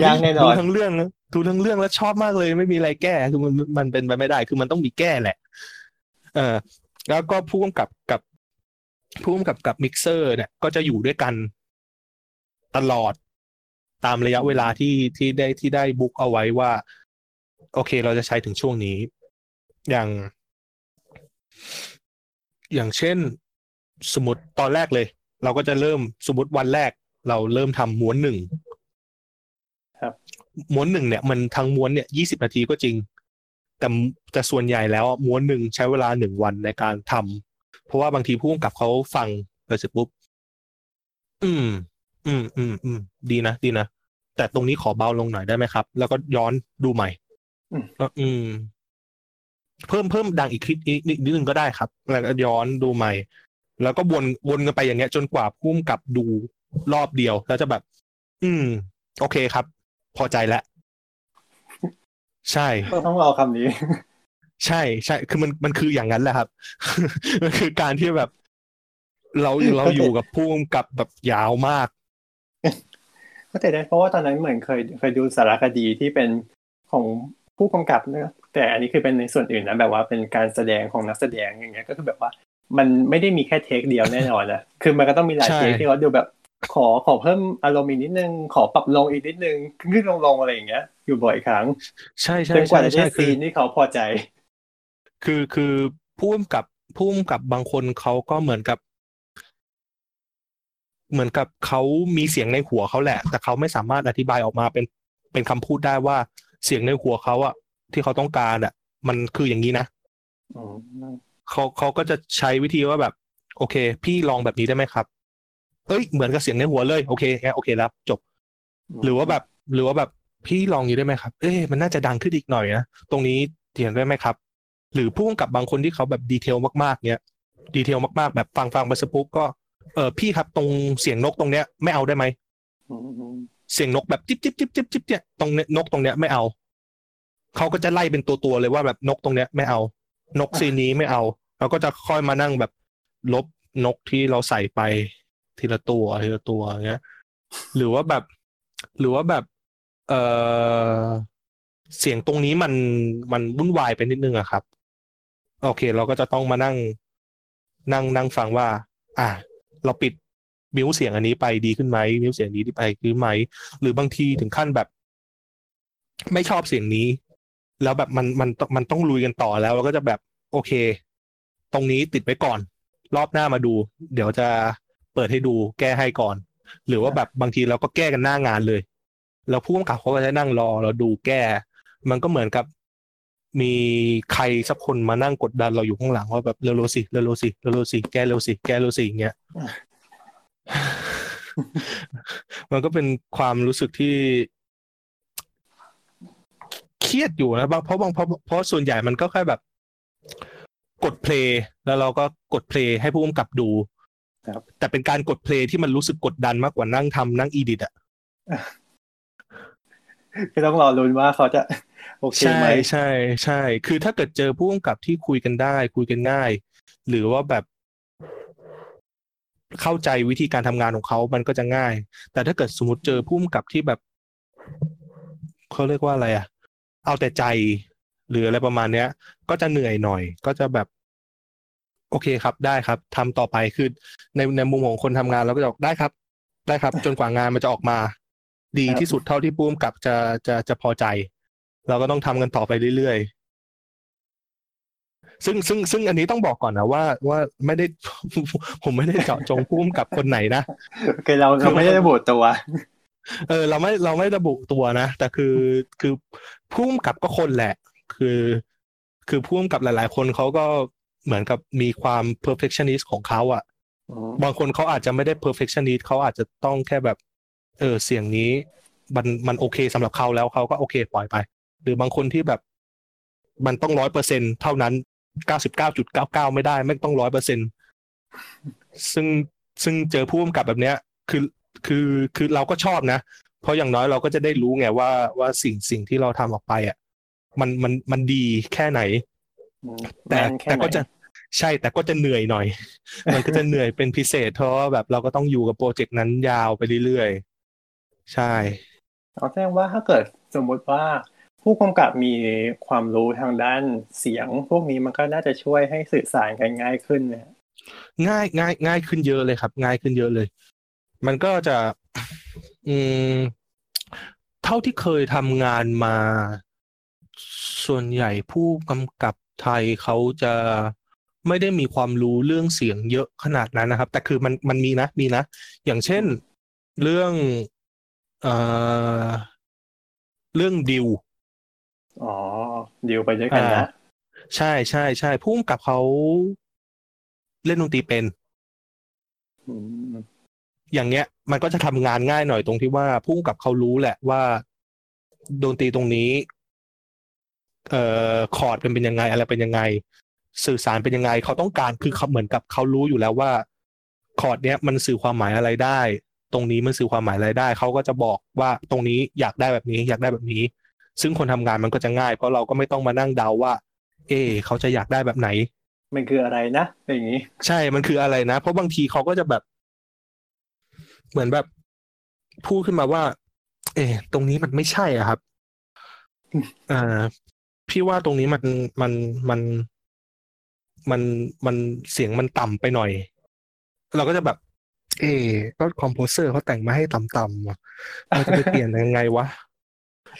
ยากแน่นอนดูทั้งเรื่องนะดูทั้งเรื่องแล้วชอบมากเลยไม่มีอะไรแก้คือมันมันเป็นไปไม่ได้คือมันต้องมีแก้แหละเออแล้วก็ผู้กำกับกับผู้กำกับกับมิกเซอร์เนี่ยก็จะอยู่ด้วยกันตลอดตามระยะเวลาที่ที่ได้ที่ได้บุ๊กเอาไว้ว่าโอเคเราจะใช้ถึงช่วงนี้อย่างอย่างเช่นสมมติตอนแรกเลยเราก็จะเริ่มสมมติวันแรกเราเริ่มทำม้วนหนึ่งครับม้วนหนึ่งเนี่ยมันทั้งม้วนเนี่ยยี่สิบนาทีก็จริงแต่แต่ส่วนใหญ่แล้วม้วนหนึ่งใช้เวลาหนึ่งวันในการทำเพราะว่าบางทีผู้กำกับเขาฟังแล้วเสร็จปุ๊บอืมอืมอืมอืมดีนะดีนะแต่ตรงนี้ขอเบาลงหน่อยได้ไหมครับแล้วก็ย้อนดูใหม่อืมเพิ่มเพิ่มดังอีกคลิปนิดนิดนึงก็ได้ครับแล้วก็ย้อนดูใหม่แล้วก็วนวนกันไปอย่างเงี้ยจนกว่าผู้กำกับดูรอบเดียวแล้วจะแบบอืมโอเคครับพอใจแล้วใช่ก็ต้องเอาคำนี้ใช่ใช่คือมันมันคืออย่างนั้นแหละครับมันคือการที่แบบเราเราอยู่กับผู้กำกับแบบยาวมากก็แต่ได้เพราะว่าตอนนั้นเหมือนเคยเคยดูสารคดีที่เป็นของผู้กำกับนะแต่อันนี้คือเป็นในส่วนอื่นนะแบบว่าเป็นการแสดงของนักแสดงอย่างเงี้ยก็คือแบบว่ามันไม่ได้มีแค่เทคเดียวแน่นอนนะคือมันก็ต้องมีหลายเทคที่เขาดูแบบขอขอเพิ่มอารมณ์อีกนิดนึงขอปรับลงอีกนิดนึงขึ้นลงๆอะไรอย่างเงี้ยอยู่บ่อยครั้งใช่ๆๆจนกว่าจะได้ซีนที่เขาพอใจคือคือผู้กำกับผู้กำกับบางคนเขาก็เหมือนกับเหมือนกับเขามีเสียงในหัวเขาแหละแต่เขาไม่สามารถอธิบายออกมาเป็นเป็นคำพูดได้ว่าเสียงในหัวเขาอะที่เขาต้องการอะมันคืออย่างนี้นะเขาเขาก็จะใช้วิธีว่าแบบโอเคพี่ลองแบบนี้ได้ไหมครับเอ้ยเหมือนกับเสียงในหัวเลยโอเคงั้นโอเคแล้วจบหรือว่าแบบหรือว่าแบบพี่ลองอยู่ได้ไหมครับเอ้ยมันน่าจะดังขึ้นอีกหน่อยนะตรงนี้เถียงได้ไหมครับหรือผู้กำกับบางคนที่เขาแบบดีเทลมากๆเนี้ยดีเทลมากๆแบบฟังฟังไปสักปุ๊บก็เออพี่ครับตรงเสียงนกตรงเนี้ยไม่เอาได้ไหมเสียงนกแบบจิ๊บจิ๊บจิ๊บจิ๊บจิ๊บเนี่ยตรงเนี้ยนกตรงเนี้ยไม่เอาเขาก็จะไล่เป็นตัวตัวเลยว่าแบบนกตรงเนี้ยไม่เอานกซีนี้ไม่เอาเราก็จะค่อยมานั่งแบบลบนกที่เราใส่ไปทีละตัวทีละตัวเงี้ยหรือว่าแบบหรือว่าแบบเอ่อเสียงตรงนี้มันมันวุ่นวายไปนิดนึงอะครับโอเคเราก็จะต้องมานั่งนั่งนั่งฟังว่าอ่ะเราปิดมิวเสียงอันนี้ไปดีขึ้นไหมมิวเสียงนี้ไปดีขึ้นไหมหรือบางทีถึงขั้นแบบไม่ชอบเสียงนี้แล้วแบบมันมันมันต้องลุยกันต่อแล้วเราก็จะแบบโอเคตรงนี้ติดไว้ก่อนรอบหน้ามาดูเดี๋ยวจะเปิดให้ดูแก้ให้ก่อนหรือว่าแบบบางทีเราก็แก้กันหน้างานเลยแล้วผู้กำกับเขาก็จะนั่งรอเราดูแก้มันก็เหมือนกับ มีใครสักคนมานั่งกดดันเราอยู่ข้างหลังว่าแบบเร็วๆสิเร็วๆสิเร็วๆสิแกเร็วสิแกเร็วสิอย่างเงี้ย มันก็เป็นความรู้สึกที่เครียดอยู่นะบางเพราะบางเพราะเพราะส่วนใหญ่มันก็แค่แบบกดเพลย์แล้วเราก็กดเพลย์ให้ผู้กำกับดูครับแต่เป็นการกดเพลย์ที่มันรู้สึกกดดันมากกว่านั่งทำนั่งอีดิทอ่ะก็ต้องรอลุ้นว่าเขาจะโอเคไหมใช่ใช่คือถ้าเกิดเจอผู้กำกับที่คุยกันได้คุยกันง่ายหรือว่าแบบเข้าใจวิธีการทำงานของเขามันก็จะง่ายแต่ถ้าเกิดสมมติเจอผู้กำกับที่แบบเขาเรียกว่าอะไรอ่ะเอาแต่ใจหรืออะไรประมาณเนี้ยก็จะเหนื่อยหน่อยก็จะแบบโอเคครับได้ครับทำต่อไปคือในในมุมของคนทำงานเราก็จะบอกได้ครับได้ครับจนกว่างานมันจะออกมาดีที่สุดเท่าที่ผู้กำกับจะจะจะพอใจเราก็ต้องทำกันต่อไปเรื่อยๆซึ่งซึ่งซึ่งอันนี้ต้องบอกก่อนนะว่าว่าไม่ได้ผมไม่ได้เจาะจงผู้กำกับคนไหนนะโอเคเราเราไม่ได้ระบุตัวเออเราไม่เราไม่ระบุตัวนะแต่คือคือผู้กำกับก็คนแหละคือคือผู้กำกับหลายๆคนเขาก็เหมือนกับมีความ perfectionist ของเขาอ่ะบางคนเขาอาจจะไม่ได้ perfectionist เขาอาจจะต้องแค่แบบเออเสียงนี้มันมันโอเคสำหรับเขาแล้วเขาก็โอเคปล่อยไปหรือบางคนที่แบบมันต้อง หนึ่งร้อยเปอร์เซ็นต์ เท่านั้น เก้าสิบเก้าจุดเก้าเก้า ไม่ได้ไม่ต้อง หนึ่งร้อยเปอร์เซ็นต์ ซึ่งซึ่งเจอผู้กำกับแบบเนี้ยคือคือคือเราก็ชอบนะเพราะอย่างน้อยเราก็จะได้รู้ไงว่าว่าสิ่งสิ่งที่เราทำออกไปอ่ะมันมันมันดีแค่ไหนแต่แต่ก็จะใช่แต่ก็จะเหนื่อยหน่อยมันก็จะเหนื่อยเป็นพิเศษเพราะแบบเราก็ต้องอยู่กับโปรเจกต์นั้นยาวไปเรื่อยๆใช่เอาแสดงว่าถ้าเกิดสมมติว่าผู้กำกับมีความรู้ทางด้านเสียงพวกนี้มันก็น่าจะช่วยให้สื่อสารกันง่ายขึ้นนะง่ายง่ายง่ายขึ้นเยอะเลยครับง่ายขึ้นเยอะเลยมันก็จะอืมเท่าที่เคยทำงานมาส่วนใหญ่ผู้กำกับไทยเขาจะไม่ได้มีความรู้เรื่องเสียงเยอะขนาดนั้นนะครับแต่คือมันมันมีนะมีนะอย่างเช่นเรื่องเอ่อเรื่องดิวอ๋อดิวไปด้วยกันนะใช่ใช่ใช่ผู้กำกับเขาเล่นดนตรีเป็นอย่างเงี้ยมันก็จะทำงานง่ายหน่อยตรงที่ว่าผู้กำกับเขารู้แหละว่าดนตรีตรงนี้เอ่อคอร์ดเป็นเป็นยังไงอะไรเป็นยังไงสื่อสารเป็นยังไงเขาต้องการคือเหมือนกับเขารู้อยู่แล้วว่าคอร์ดเนี้ยมันสื่อความหมายอะไรได้ตรงนี้มันสื่อความหมายอะไรได้เขาก็จะบอกว่าตรงนี้อยากได้แบบนี้อยากได้แบบนี้ซึ่งคนทำงานมันก็จะง่ายเพราะเราก็ไม่ต้องมานั่งเดาว่าเอ๊ะเขาจะอยากได้แบบไหนมันคืออะไรนะอย่างนี้ใช่มันคืออะไรนะเพราะบางทีเขาก็จะแบบเหมือนแบบพูดขึ้นมาว่าเอ๊ะตรงนี้มันไม่ใช่อ่ะครับอ่าพี่ว่าตรงนี้มันมันมันมันมันเสียงมันต่ำไปหน่อยเราก็จะแบบเอ๊ะก็คอมโพเซอร์เขาแต่งมาให้ต่ำๆอ่ะมันจะไปเปลี่ยนยังไงวะ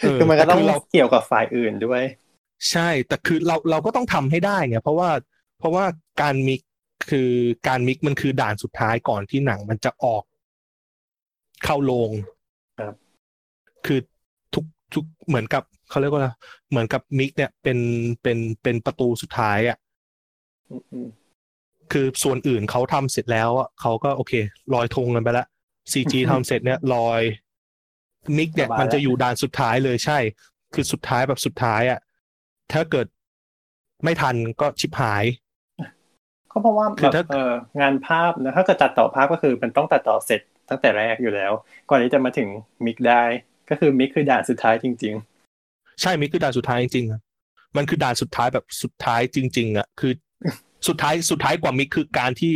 คือมันก็ต้องเกี่ยวกับฝ่ายอื่นด้วยใช่แต่คือเราเราก็ต้องทำให้ได้ไงเพราะว่าเพราะว่าการมิกคือการมิกมันคือด่านสุดท้ายก่อนที่หนังมันจะออกเข้าโรงครับคือทุกทุกเหมือนกับเขาเรียกว่าเหมือนกับมิกเนี่ยเป็นเป็นเป็นประตูสุดท้ายอ่ะคือส่วนอื่นเขาทำเสร็จแล้วอ่ะเขาก็โอเคลอยธงกันไปแล้ว ซี จี ทำเสร็จเนี่ยลอยมิกเนี่ยมันจะอยู่ด่านสุดท้ายเลยใช่คือสุดท้ายแบบสุดท้ายอ่ะถ้าเกิดไม่ทันก็ชิบหายก็เพราะว่าแบบเอองานภาพนะถ้าเกิดตัดต่อภาพก็คือมันต้องตัดต่อเสร็จตั้งแต่แรกอยู่แล้วก่อนที่จะมาถึงมิกได้ก็คือมิกคือด่านสุดท้ายจริงๆใช่มิกคือด่านสุดท้ายจริงๆมันคือด่านสุดท้ายแบบสุดท้ายจริงๆอ่ะคือสุดท้ายสุดท้ายกว่ามิกคือการที่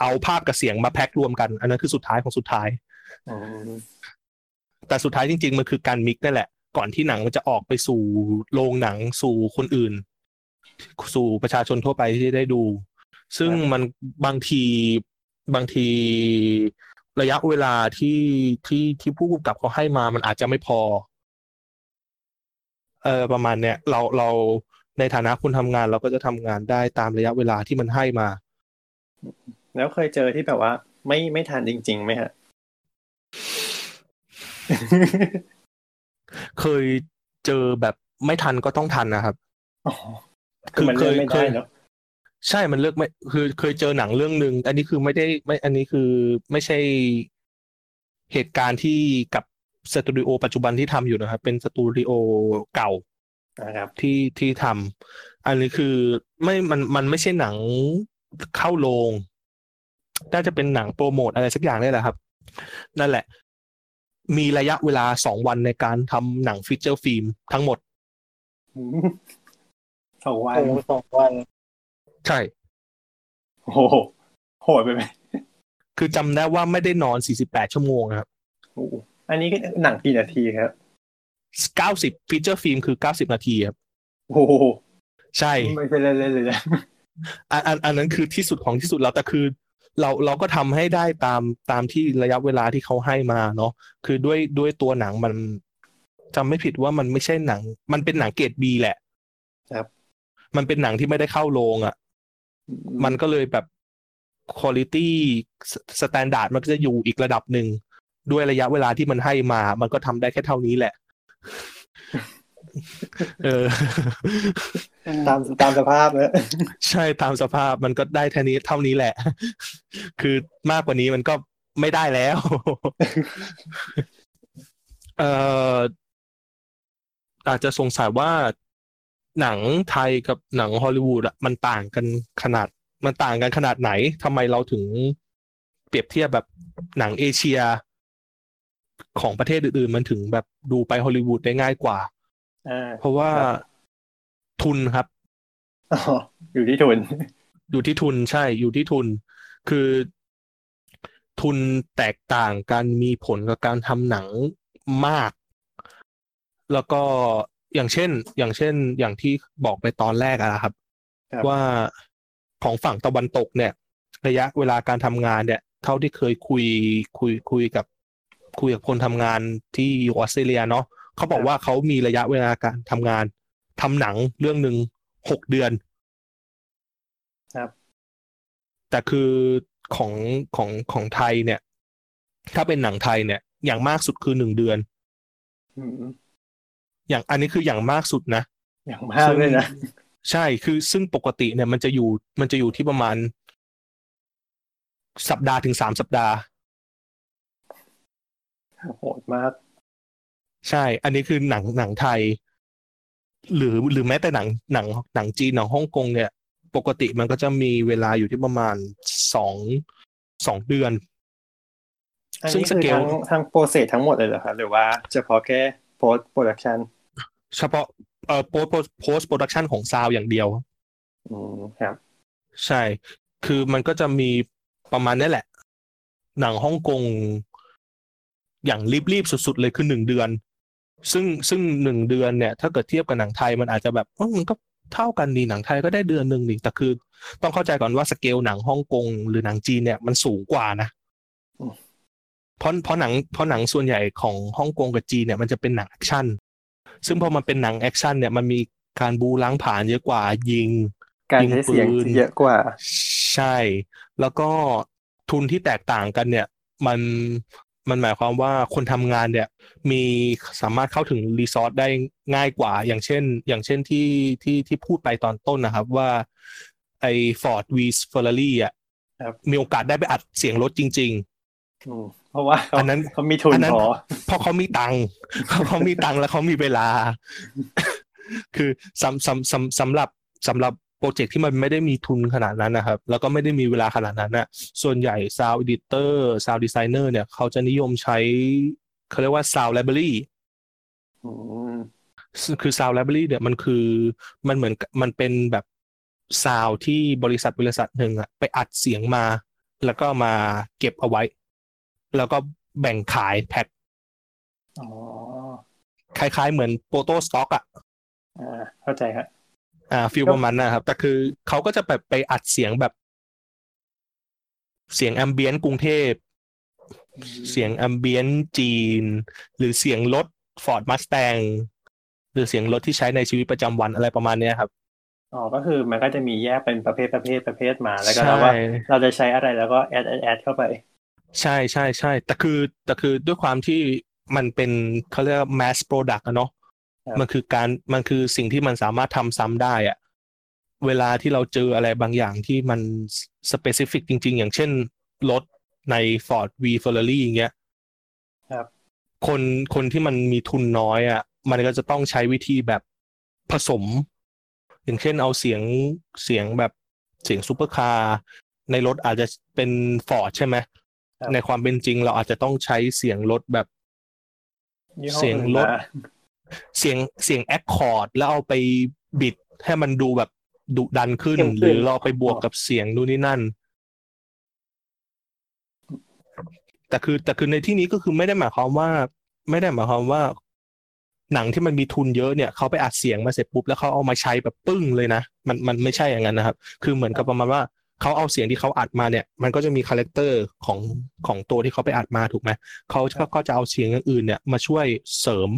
เอาภาพกับเสียงมาแพ็ครวมกันอันนั้นคือสุดท้ายของสุดท้ายแต่สุดท้ายจริงๆมันคือการมิกนั่นแหละก่อนที่หนังมันจะออกไปสู่โรงหนังสู่คนอื่นสู่ประชาชนทั่วไปที่ได้ดูซึ่งมันบางทีบางทีระยะเวลาที่ที่ที่ผู้กำกับเขาให้มามันอาจจะไม่พอเออประมาณเนี้ยเราเราในฐานะคนทำงานเราก็จะทำงานได้ตามระยะเวลาที่มันให้มาแล้วเคยเจอที่แบบว่าไม่ไม่ทันจริงๆไหมฮะเคยเจอแบบไม่ทันก็ต้องทันนะครับ อ๋อคือมันเลือกไม่ได้เนาะใช่มันเลือกไม่คือเคยเจอหนังเรื่องนึงอันนี้คือไม่ได้ไม่อันนี้คือไม่ใช่เหตุการณ์ที่กับสตูดิโอปัจจุบันที่ทำอยู่นะครับเป็นสตูดิโอเก่านะครับที่ที่ทำอันนี้คือไม่มันมันไม่ใช่หนังเข้าโรงน่าจะเป็นหนังโปรโมทอะไรสักอย่างนี่แหละครับนั่นแหละมีระยะเวลาสองวันในการทำหนังฟีเจอร์ฟิล์มทั้งหมดสองวันสองวันใช่โอ้โหโหดไปไหมคือจำได้ว่าไม่ได้นอนสี่สิบแปดชั่วโมงครับโอ้อันนี้ก็หนังกี่นาทีครับเก้าสิบฟีเจอร์ฟิล์มคือเก้าสิบนาทีครับโอ้โหใช่ไม่ใช่เล่นๆเลยนะอันอันอันนั้นคือที่สุดของที่สุดแล้วแต่คือเราเราก็ทำให้ได้ตามตามที่ระยะเวลาที่เขาให้มาเนาะคือด้วยด้วยตัวหนังมันจำไม่ผิดว่ามันไม่ใช่หนังมันเป็นหนังเกรด B แหละครับมันเป็นหนังที่ไม่ได้เข้าโรงอ่ะมันก็เลยแบบคุณภาพสแตนดาร์ดมันก็จะอยู่อีกระดับหนึ่งด้วยระยะเวลาที่มันให้มามันก็ทำได้แค่เท่านี้แหละเออตามตามสภาพนะใช่ตามสภาพมันก็ได้แค่นี้เท่านี้แหละคือมากกว่านี้มันก็ไม่ได้แล้วเอ่ออาจจะสงสัยว่าหนังไทยกับหนังฮอลลีวูดอ่ะมันต่างกันขนาดมันต่างกันขนาดไหนทำไมเราถึงเปรียบเทียบแบบหนังเอเชียของประเทศอื่นๆมันถึงแบบดูไปฮอลลีวูดได้ง่ายกว่าเพราะว่าทุนครับอ๋ออยู่ที่ทุนอยู่ที่ทุนใช่อยู่ที่ทุนคือทุนแตกต่างกันมีผลกับการทำหนังมากแล้วก็อย่างเช่นอย่างเช่นอย่างที่บอกไปตอนแรกอะครับว่าของฝั่งตะวันตกเนี่ยระยะเวลาการทำงานเนี่ยเท่าที่เคยคุยคุยคุยกับคุยกับคนทำงานที่อยู่ออสเตรเลียเนาะเขาบอกว่าเขามีระยะเวลาการทำงานทำหนังเรื่องนึงหกเดือนครับแต่คือของของของไทยเนี่ยถ้าเป็นหนังไทยเนี่ยอย่างมากสุดคือหนึ่งเดือนอืมอย่างอันนี้คืออย่างมากสุดนะอย่างมากเลยนะใช่คือซึ่งปกติเนี่ยมันจะอยู่มันจะอยู่ที่ประมาณสัปดาห์ถึงสามสัปดาห์โหดมากใช่อันนี้คือหนังหนังไทยหรือหรือแม้แต่หนังหนังหนังจีนหนังฮ่องกงเนี่ยปกติมันก็จะมีเวลาอยู่ที่ประมาณสอง สองเดือนอันนี้คือทั้งทั้งโปรเซสทั้งหมดเลยเหรอครับหรือว่าเฉพาะแค่ Post-Production เฉพาะเอ่อ Post Post-Production ของซาวด์อย่างเดียวอืมครับใช่คือมันก็จะมีประมาณนี้แหละหนังฮ่องกงอย่างรีบๆสุดๆเลยคือหนึ่งเดือนซึ่งซึ่งหนึ่งเดือนเนี่ยถ้าเกิดเทียบกับหนังไทยมันอาจจะแบบเอ้อมันก็เท่ากันดีหนังไทยก็ได้เดือนนึงนี่แต่คือต้องเข้าใจก่อนว่าสเกลหนังฮ่องกงหรือหนังจีนเนี่ยมันสูงกว่านะเพราะเพราะหนังเพราะหนังส่วนใหญ่ของฮ่องกงกับจีนเนี่ยมันจะเป็นหนังแอคชั่นซึ่งพอมันเป็นหนังแอคชั่นเนี่ยมันมีการบูล้างผ่านเยอะกว่ายิงการใช้เสียงเยอะกว่าใช่แล้วก็ทุนที่แตกต่างกันเนี่ยมันมันหมายความว่าคนทำงานเนี่ยมีสามารถเข้าถึงรีซอร์สได้ง่ายกว่าอย่างเช่นอย่างเช่นที่ที่ที่พูดไปตอนต้นนะครับว่าไอ้ Ford V Ferrari อ่ะมีโอกาสได้ไปอัดเสียงรถจริงๆเพราะว่าอันนั้นเขามีทุนพอเพราะเขามีตังค์เขาเขามีตังค์แล้วเขามีเวลาคือสำสำสำสำหรับสำหรับโปรเจกต์ที่มันไม่ได้มีทุนขนาดนั้นนะครับแล้วก็ไม่ได้มีเวลาขนาดนั้นน่ะส่วนใหญ่ sound editor sound designer เนี่ยเขาจะนิยมใช้เขาเรียกว่า sound library อืมคือ sound library เนี่ยมันคือมันเหมือนมันเป็นแบบ sound ที่บริษัทบริษัทหนึ่งอ่ะไปอัดเสียงมาแล้วก็มาเก็บเอาไว้แล้วก็แบ่งขายแพ็คอ๋อคล้ายๆเหมือน photo stock อ่ะอ่าเข้าใจครับอ่าฟีลประมาณนั้นนะครับแต่คือเขาก็จะแบบไปอัดเสียงแบบเสียงแอมเบียนต์กรุงเทพเสียงแอมเบียนต์จีนหรือเสียงรถ Ford Mustang หรือเสียงรถที่ใช้ในชีวิตประจำวันอะไรประมาณนี้ครับอ๋อก็คือมันก็จะมีแยกเป็นประเภทประเภทประเภทมาแล้วก็เราว่าเราจะใช้อะไรแล้วก็แอดแอดแอดเข้าไปใช่ใช่ใช่แต่คือแต่คือด้วยความที่มันเป็นเขาเรียกว่า mass product อะเนาะ มันคือการมันคือสิ่งที่มันสามารถทำซ้ำได้อะเวลาที่เราเจออะไรบางอย่างที่มันสเปซิฟิกจริงๆอย่างเช่นรถใน Ford V Ferrari อย่างเงี้ยครับคนคนที่มันมีทุนน้อยอ่ะมันก็จะต้องใช้วิธีแบบผสมอย่างเช่นเอาเสียงเสียงแบบเสียงซุปเปอร์คาร์ในรถอาจจะเป็น Ford ใช่ไหมในความเป็นจริงเราอาจจะต้องใช้เสียงรถแบบเสียงรถเสียงเสียงแอคคอร์ดแล้วเอาไปบิดให้มันดูแบบดุดันขึ้นหรือเราไปบวกกับเสียงนู่นนี่นั่นแต่คือแต่คือในที่นี้ก็คือไม่ได้หมายความว่าไม่ได้หมายความว่าหนังที่มันมีทุนเยอะเนี่ยเขาไปอัดเสียงมาเสร็จปุ๊บแล้วเขาเอามาใช้แบบปึ้งเลยนะมันมันไม่ใช่อย่างนั้นนะครับคือเหมือนกับประมาณว่าเขาเอาเสียงที่เขาอัดมาเนี่ยมันก็จะมีคาแรคเตอร์ของของตัวที่เขาไปอัดมาถูกไหมเขาก็จะเอาเสียงอย่างอื่นเนี่ยมาช่วยเสริม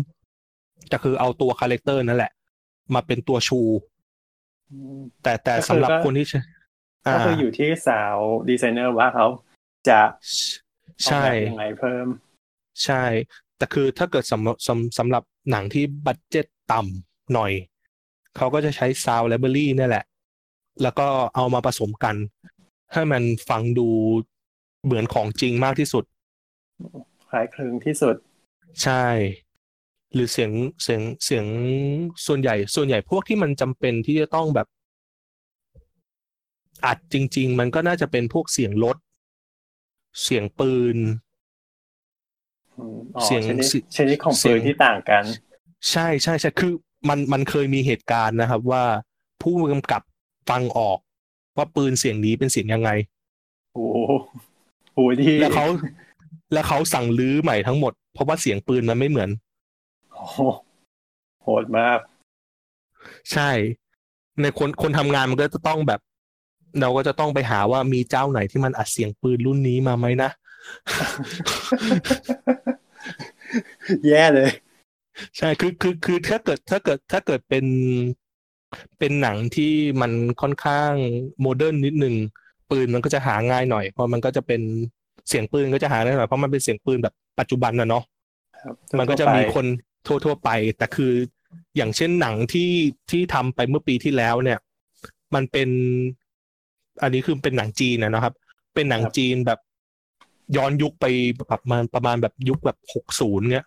แต่คือเอาตัวคาแรคเตอร์นั่นแหละมาเป็นตัวชูแต่แต่สำหรับคนที่ก็คืออยู่ที่สาวดีไซเนอร์ว่าเขาจะใช่ยังไงเพิ่มใช่แต่คือถ้าเกิดสำสำสำหรับหนังที่บัดเจ็ตต่ำหน่อยเขาก็จะใช้ sound library นี่แหละแล้วก็เอามาผสมกันให้มันฟังดูเหมือนของจริงมากที่สุดคล้ายคลึงที่สุดใช่หรือเสียงเสียงเสียงส่วนใหญ่ส่วนใหญ่พวกที่มันจำเป็นที่จะต้องแบบอัดจริงๆมันก็น่าจะเป็นพวกเสียงรถเสียงปืนเสียงชนิดของปืนที่ต่างกันใช่ใช่ใช่คือมันมันเคยมีเหตุการณ์นะครับว่าผู้กำกับฟังออกว่าปืนเสียงนี้เป็นเสียงยังไงโอ้โหที่แล้วเขาแล้วเขาสั่งลื้อใหม่ทั้งหมดเพราะว่าเสียงปืนมันไม่เหมือนโอ้โหโหดมากใช่ในคนคนทำงานมันก็จะต้องแบบเราก็จะต้องไปหาว่ามีเจ้าไหนที่มันอัดเสียงปืนรุ่นนี้มาไหมนะแย่เลยใช่คือคือคือถ้าเกิดถ้าเกิดถ้าเกิดเป็นเป็นหนังที่มันค่อนข้างโมเดิร์นนิดนึงปืนมันก็จะหาง่ายหน่อยเพราะมันก็จะเป็นเสียงปืนก็จะหาง่ายหน่อยเพราะมันเป็นเสียงปืนแบบปัจจุบันนะเนาะมันก็จะมีคนทั่วๆไปแต่คืออย่างเช่นหนังที่ที่ทำไปเมื่อปีที่แล้วเนี่ยมันเป็นอันนี้คือเป็นหนังจีนนะครับเป็นหนังจีนแบบย้อนยุคไปประมาณประมาณแบบยุคแบบหกสิบเงี้ย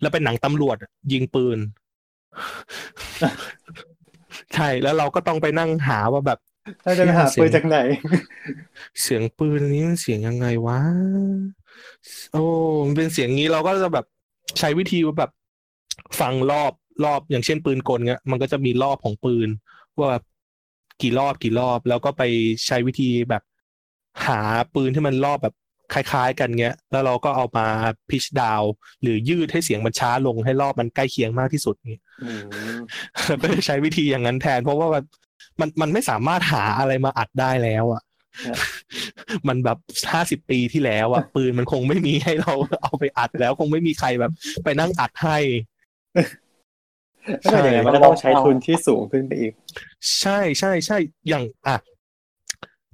แล้วเป็นหนังตำรวจยิงปืนใช่แล้วเราก็ต้องไปนั่งหาว่าแบบเราจะไปหาปืนจากไหนเสียงปืนนี้มันเสียงยังไงวะโอ้มันเป็นเสียงนี้เราก็จะแบบใช้วิธีว่าแบบฟังรอบรอบอย่างเช่นปืนกลเงี้ยมันก็จะมีรอบของปืนว่าแบบกี่รอบกี่รอบแล้วก็ไปใช้วิธีแบบหาปืนที่มันรอบแบบคล้ายๆกันเงี้ยแล้วเราก็เอามาพิชดาวหรือยืดให้เสียงมันช้าลงให้รอบมันใกล้เคียงมากที่สุดนี่ก็จะใช้วิธีอย่างนั้นแทนเพราะว่ามันมันไม่สามารถหาอะไรมาอัดได้แล้วอ่ะมันแบบห้าสิบปีที่แล้วอ่ะปืนมันคงไม่มีให้เราเอาไปอัดแล้วคงไม่มีใครแบบไปนั่งอัดให้ใช่มันก็ต้องใช้ทุนที่สูงขึ้นไปอีกใช่ใช่ใช่อย่างอ่ะ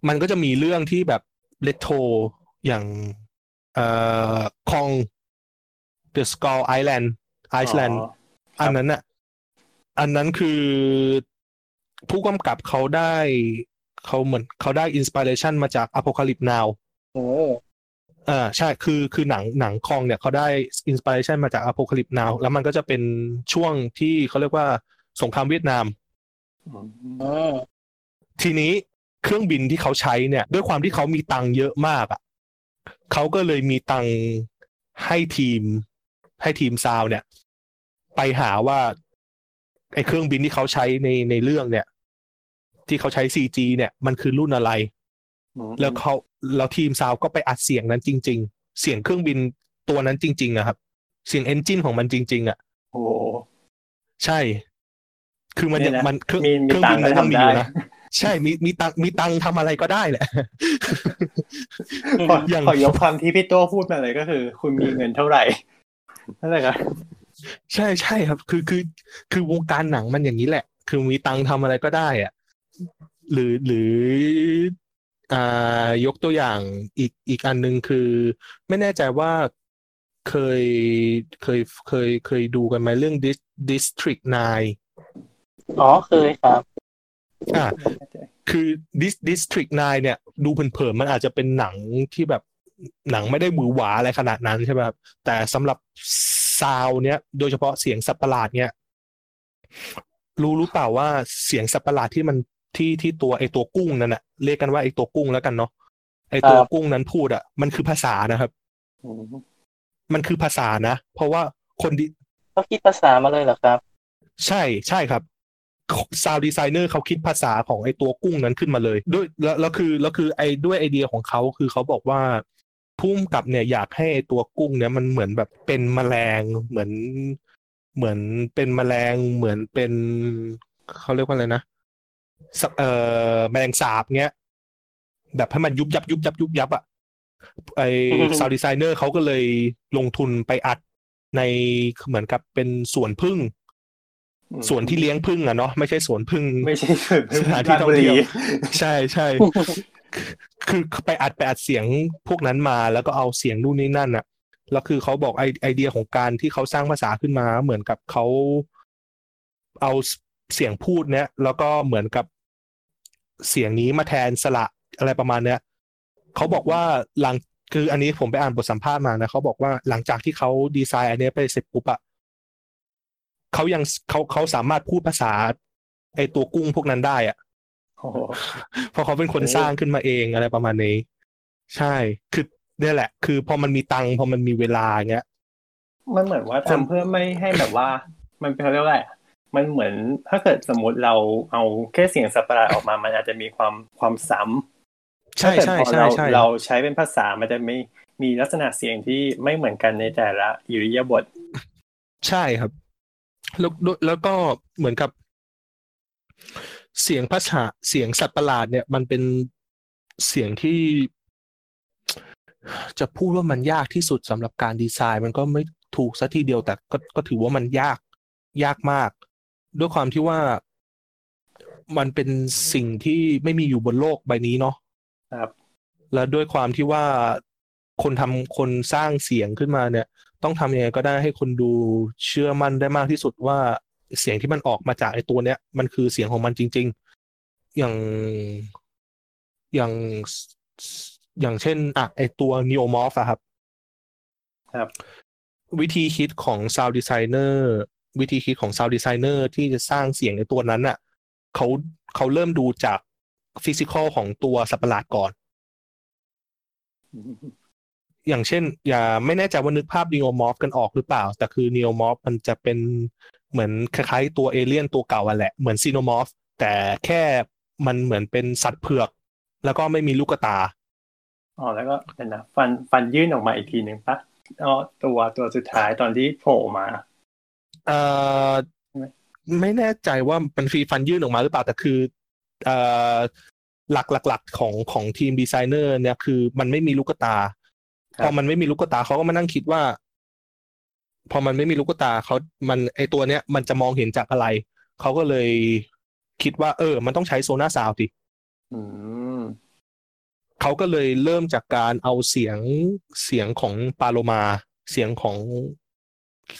มันก็จะมีเรื่องที่แบบเรโทรอย่างเอ่อคอง The Skull Island Iceland อันนั้นน่ะอันนั้นคือผู้กำกับเขาได้เขาเหมือนเขาได้อินสปิเรชันมาจาก Apocalypse Now โอ้อ่าใช่คือคือหนังหนังคองเนี่ยเขาได้อินสปิเรชันมาจาก Apocalypse Now แล้วมันก็จะเป็นช่วงที่เขาเรียกว่าสงครามเวียดนามอ๋อทีนี้เครื่องบินที่เขาใช้เนี่ยด้วยความที่เขามีตังค์เยอะมากอ่ะเขาก็เลยมีตังค์ให้ทีมให้ทีมซาวเนี่ยไปหาว่าไอ้เครื่องบินที่เขาใช้ในในเรื่องเนี่ยที่เขาใช้ ซี จี เนี่ยมันคือรุ่นอะไรแล้วเขาแล้วทีมซาวก็ไปอัดเสียงนั้นจริงๆเสียงเครื่องบินตัวนั้นจริงๆนะครับเสียงเอนจินของมันจริงๆอ่ะโอ้ใช่คือมันเนี่ยมันเครื่องเครื่องบินมันทำได้ใช่มีมีตังมีตังทำอะไรก็ได้แหละขอยกความที่พี่ตัวพูดมาเลยก็คือคุณมีเงินเท่าไหร่นั่นแหละครับใช่ใช่ครับคือคือคือวงการหนังมันอย่างนี้แหละคือมีตังทำอะไรก็ได้อ่ะหรือหรืออ่ายกตัวอย่างอีกอีกอันนึงคือไม่แน่ใจว่า เคยเคยเคยเคยดูกันไหมเรื่อง District ไนน์อ๋อเคยครับอ่าคือ District ไนน์เนี่ยดูเผินๆมันอาจจะเป็นหนังที่แบบหนังไม่ได้หวือหวาอะไรขนาดนั้นใช่ไหมครับแต่สำหรับซาวด์เนี้ยโดยเฉพาะเสียงสัตว์ประหลาดเนี้ยรู้รู้เปล่าว่าเสียงสัตว์ประหลาดที่มันที่ที่ตัวไอตัวกุ้งนั่นน่ะเรียกกันว่าไอตัวกุ้งแล้วกันเนาะไอตัวกุ้งนั้นพูดอ่ะมันคือภาษานะครับมันคือภาษานะเพราะว่าคนดิเขาคิดภาษามาเลยเหรอครับใช่ใช่ครับซาวด์ดีไซเนอร์เขาคิดภาษาของไอตัวกุ้งนั้นขึ้นมาเลยด้วยแล้วแล้วคือแล้วคือไอด้วยไอเดียของเขาคือเขาบอกว่าพุ่มกับเนี่ยอยากให้ไอตัวกุ้งเนี่ยมันเหมือนแบบเป็นแมลงเหมือนเหมือนเป็นแมลงเหมือนเป็นเขาเรียกว่าอะไรนะเอ่อแมลงสาบเงี้ยแบบให้มันยุบยับยุบยับยุบยับอ่ะไอ้ซาวด์ดีไซเนอร์เขาก็เลยลงทุนไปอัดในเหมือนกับเป็นสวนผึ้งสวนที่เลี้ยงผึ้งอ่ะเนาะไม่ใช่สวนผึ้งไม่ใช่สวนผึ้งสถานที่ท่องเที่ยวใช่ใช่คือไปอัดไปอัดเสียงพวกนั้นมาแล้วก็เอาเสียงนู่นนี่นั่นอ่ะแล้วคือเขาบอกไอไอเดียของการที่เขาสร้างภาษาขึ้นมาเหมือนกับเขาเอาเสียงพูดเนี้ยแล้วก็เหมือนกับเสียงนี้มาแทนสระอะไรประมาณเนี้ยเขาบอกว่าหลังคืออันนี้ผมไปอ่านบทสัมภาษณ์มานะเขาบอกว่าหลังจากที่เขาดีไซน์อันนี้ไปเสร็จปุ๊บอะเขายังเขาเขาสามารถพูดภาษาไอตัวกุ้งพวกนั้นได้อะเพราะเขาเป็นคนสร้างขึ้นมาเองอะไรประมาณนี้ใช่คือเนี่ยแหละคือพอมันมีตังค์พอมันมีเวลาเงี้ยมันเหมือนว่าทำเพื่อไม่ให้แบบว่ามันเป็นเรื่องอะไรมันเหมือนถ้าเกิดสมมติเราเอาแค่เสียงสัตว์ประหลาดออกมามันอาจจะมีความความซ้ำใช่ใช่ใช่ใช่เราใช้เป็นภาษามันจะไม่มีลักษณะเสียงที่ไม่เหมือนกันในแต่ละอิริยาบถใช่ครับแล้วแล้วก็เหมือนกับเสียงภาษาเสียงสัตว์ประหลาดเนี่ยมันเป็นเสียงที่จะพูดว่ามันยากที่สุดสำหรับการดีไซน์มันก็ไม่ถูกซะทีเดียวแต่ก็ก็ถือว่ามันยากยากมากด้วยความที่ว่ามันเป็นสิ่งที่ไม่มีอยู่บนโลกใบนี้เนาะครับและด้วยความที่ว่าคนทำคนสร้างเสียงขึ้นมาเนี่ยต้องทำยังไงก็ได้ให้คนดูเชื่อมั่นได้มากที่สุดว่าเสียงที่มันออกมาจากไอ้ตัวเนี้ยมันคือเสียงของมันจริงๆอย่างอย่างอย่างเช่นอ่ะไอ้ตัว Neomorph อ่ะครับครับวิธีคิดของ sound designerวิธีคิดของ sound designer ที่จะสร้างเสียงในตัวนั้นน่ะเขาเขาเริ่มดูจาก physical ของตัวสัตว์ประหลาดก่อน mm-hmm. อย่างเช่นอย่าไม่แน่ใจว่านึกภาพ Neomorph กันออกหรือเปล่าแต่คือ Neomorph มันจะเป็นเหมือนคล้ายๆตัว Alien ตัวเก่าอ่ะแหละเหมือน Xenomorph แต่แค่มันเหมือนเป็นสัตว์เผือกแล้วก็ไม่มีลูกตาอ๋อแล้วก็เห็นนะฟันฟันยื่นออกมาอีกทีนึงปะอ๋อตัวตัวสุดท้ายตอนที่โผล่มาเอ่อไม่แน่ใจว่ามันฟรีฟันยื่นออกมาหรือเปล่าแต่คือเอ่อหลักหลักๆของของทีมดีไซเนอร์เนี่ยคือมันไม่มีลูกตาพอมันไม่มีลูกตาเขาก็มานั่งคิดว่าพอมันไม่มีลูกตาเขามันไอตัวเนี้ยมันจะมองเห็นจากอะไรเขาก็เลยคิดว่าเออมันต้องใช้โซน่าซาวด์ดิอืมเขาก็เลยเริ่มจากการเอาเสียงเสียงของปลาโลมาเสียงของ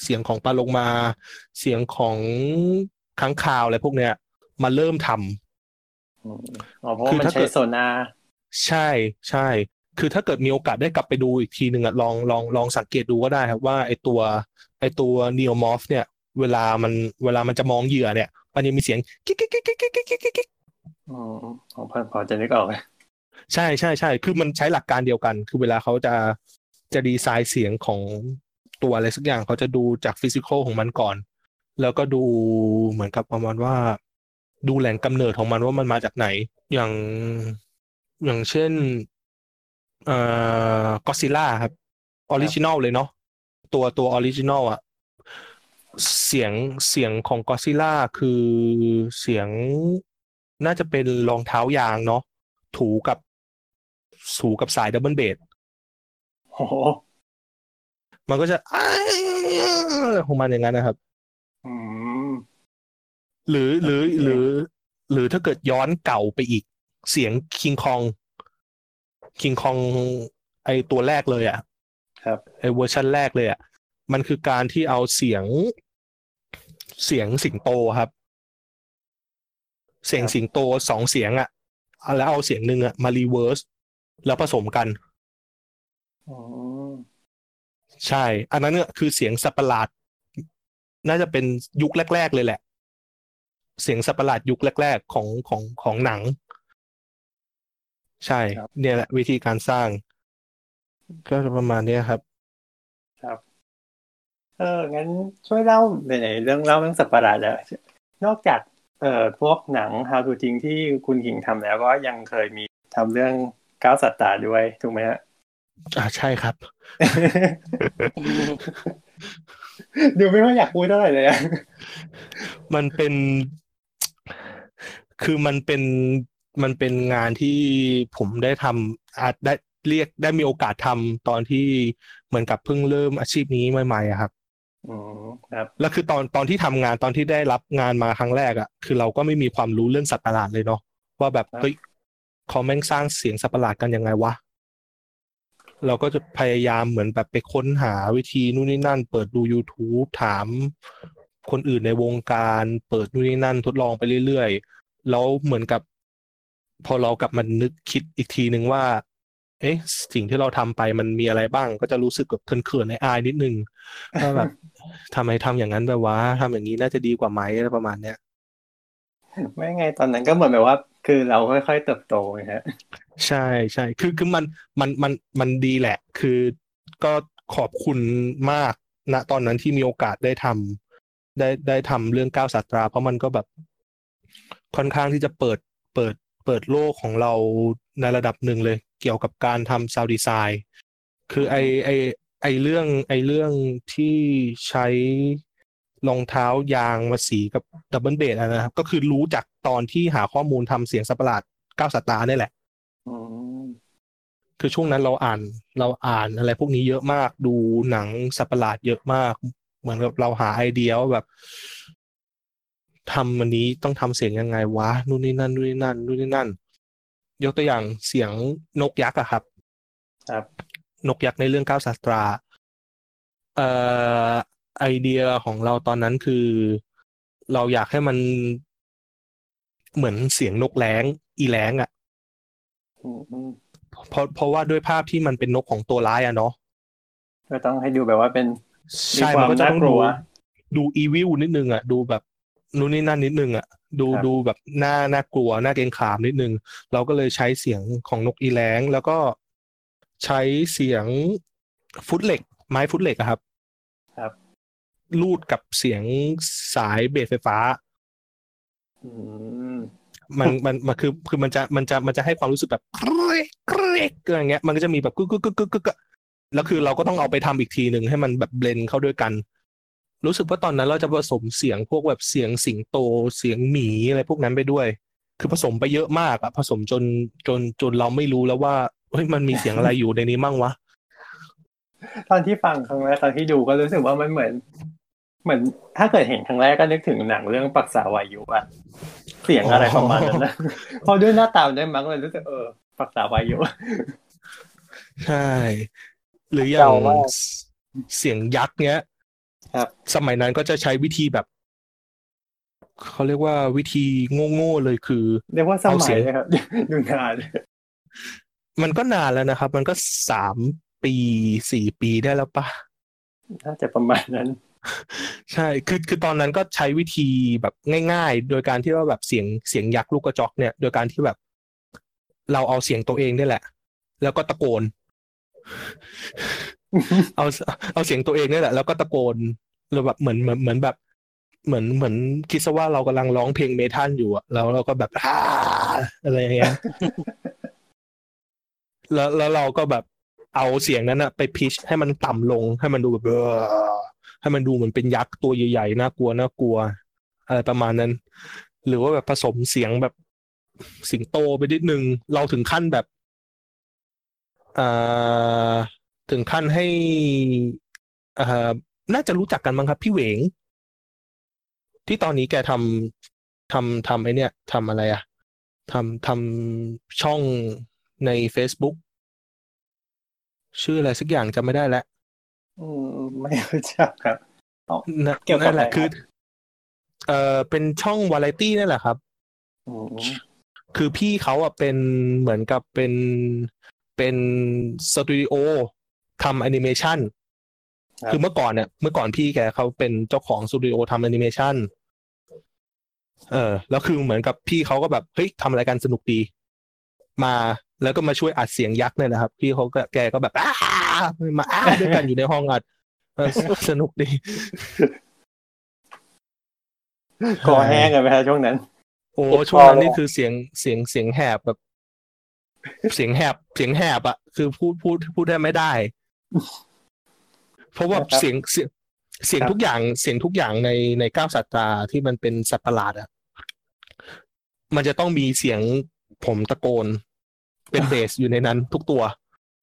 เสียงของปลาโลมาเสียงของค้างคาวอะไรพวกเนี้ยมาเริ่มทำอ๋อเพราะมันใช้โซน่าใช่ใช่คือถ้าเกิดมีโอกาสได้กลับไปดูอีกทีหนึ่งอ่ะลองลองลองสังเกตดูก็ได้ครับว่าไอตัวไอตัว Neomorph เนี่ยเวลามันเวลามันจะมองเหยื่อเนี่ยมันยังมีเสียงกิ๊กกิ๊กกิ๊กกิ๊กกิ๊กกิ๊กกิ๊กอ๋อพอจะนึกออกใช่ใช่ใช่คือมันใช้หลักการเดียวกันคือเวลาเขาจะจะดีไซน์เสียงของตัวอะไรสักอย่างเขาจะดูจากฟิสิกอลของมันก่อนแล้วก็ดูเหมือนกับประมาณว่าดูแหล่งกำเนิดของมันว่ามันมาจากไหนอย่างอย่างเช่นเอ่อก็อดซิลล่าครับออริจินอลเลยเนาะตัวตัวออริจินอลอ่ะเสียงเสียงของก็อดซิลล่าคือเสียงน่าจะเป็นรองเท้ายางเนาะถูกับถูกับสายดับเบิลเบสโอ้มันก็จะของมันอย่างนั้นนะครับหรือหรือหรือหรือถ้าเกิดย้อนเก่าไปอีกเสียงคิงคองคิงคองไอตัวแรกเลยอ่ะ ครับไอ้เวอร์ชันแรกเลยอ่ะมันคือการที่เอาเสียงเสียงสิงโตครับเสียงสิงโตสองเสียงอ่ะแล้วเอาเสียงนึงอ่ะมารีเวิร์สแล้วผสมกันอ๋อใช่อันนั้นเนี่ยคือเสียงสัตว์ประหลาดน่าจะเป็นยุคแรกๆเลยแหละเสียงสัตว์ประหลาดยุคแรกๆของของของหนังใช่เนี่ยแหละวิธีการสร้างก็ประมาณนี้ครับครับเอองั้นช่วยเล่าหน่อยเรื่องเล่าเรื่องสัตว์ประหลาดแล้วนอกจากเอ่อพวกหนัง How to ทิ้งที่คุณกิ่งทำแล้วก็ยังเคยมีทำเรื่องก้าวสัตตาด้วยถูกไหมฮะอ่าใช่ครับ ดูไม่ค่อยอยากพูดเท่าไหร่เลยอ่ะมันเป็นคือมันเป็นมันเป็นงานที่ผมได้ทำอาจได้เรียกได้มีโอกาสทำตอนที่เหมือนกับเพิ่งเริ่มอาชีพนี้ใหม่ๆครับอ๋อครับแล้วคือตอนตอนที่ทำงานตอนที่ได้รับงานมาครั้งแรกอ่ะคือเราก็ไม่มีความรู้เรื่องสัตว์ประหลาดเลยเนาะว่าแบบเฮ้ยเขาแม่งสร้างเสียงสัตว์ประหลาดกันยังไงวะเราก็จะพยายามเหมือนแบบไปค้นหาวิธีนู่นนี่นั่นเปิดดู YouTube ถามคนอื่นในวงการเปิดนู่นนี่นั่นทดลองไปเรื่อยๆแล้วเหมือนกับพอเรากลับมานึกคิดอีกทีนึงว่าเอ๊ะสิ่งที่เราทำไปมันมีอะไรบ้างก็จะรู้สึกแบบเขินๆในอายนิดนึงก็แบบทำไมทำอย่างนั้นไปวะทำอย่างนี้น่าจะดีกว่าไหมอะไรประมาณเนี้ยไม่ไงตอนนั้นก็เหมือนแบบว่าคือเราค่อยๆเติบโตนะฮะใช่ใช่คือคือมันมันมันมันดีแหละคือก็ขอบคุณมากณตอนนั้นที่มีโอกาสได้ทำได้ได้ทำเรื่องก้าวสัตราเพราะมันก็แบบค่อนข้างที่จะเปิดเปิดเปิดโลกของเราในระดับหนึ่งเลยเกี่ยวกับการทำซาวด์ดีไซน์คือไอไอไอเรื่องไอเรื่องที่ใช้รองเท้ายางมาสีกับดับเบิลเบสอ่ะนะครับก็คือรู้จากตอนที่หาข้อมูลทำเสียงสัตว์ประหลาดก้าวสัตตานี่แหละอืมคือช่วงนั้นเราอ่านเราอ่านอะไรพวกนี้เยอะมากดูหนังสัตว์ประหลาดเยอะมากเหมือนกับเราหาไอเดียว่าแบบทำวันนี้ต้องทำเสียงยังไงวะนู่นนี่นั่นนู่นนี่นั่นนู่นนี่นั่นยกตัวอย่างเสียงนกยักษ์อะครับครับนกยักษ์ในเรื่องก้าวสัตราเอ่อไอเดียของเราตอนนั้นคือเราอยากให้มันเหมือนเสียงนกแร้งอีแร้งอ่ะเพราะเพราะว่าด้วยภาพที่มันเป็นนกของตัวร้ายอ่ะเนาะก็ต้องให้ดูแบบว่าเป็นใช่มันก็จะต้องดูดูอีวิลนิดนึงอ่ะดูแบบนู่นนี่นั่นนิดนึงอ่ะดูดูแบบหน้าน่ากลัวหน้าเกรงขามนิดนึงเราก็เลยใช้เสียงของนกอีแร้งแล้วก็ใช้เสียงฟุตเหล็กไม้ฟุตเหล็กอะครับครับลูดกับเสียงสายเบสไฟฟ้ามันมันมันคือคือมันจะมันจะมันจะให้ความรู้สึกแบบกรี๊ดกรี๊ดอะไรเงี้ยมันก็จะมีแบบกึกกึกกึกกึกแล้วคือเราก็ต้องเอาไปทำอีกทีหนึ่งให้มันแบบเบลนด์เข้าด้วยกันรู้สึกว่าตอนนั้นเราจะผสมเสียงพวกแบบเสียงสิงโตเสียงหมีอะไรพวกนั้นไปด้วยคือผสมไปเยอะมากอะผสมจนจนจนเราไม่รู้แล้วว่าเฮ้ยมันมีเสียงอะไรอยู่ในนี้มั่งวะตอนที่ฟังครั้งแรกตอนที่ดูก็รู้สึกว่ามันเหมือนเหมือนถ้าเกิดเห็นครั้งแรกก็นึกถึงหนังเรื่องปรักษาวายุอ่ะเสียงอะไรประมาณนั้นนะพอด้วยหน้าตาได้มั้งเลยรู้สึกเออปรักษาวายุใช่หรืออย่างเสียงยักษ์เนี้ยครับสมัยนั้นก็จะใช้วิธีแบบเขาเรียกว่าวิธีโง่ๆเลยคือเรียกว่าสมัยนะครับดูนานมันก็นานแล้วนะครับมันก็สามปีสี่ปีได้แล้วป่ะน่าจะประมาณนั้นใช่คือคือตอนนั้นก็ใช้วิธีแบบง่ายๆโดยการที่ว่าแบบเสียงเสียงยักษ์ลูกกระจอกเนี่ยโดยการที่แบบเราเอาเสียงตัวเองนี่แหละแล้วก็ตะโกนเอาเอาเสียงตัวเองนี่แหละแล้วก็ตะโกนแล้วแบบเหมือนเหมือนเหมือนแบบเหมือนเหมือนคิดซะว่าเรากำลังร้องเพลงเมทัลอยู่อะแล้วเราก็แบบฮ่าอะไรอย่างเงี้ยแล้วแล้วเราก็แบบเอาเสียงนั้นอะไปพิชให้มันต่ำลงให้มันดูแบบให้มันดูเหมือนเป็นยักษ์ตัวใหญ่ๆน่ากลัวน่ากลัวอะไรประมาณนั้นหรือว่าแบบผสมเสียงแบบสิงโตไปนิดนึงเราถึงขั้นแบบอ่าถึงขั้นให้อ่าน่าจะรู้จักกันมั้งครับพี่เหวงที่ตอนนี้แกทำทำทำไอ้เนี่ยทำอะไรอะทำทำช่องใน Facebook ชื่ออะไรสักอย่างจำไม่ได้แล้ว อืมไม่รู้จักครับอ๋อเกี่ยวกับอะไรคือเอ่อเป็นช่องวาไรตี้นั่นแหละครับอืมคือพี่เขาอ่ะเป็นเหมือนกับเป็นเป็นสตูดิโอทำแอนิเมชั่นคือเมื่อก่อนเนี่ยเมื่อก่อนพี่แกเขาเป็นเจ้าของสตูดิโอทำแอนิเมชั่นเออแล้วคือเหมือนกับพี่เขาก็แบบเฮ้ยทำอะไรกันสนุกดีมาแล้วก็มาช่วยอัดเสียงยักษ์เนี่ยนะครับพี่เขาแกก็แบบอ้ามาอ้าด้วยกันอยู่ในห้องอัดสนุกดีคอแห้งกันไหมฮะช่วงนั้นโอ้ช่วงนั้นนี่คือเสียงเสียงเสียงแหบแบบเสียงแหบเสียงแหบอ่ะคือพูดพูดพูดได้ไม่ได้เพราะว่าเสียงเสียงเสียงทุกอย่างเสียงทุกอย่างในในเก้าสัตตาที่มันเป็นสัตว์ประหลาดอ่ะมันจะต้องมีเสียงผมตะโกนเป็นเบสอยู่ในนั้นทุกตัว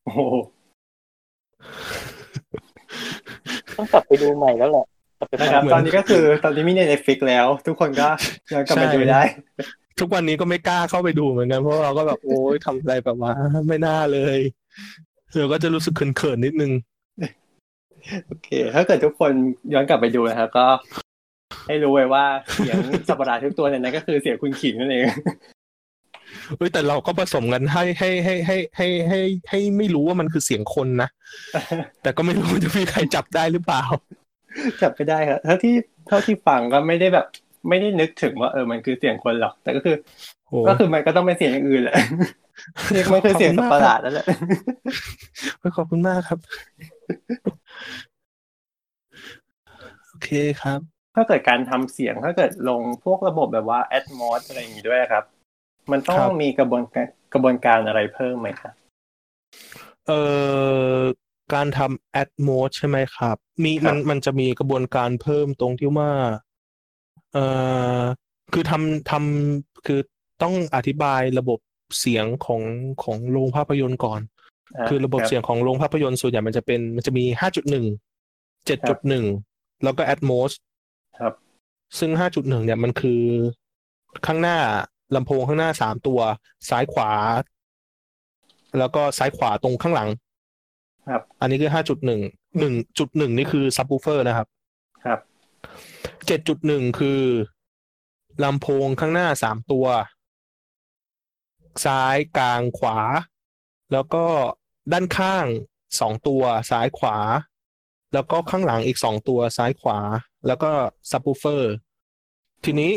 โอ้ต้องกลับไปดูใหม่แล้วแหละนะครับตอนนี้ก็คือตอนนี้มีใน Netflix แล้วทุกคนก็ยังกลับไปดูได้ทุกวันนี้ก็ไม่กล้าเข้าไปดูเหมือนกันเพราะเราก็แบบโอ๊ยทำอะไรแบบว่าไม่น่าเลยเราก็จะรู้สึกเขินๆนิดนึงโอเคถ้าเกิดทุกคนย้อนกลับไปดูนะครับก็ให้รู้ไว้ว่าเสียงสัตว์ประหลาดทุกตัวเนี่ยนั่นก็คือเสียงคุณขิงนั่นเองเฮ้ยแต่เราก็ผสมกันให้ให้ให้ให้ให้ให้ให้ไม่รู้ว่ามันคือเสียงคนนะแต่ก็ไม่รู้จะมีใครจับได้หรือเปล่าจับไปได้ครับเท่าที่เท่าที่ฟังก็ไม่ได้แบบไม่ได้นึกถึงว่าเออมันคือเสียงคนหรอกแต่ก็คือก็คือมันก็ต้องเป็นเสียงอย่างอื่นแหละเรียกมันคือเสียงสัตว์ประหลาดนั่นแหละขอบคุณมากครับโอเคครับถ้าเกิดการทำเสียงถ้าเกิดลงพวกระบบแบบว่า Atmos อะไรอย่างงี้ด้วยครับมันต้องมีกระบวนการกระบวนการอะไรเพิ่มไหมครับเอ่อการทำ Atmos ใช่ไหมครับมีมันมันจะมีกระบวนการเพิ่มตรงที่ว่าเอ่อคือทำทำคือต้องอธิบายระบบเสียงของของโรงภาพยนตร์ก่อนคือระบบเสียงของโรงภาพยนตร์ส่วนใหญ่มันจะเป็นมันจะมี ห้าจุดหนึ่ง เจ็ดจุดหนึ่ง แล้วก็ Atmos ครับซึ่ง ห้าจุดหนึ่ง เนี่ยมันคือข้างหน้าลำโพงข้างหน้าสามตัวซ้ายขวาแล้วก็ซ้ายขวาตรงข้างหลังครับอันนี้คือ ห้าจุดหนึ่ง หนึ่งจุดหนึ่ง นี่คือซับวูฟเฟอร์นะครับครับ เจ็ดจุดหนึ่ง คือลำโพงข้างหน้าสามตัวซ้ายกลางขวาแล้วก็ด้านข้างสองตัวซ้ายขวาแล้วก็ข้างหลังอีกสองตัวซ้ายขวาแล้วก็ซับวูฟเฟอร์ทีนี้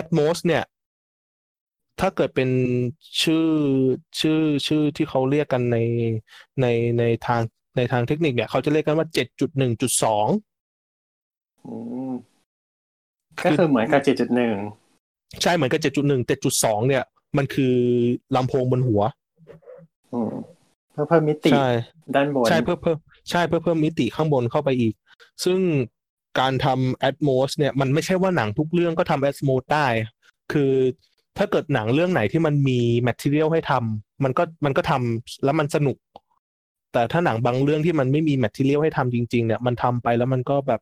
Atmos เนี่ยถ้าเกิดเป็นชื่อชื่อชื่อที่เขาเรียกกันในในในทางในทางเทคนิคเนี่ยเขาจะเรียกกันว่า เจ็ดจุดหนึ่งจุดสอง อืมก็คือเหมือนกับ เจ็ดจุดหนึ่ง ใช่เหมือนกับ เจ็ดจุดหนึ่ง เจ็ดจุดสอง เนี่ยมันคือลำโพงบนหัวอืมเพื่อเพิ่มมิติด้านบนใช่เพิ่มเพิ่มใช่เพิ่มเพิ่มมิติข้างบนเข้าไปอีกซึ่งการทำ Atmos เนี่ยมันไม่ใช่ว่าหนังทุกเรื่องก็ทำ Atmos ได้คือถ้าเกิดหนังเรื่องไหนที่มันมี material ให้ทำมันก็มันก็ทำแล้วมันสนุกแต่ถ้าหนังบางเรื่องที่มันไม่มี material ให้ทำจริงๆเนี่ยมันทำไปแล้วมันก็แบบ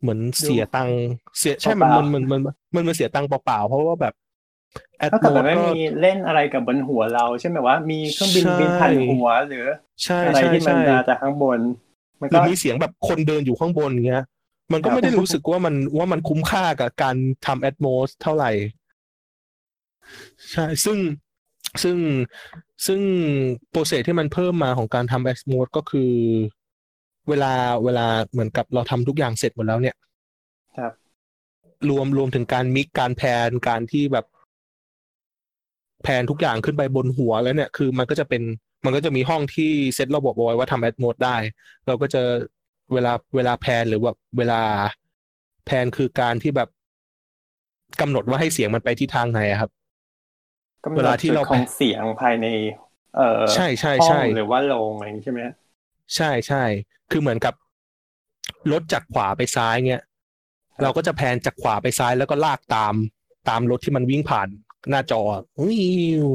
เหมือนเสียตังค์เสียใช่มันมันมันมันมันเสียตังค์เปล่าๆเพราะว่าแบบถ้าเกิดมันไม่มีเล่นอะไรกับบนหัวเราใช่ไหมว่ามีเครื่องบินบินผ่านหัวหรืออะไรที่มันมาจากข้างบนมันก็มีเสียงแบบคนเดินอยู่ข้างบนเงี้ยมันก็ไม่ได้รู้สึกว่ามันว่ามันคุ้มค่ากับการทำ Atmos เท่าไหร่ใช่ซึ่งซึ่งซึ่งโปรเซสที่มันเพิ่มมาของการทำ Atmos ก็คือเวลาเวลาเหมือนกับเราทำทุกอย่างเสร็จหมดแล้วเนี่ยครับรวมรวมถึงการมิกการแพนการที่แบบแพนทุกอย่างขึ้นไปบนหัวแล้วเนี่ยคือมันก็จะเป็นมันก็จะมีห้องที่เซตระบบเอาไว้ว่าทำ Atmos ได้เราก็จะเวลาเวลาแพนหรือว่าเวลาแพนคือการที่แบบกำหนดว่าให้เสียงมันไปทิศทางไหนครับเวลาที่เราของเสียงภายในเอ่อใช่ใช่ใช่หรือว่าโรงอะไรใช่ไหมใช่ใช่คือเหมือนกับรถจากขวาไปซ้ายเงี้ยเราก็จะแพนจากขวาไปซ้ายแล้วก็ลากตามตามรถที่มันวิ่งผ่านหน้าจอวิว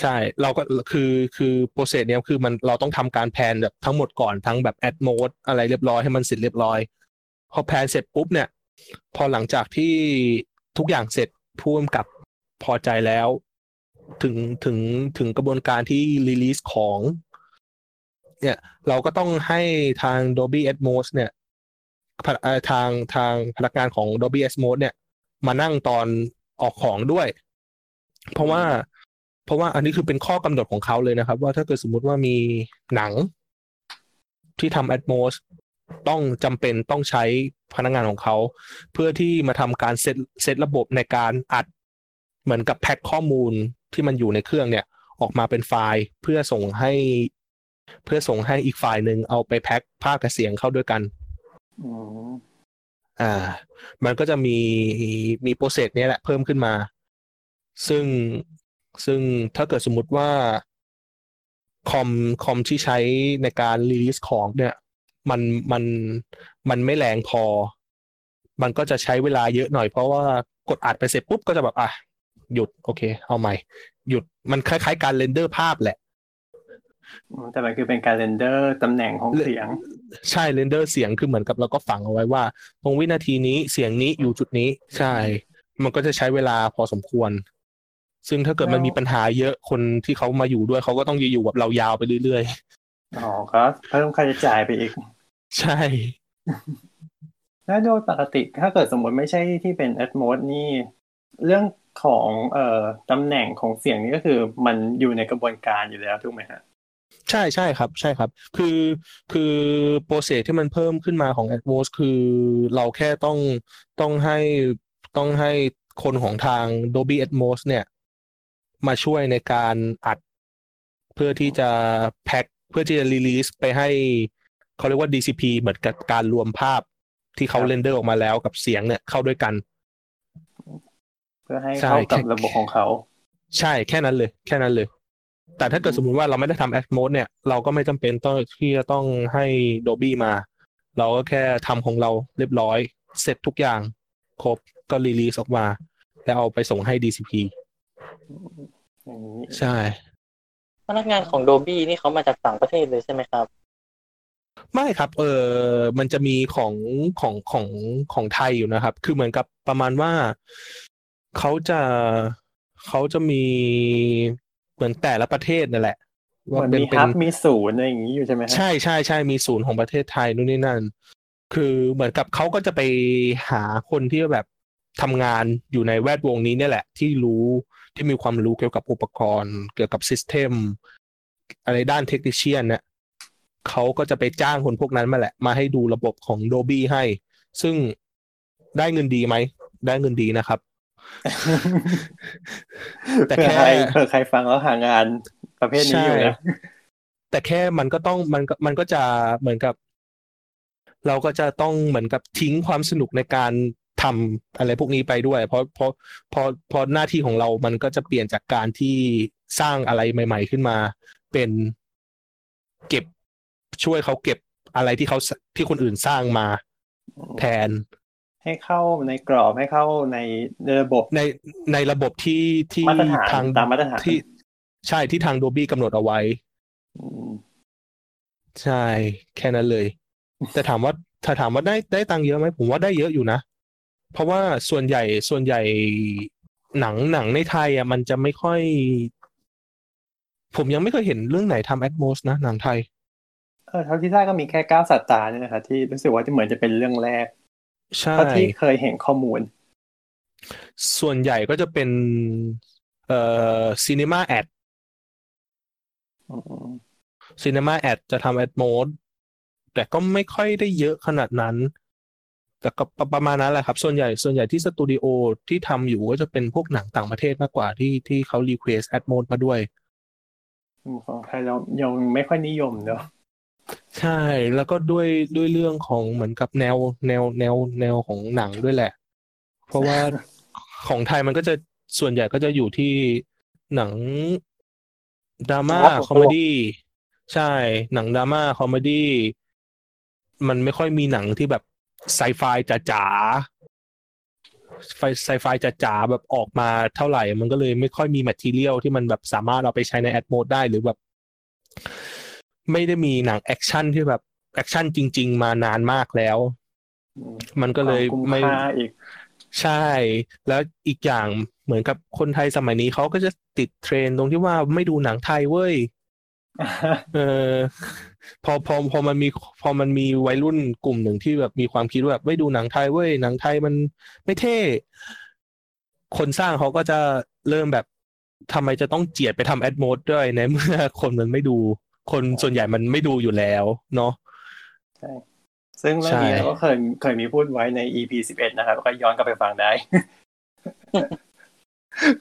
ใช่เราก็คือคือโปรเซสเนี้ยคือมันเราต้องทำการแพนแบบทั้งหมดก่อนทั้งแบบแอดโมดอะไรเรียบร้อยให้มันเสร็จเรียบร้อยพอแพนเสร็จปุ๊บเนี่ยพอหลังจากที่ทุกอย่างเสร็จผู้กำกับพอใจแล้วถึงถึงถึงกระบวนการที่รีลีสของ เนี่ยเราก็ต้องให้ทาง Dolby Atmos เนี่ยทางทางพนักงานของ Dolby Atmos เนี่ยมานั่งตอนออกของด้วยเพราะว่าเพราะว่าอันนี้คือเป็นข้อกำหนดของเขาเลยนะครับว่าถ้าเกิดสมมุติว่ามีหนังที่ทำ Atmos ต้องจำเป็นต้องใช้พนักงานของเขาเพื่อที่มาทำการเซตเซตระบบในการอัดเหมือนกับแพ็คข้อมูลที่มันอยู่ในเครื่องเนี่ยออกมาเป็นไฟล์เพื่อส่งให้เพื่อส่งให้อีกฝ่ายหนึ่งเอาไปแพ็คภาพกับเสียงเข้าด้วยกันอ๋ออ่ามันก็จะมีมีโปรเซสนี้แหละเพิ่มขึ้นมาซึ่งซึ่งถ้าเกิดสมมุติว่าคอมคอมที่ใช้ในการรีลีสของเนี่ยมันมันมันไม่แรงพอมันก็จะใช้เวลาเยอะหน่อยเพราะว่ากดอัดไปเสร็จปุ๊บก็จะแบบอ่ะหยุดโอเคเอาใหม่หยุดมันคล้ายๆการเรนเดอร์ภาพแหละแต่มันคือเป็นการเรนเดอร์ตำแหน่งของเสียงใช่เรนเดอร์เสียงคือเหมือนกับเราก็ฝังเอาไว้ว่าตรงวินาทีนี้เสียงนี้อยู่จุดนี้ใช่มันก็จะใช้เวลาพอสมควรซึ่งถ้าเกิดมันมีปัญหาเยอะคนที่เขามาอยู่ด้วยเขาก็ต้องอยู่กับเรายาวไปเรื่อยๆอ๋อก็เพิ่มค่าใช้จ่ายไปอีกใช่แล้วโดยปกติถ้าเกิดสมมติไม่ใช่ที่เป็น Atmos นี่เรื่องของเอ่อตำแหน่งของเสียงนี่ก็คือมันอยู่ในกระบวนการอยู่แล้วถูกไหมฮะใช่ใช่ครับใช่ครับคือคือโปรเซสที่มันเพิ่มขึ้นมาของ Atmos คือเราแค่ต้องต้องให้ต้องให้คนของทาง Dolby Atmos เนี่ยมาช่วยในการอัดเพื่อที่จะแพ็คเพื่อที่จะรีลีสไปให้เขาเรียกว่า ดี ซี พี เหมือนกับการรวมภาพที่เขาเรนเดอร์ออกมาแล้วกับเสียงเนี่ยเข้าด้วยกันเพื่อให้เข้ากับระบบของเขาใช่แค่นั้นเลยแค่นั้นเลยแต่ถ้าเกิดสมมุติว่าเราไม่ได้ทำ Atmos เนี่ยเราก็ไม่จำเป็นต้องที่จะต้องให้ Dolby มาเราก็แค่ทำของเราเรียบร้อยเสร็จทุกอย่างครบก็รีลีสออกมาแล้วเอาไปส่งให้ ดี ซี พี ใช่พนักงานของ Dolby นี่เขามาจากต่างประเทศเลยใช่ไหมครับไม่ครับเออมันจะมีของของของของไทยอยู่นะครับคือเหมือนกับประมาณว่าเขาจะเขาจะมีเหมือนแต่ละประเทศนั่นแหละว่าเป็นเป็นมีศูนย์อะไรอย่างนี้อยู่ใช่ไหมใช่ใช่ใช่มีศูนย์ของประเทศไทยนู่นนี่นั่นคือเหมือนกับเขาก็จะไปหาคนที่แบบทำงานอยู่ในแวดวงนี้เนี่ยแหละที่รู้ที่มีความรู้เกี่ยวกับอุปกรณ์เกี่ยวกับซิสเต็มอะไรด้านเทคนิคเชียนเนี่ยเขาก็จะไปจ้างคนพวกนั้นมาแหละมาให้ดูระบบของ Dolby ให้ซึ่งได้เงินดีไหมได้เงินดีนะครับแต่แค่เผื่อใครฟังแล้วหางานประเภทนี้อยู่นะแต่แค่มันก็ต้องมันมันก็จะเหมือนกับเราก็จะต้องเหมือนกับทิ้งความสนุกในการทำอะไรพวกนี้ไปด้วยเพราะเพราะพอพอหน้าที่ของเรามันก็จะเปลี่ยนจากการที่สร้างอะไรใหม่ๆขึ้นมาเป็นเก็บช่วยเขาเก็บอะไรที่เขาที่คนอื่นสร้างมาแทนให้เข้าในกรอบให้เข้าในระบบในในระบบที่ที่ทางตามมาตรฐานที่ใช่ที่ทาง Dolby กำหนดเอาไว้ใช่แค่นั้นเลยแต่ถามว่าถ้าถามว่าได้ได้ตังค์เยอะไหมผมว่าได้เยอะอยู่นะเพราะว่าส่วนใหญ่ส่วนใหญ่หนังหนังในไทยอ่ะมันจะไม่ค่อยผมยังไม่เคยเห็นเรื่องไหนทำ Atmos นะหนังไทยเออเท่าที่ทราบก็มีแค่เก้าสัตตาเนี่ยนะครับที่รู้สึกว่าจะเหมือนจะเป็นเรื่องแรกใช่ที่เคยเห็นข้อมูลส่วนใหญ่ก็จะเป็นเอ่อ Cinema Ad อ๋อ Cinema Ad จะทำ Atmos แต่ก็ไม่ค่อยได้เยอะขนาดนั้นแต่ก็ประมาณนั้นแหละครับส่วนใหญ่ส่วนใหญ่ที่สตูดิโอที่ทำอยู่ก็จะเป็นพวกหนังต่างประเทศมากกว่าที่ที่เขา request Atmos มาด้วยของไทยเรายังไม่ค่อยนิยมเนาะใช่แล้วก็ด้วยด้วยเรื่องของเหมือนกับแนวแนวแนวแนวของหนังด้วยแหละเพราะว่าของไทยมันก็จะส่วนใหญ่ก็จะอยู่ที่หนังดราม่าคอมเมดี้ใช่หนังดราม่าคอมเมดี้มันไม่ค่อยมีหนังที่แบบไซไฟจ๋าๆไซไฟจ๋าๆแบบออกมาเท่าไหร่มันก็เลยไม่ค่อยมีแมททีเรียลที่มันแบบสามารถเอาไปใช้ใน Atmos ได้หรือแบบไม่ได้มีหนังแอคชั่นที่แบบแอคชั่นจริงๆมานานมากแล้วมันก็เลยไม่ใช่แล้วอีกอย่างเหมือนกับคนไทยสมัยนี้เขาก็จะติดเทรนด์ตรงที่ว่าไม่ดูหนังไทยเว้ย เออพอพอพอมันมีพอมันมีวัยรุ่นกลุ่มหนึ่งที่แบบมีความคิดว่าไม่ดูหนังไทยเว้ยหนังไทยมันไม่เท่คนสร้างเขาก็จะเริ่มแบบทำไมจะต้องเจียดไปทำแอดโมดด้วยในเมื่อคนมันไม่ดูคนส่วนใหญ่มันไม่ดูอยู่แล้วเนาะใช่ซึ่งเรื่องนี้เราก็เคยเคยมีพูดไว้ใน อี พี สิบเอ็ด นะครับก็ย้อนกลับไปฟังได้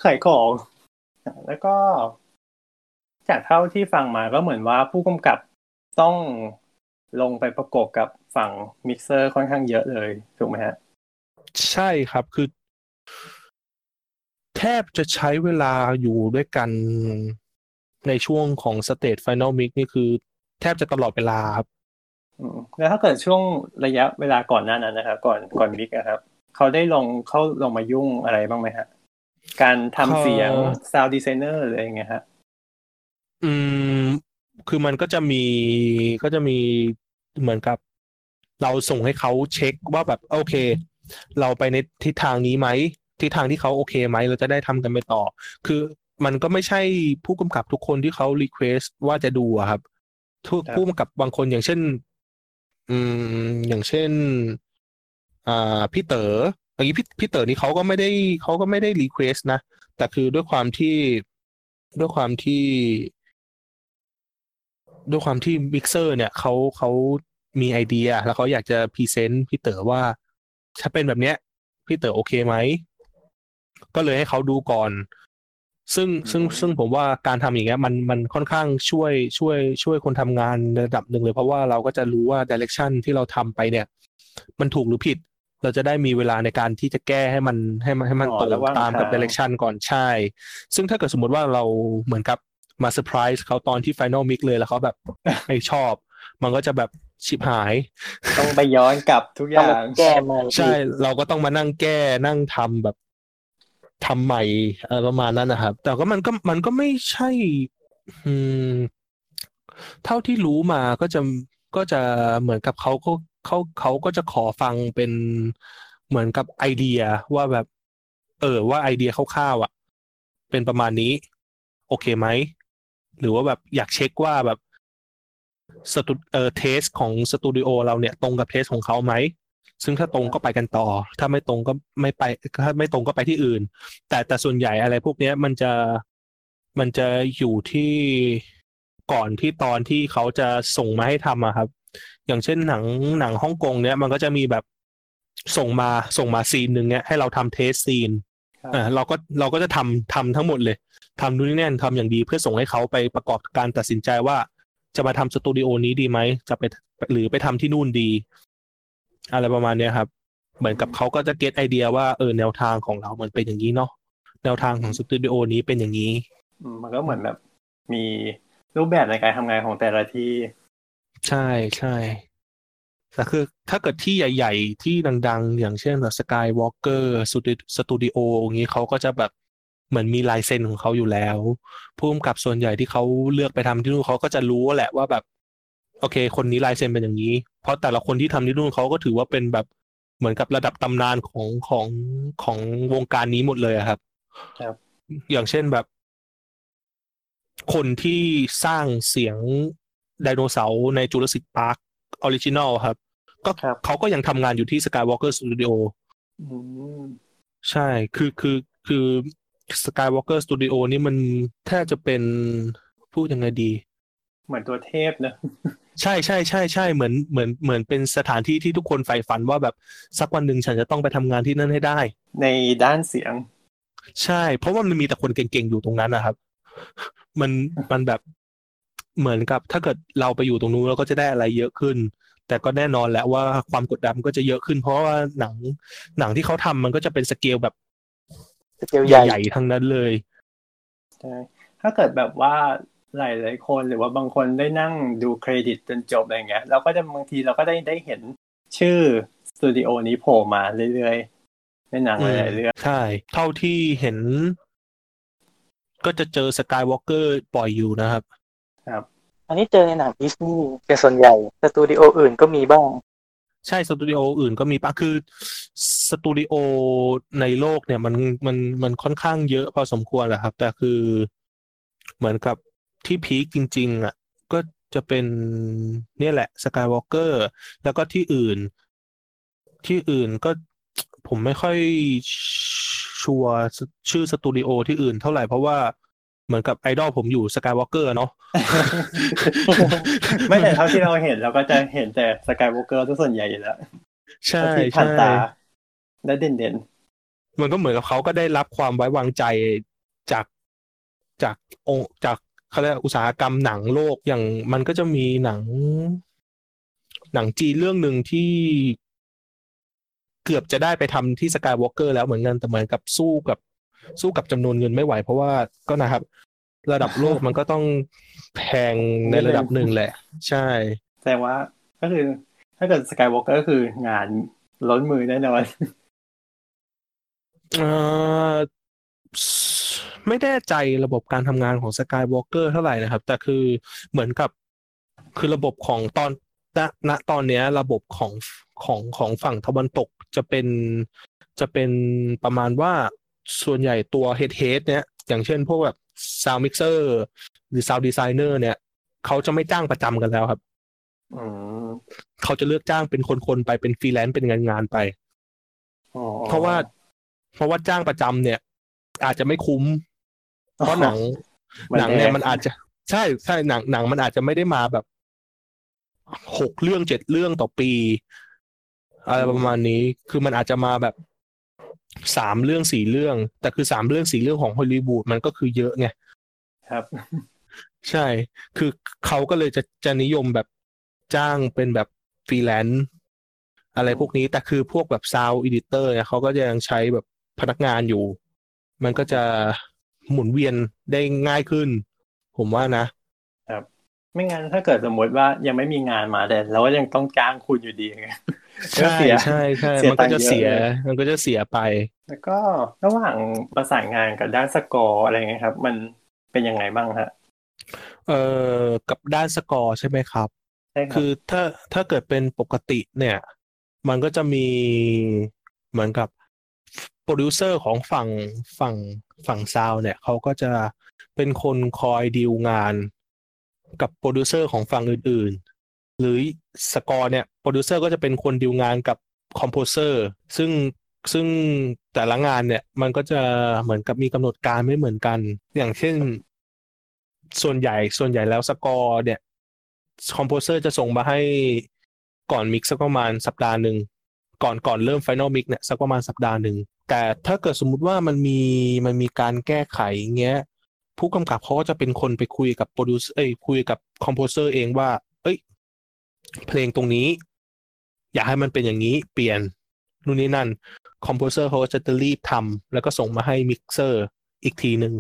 ขายของแล้วก็จากเท่าที่ฟังมาก็เหมือนว่าผู้กำกับต้องลงไปประกบกับฝั่งมิกเซอร์ค่อนข้างเยอะเลยถูกไหมฮะใช่ครับคือแทบจะใช้เวลาอยู่ด้วยกันในช่วงของสเตจไฟนอลมิกนี่คือแทบจะตลอดเวลาครับแล้วถ้าเกิดช่วงระยะเวลาก่อนหน้านั้นนะครับก่อนก่อนมิกนะครับเขาได้ลงเขาลงมายุ่งอะไรบ้างไหมฮะการทำเสียง sound designer หรืออะไรอย่างเงี้ยฮะอืมคือมันก็จะมีก็จะมีเหมือนกับเราส่งให้เขาเช็คว่าแบบโอเคเราไปในทิศทางนี้ไหมทิศทางที่เขาโอเคไหมเราจะได้ทำกันไปต่อคือมันก็ไม่ใช่ผู้กำกับทุกคนที่เขารีเควสต์ว่าจะดูครับผู้กำกับบางคนอย่างเช่นอืมอย่างเช่นอ่าพี่เต๋ออย่างนี้พี่พี่เต๋อนี่เขาก็ไม่ได้เขาก็ไม่ได้รีเควสต์นะแต่คือด้วยความที่ด้วยความที่ด้วยความที่มิกเซอร์เนี่ยเขาเขามีไอเดียแล้วเขาอยากจะพรีเซนต์พี่เต๋อว่าถ้าเป็นแบบเนี้ยพี่เต๋อโอเคไหมก็เลยให้เขาดูก่อนซึ่งซึ่งซึ่งผมว่าการทำอย่างเงี้ยมันมันค่อนข้างช่วยช่วยช่วยคนทำงานระดับหนึ่งเลยเพราะว่าเราก็จะรู้ว่าดิเรกชันที่เราทำไปเนี่ยมันถูกหรือผิดเราจะได้มีเวลาในการที่จะแก้ให้มันให้มันให้มันตรงตามกับดิเรกชันก่อนใช่ซึ่งถ้าเกิดสมมติว่าเราเหมือนกับมาเซอร์ไพรส์เขาตอนที่ไฟนอลมิกเลยแล้วเขาแบบไม่ชอบมันก็จะแบบชิบหายต้องไปย้อนกลับทุกอย่างแก้มาใช่เราก็ต้องมานั่งแก้นั่งทำแบบทำใหม่อะไรประมาณนั้นนะครับแต่ก็มันก็มันก็ไม่ใช่เท่าที่รู้มาก็จะก็จะเหมือนกับเขาก็เขาเขาก็จะขอฟังเป็นเหมือนกับไอเดียว่าแบบเออว่าไอเดียคร่าวๆอ่ะเป็นประมาณนี้โอเคไหมหรือว่าแบบอยากเช็คว่าแบบสตูเออเทสของสตูดิโอเราเนี่ยตรงกับเทสของเขาไหมซึ่งถ้าตรงก็ไปกันต่อถ้าไม่ตรงก็ไม่ไปถ้าไม่ตรงก็ไปที่อื่นแต่แต่ส่วนใหญ่อะไรพวกนี้มันจะมันจะอยู่ที่ก่อนที่ตอนที่เขาจะส่งมาให้ทำอะครับอย่างเช่นหนังหนังฮ่องกงเนี่ยมันก็จะมีแบบส่งมาส่งมาซีนหนึ่งเนี่ยให้เราทำเทสซีนอ่าเราก็เราก็จะทำทำทั้งหมดเลยทำดูแน่นทำอย่างดีเพื่อส่งให้เขาไปประกอบการตัดสินใจว่าจะมาทำสตูดิโอนี้ดีไหมจะไปหรือไปทำที่นู่นดีอะไรประมาณนี้ครับเหมือนกับเขาก็จะเก็ตไอเดียว่าเออแนวทางของเรามันเป็นอย่างนี้เนาะแนวทางของสตูดิโอนี้เป็นอย่างนี้มันก็เหมือนแบบมีรูปแบบในการทำงานของแต่ละที่ใช่ใช่แต่คือถ้าเกิดที่ใหญ่ๆที่ดังๆอย่างเช่นแบบ Skywalker Studio อย่างนี้เขาก็จะแบบเหมือนมีลายเซ็นของเขาอยู่แล้วผู้กำกับส่วนใหญ่ที่เขาเลือกไปทำที่นู่นเขาก็จะรู้แหละว่าแบบโอเคคนนี้ลายเซ็นเป็นอย่างนี้เพราะแต่ละคนที่ทำที่นู่นเขาก็ถือว่าเป็นแบบเหมือนกับระดับตำนานของของของวงการนี้หมดเลยครับครับอย่างเช่นแบบคนที่สร้างเสียงไดโนเสาร์ในจูราสสิคพาร์คออริจินอลครับก็เขาก็ยังทำงานอยู่ที่ Skywalker Studio อืมใช่คือคือคือ Skywalker Studio นี่มันแทบจะเป็นพูดยังไงดีเหมือนตัวเทพนะใช่ใช่ใช่ใช่เหมือนเหมือนเหมือนเป็นสถานที่ที่ทุกคนใฝ่ฝันว่าแบบสักวันหนึ่งฉันจะต้องไปทำงานที่นั่นให้ได้ในด้านเสียงใช่เพราะว่ามันมีแต่คนเก่งๆอยู่ตรงนั้นนะครับมันมันแบบเหมือนกับถ้าเกิดเราไปอยู่ตรงนู้นเราก็จะได้อะไรเยอะขึ้นแต่ก็แน่นอนแหละว่าความกดดันก็จะเยอะขึ้นเพราะว่าหนังหนังที่เขาทำมันก็จะเป็นสเกลแบบสเกลใหญ่ๆทั้งนั้นเลยใช่ถ้าเกิดแบบว่าหลายหลายคนหรือว่าบางคนได้นั่งดูเครดิตจนจบอะไรเงี้ยเราก็จะบางทีเราก็ได้ได้เห็นชื่อสตูดิโอนี้โผล่มาเรื่อยๆในหนังหลายๆเรื่องใช่เท่าที่เห็นก็จะเจอ Skywalker ปล่อยอยู่นะครับครับอันนี้เจอในหนังดิสนีย์เป็นส่วนใหญ่สตูดิโออื่นก็มีบ้างใช่สตูดิโออื่นก็มีปะคือสตูดิโอในโลกเนี่ยมันมันมันค่อนข้างเยอะพอสมควรแหละครับแต่คือเหมือนกับที่พีคจริงๆอ่ะ ก็จะเป็นเนี่ยแหละ Skywalker แล้วก็ที่อื่นที่อื่นก็ผมไม่ค่อยชัวร์ชื่อสตูดิโอที่อื่นเท่าไหร่เพราะว่าเหมือนกับไอดอลผมอยู่ Skywalker เนาะ ไม่แต่เท่าที่เราเห็นเราก็จะเห็นแต่ Skywalker ทุกส่วนใหญ่อยู่แล้วใช่ๆผ่านตาได้เด่นๆมันก็เหมือนกับเขาก็ได้รับความไว้วางใจจากจากองค์จากเขาเรียกอุตสาหกรรมหนังโลกอย่างมันก็จะมีหนังหนังจีนเรื่องนึงที่เกือบจะได้ไปทำที่ Skywalker แล้วเหมือนกันแต่เหมือนกับสู้กับสู้กับจำนวนเงินไม่ไหวเพราะว่าก็นะครับระดับโลกมันก็ต้องแพงในระดับหนึ่งแหละใช่แต่ว่าก็คือถ้าเกิด Skywalker ก็คืองานล้นมือแน่นอนเอ่อไม่แน่ใจระบบการทำงานของ Skywalker เท่าไหร่นะครับแต่คือเหมือนกับคือระบบของตอนณณตอนเนี้ยระบบของของของฝั่งตะวันตกจะเป็นจะเป็นประมาณว่าส่วนใหญ่ตัว head head เนี่ยอย่างเช่นพวกแบบ sound mixer หรือ sound designer เนี่ยเขาจะไม่จ้างประจำกันแล้วครับอ๋อเขาจะเลือกจ้างเป็นคนๆไปเป็นฟรีแลนซ์เป็นงานๆไปอ๋อเพราะว่าเพราะว่าจ้างประจำเนี่ยอาจจะไม่คุ้มเพราะหนังหนังเนี่ยมันอาจจะใช่ใช่หนังหนังมันอาจจะไม่ได้มาแบบหกเรื่องเจ็ดเรื่องต่อปีอะไรประมาณนี้คือมันอาจจะมาแบบสามเรื่องสี่เรื่องแต่คือสามเรื่องสี่เรื่องของฮอลลีวูดมันก็คือเยอะไงครับใช่คือเขาก็เลยจะจะนิยมแบบจ้างเป็นแบบฟรีแลนซ์อะไรพวกนี้แต่คือพวกแบบ sound editor เนี่ยเขาก็จะยังใช้แบบพนักงานอยู่มันก็จะหมุนเวียนได้ง่ายขึ้นผมว่านะครับไม่งั้นถ้าเกิดสมมติว่ายังไม่มีงานมาแต่เราก็ยังต้องจ้างคุณอยู่ดีไงใช่ใช่ใช่มันก็จะเสียมันก็จะเสียไปแล้วก็ระหว่างประสานงานกับด้านสกอร์อะไรเงี้ยครับมันเป็นยังไงบ้างฮะเอ่อกับด้านสกอร์ใช่ไหมครับใช่ครับคือถ้าถ้าเกิดเป็นปกติเนี่ยมันก็จะมีเหมือนกับโปรดิวเซอร์ของฝั่งฝั่งฝั่งซาวด์เนี่ยเขาก็จะเป็นคนคอยดีลงานกับโปรดิวเซอร์ของฝั่งอื่นๆหรือสกอร์เนี่ยโปรดิวเซอร์ก็จะเป็นคนดีลงานกับคอมโพเซอร์ซึ่งซึ่งแต่ละงานเนี่ยมันก็จะเหมือนกับมีกำหนดการไม่เหมือนกันอย่างเช่นส่วนใหญ่ส่วนใหญ่แล้วสกอร์เนี่ยคอมโพเซอร์จะส่งมาให้ก่อนมิกซ์สักประมาณสัปดาห์นึงก่อนก่อนเริ่มไฟนอลมิกซ์เนี่ยสักประมาณสัปดาห์นึงแต่ถ้าเกิดสมมุติว่ามันมีมันมีการแก้ไขเงี้ยผู้กำกับเขาก็จะเป็นคนไปคุยกับโปรดิวเซอร์เอ้ยคุยกับคอมโพเซอร์เองว่าเอ้ยเพลงตรงนี้อยากให้มันเป็นอย่างนี้เปลี่ยนนู่นนี่นั่นคอมโพเซอร์เขาจะรีบทำแล้วก็ส่งมาให้มิกเซอร์อีกทีนึง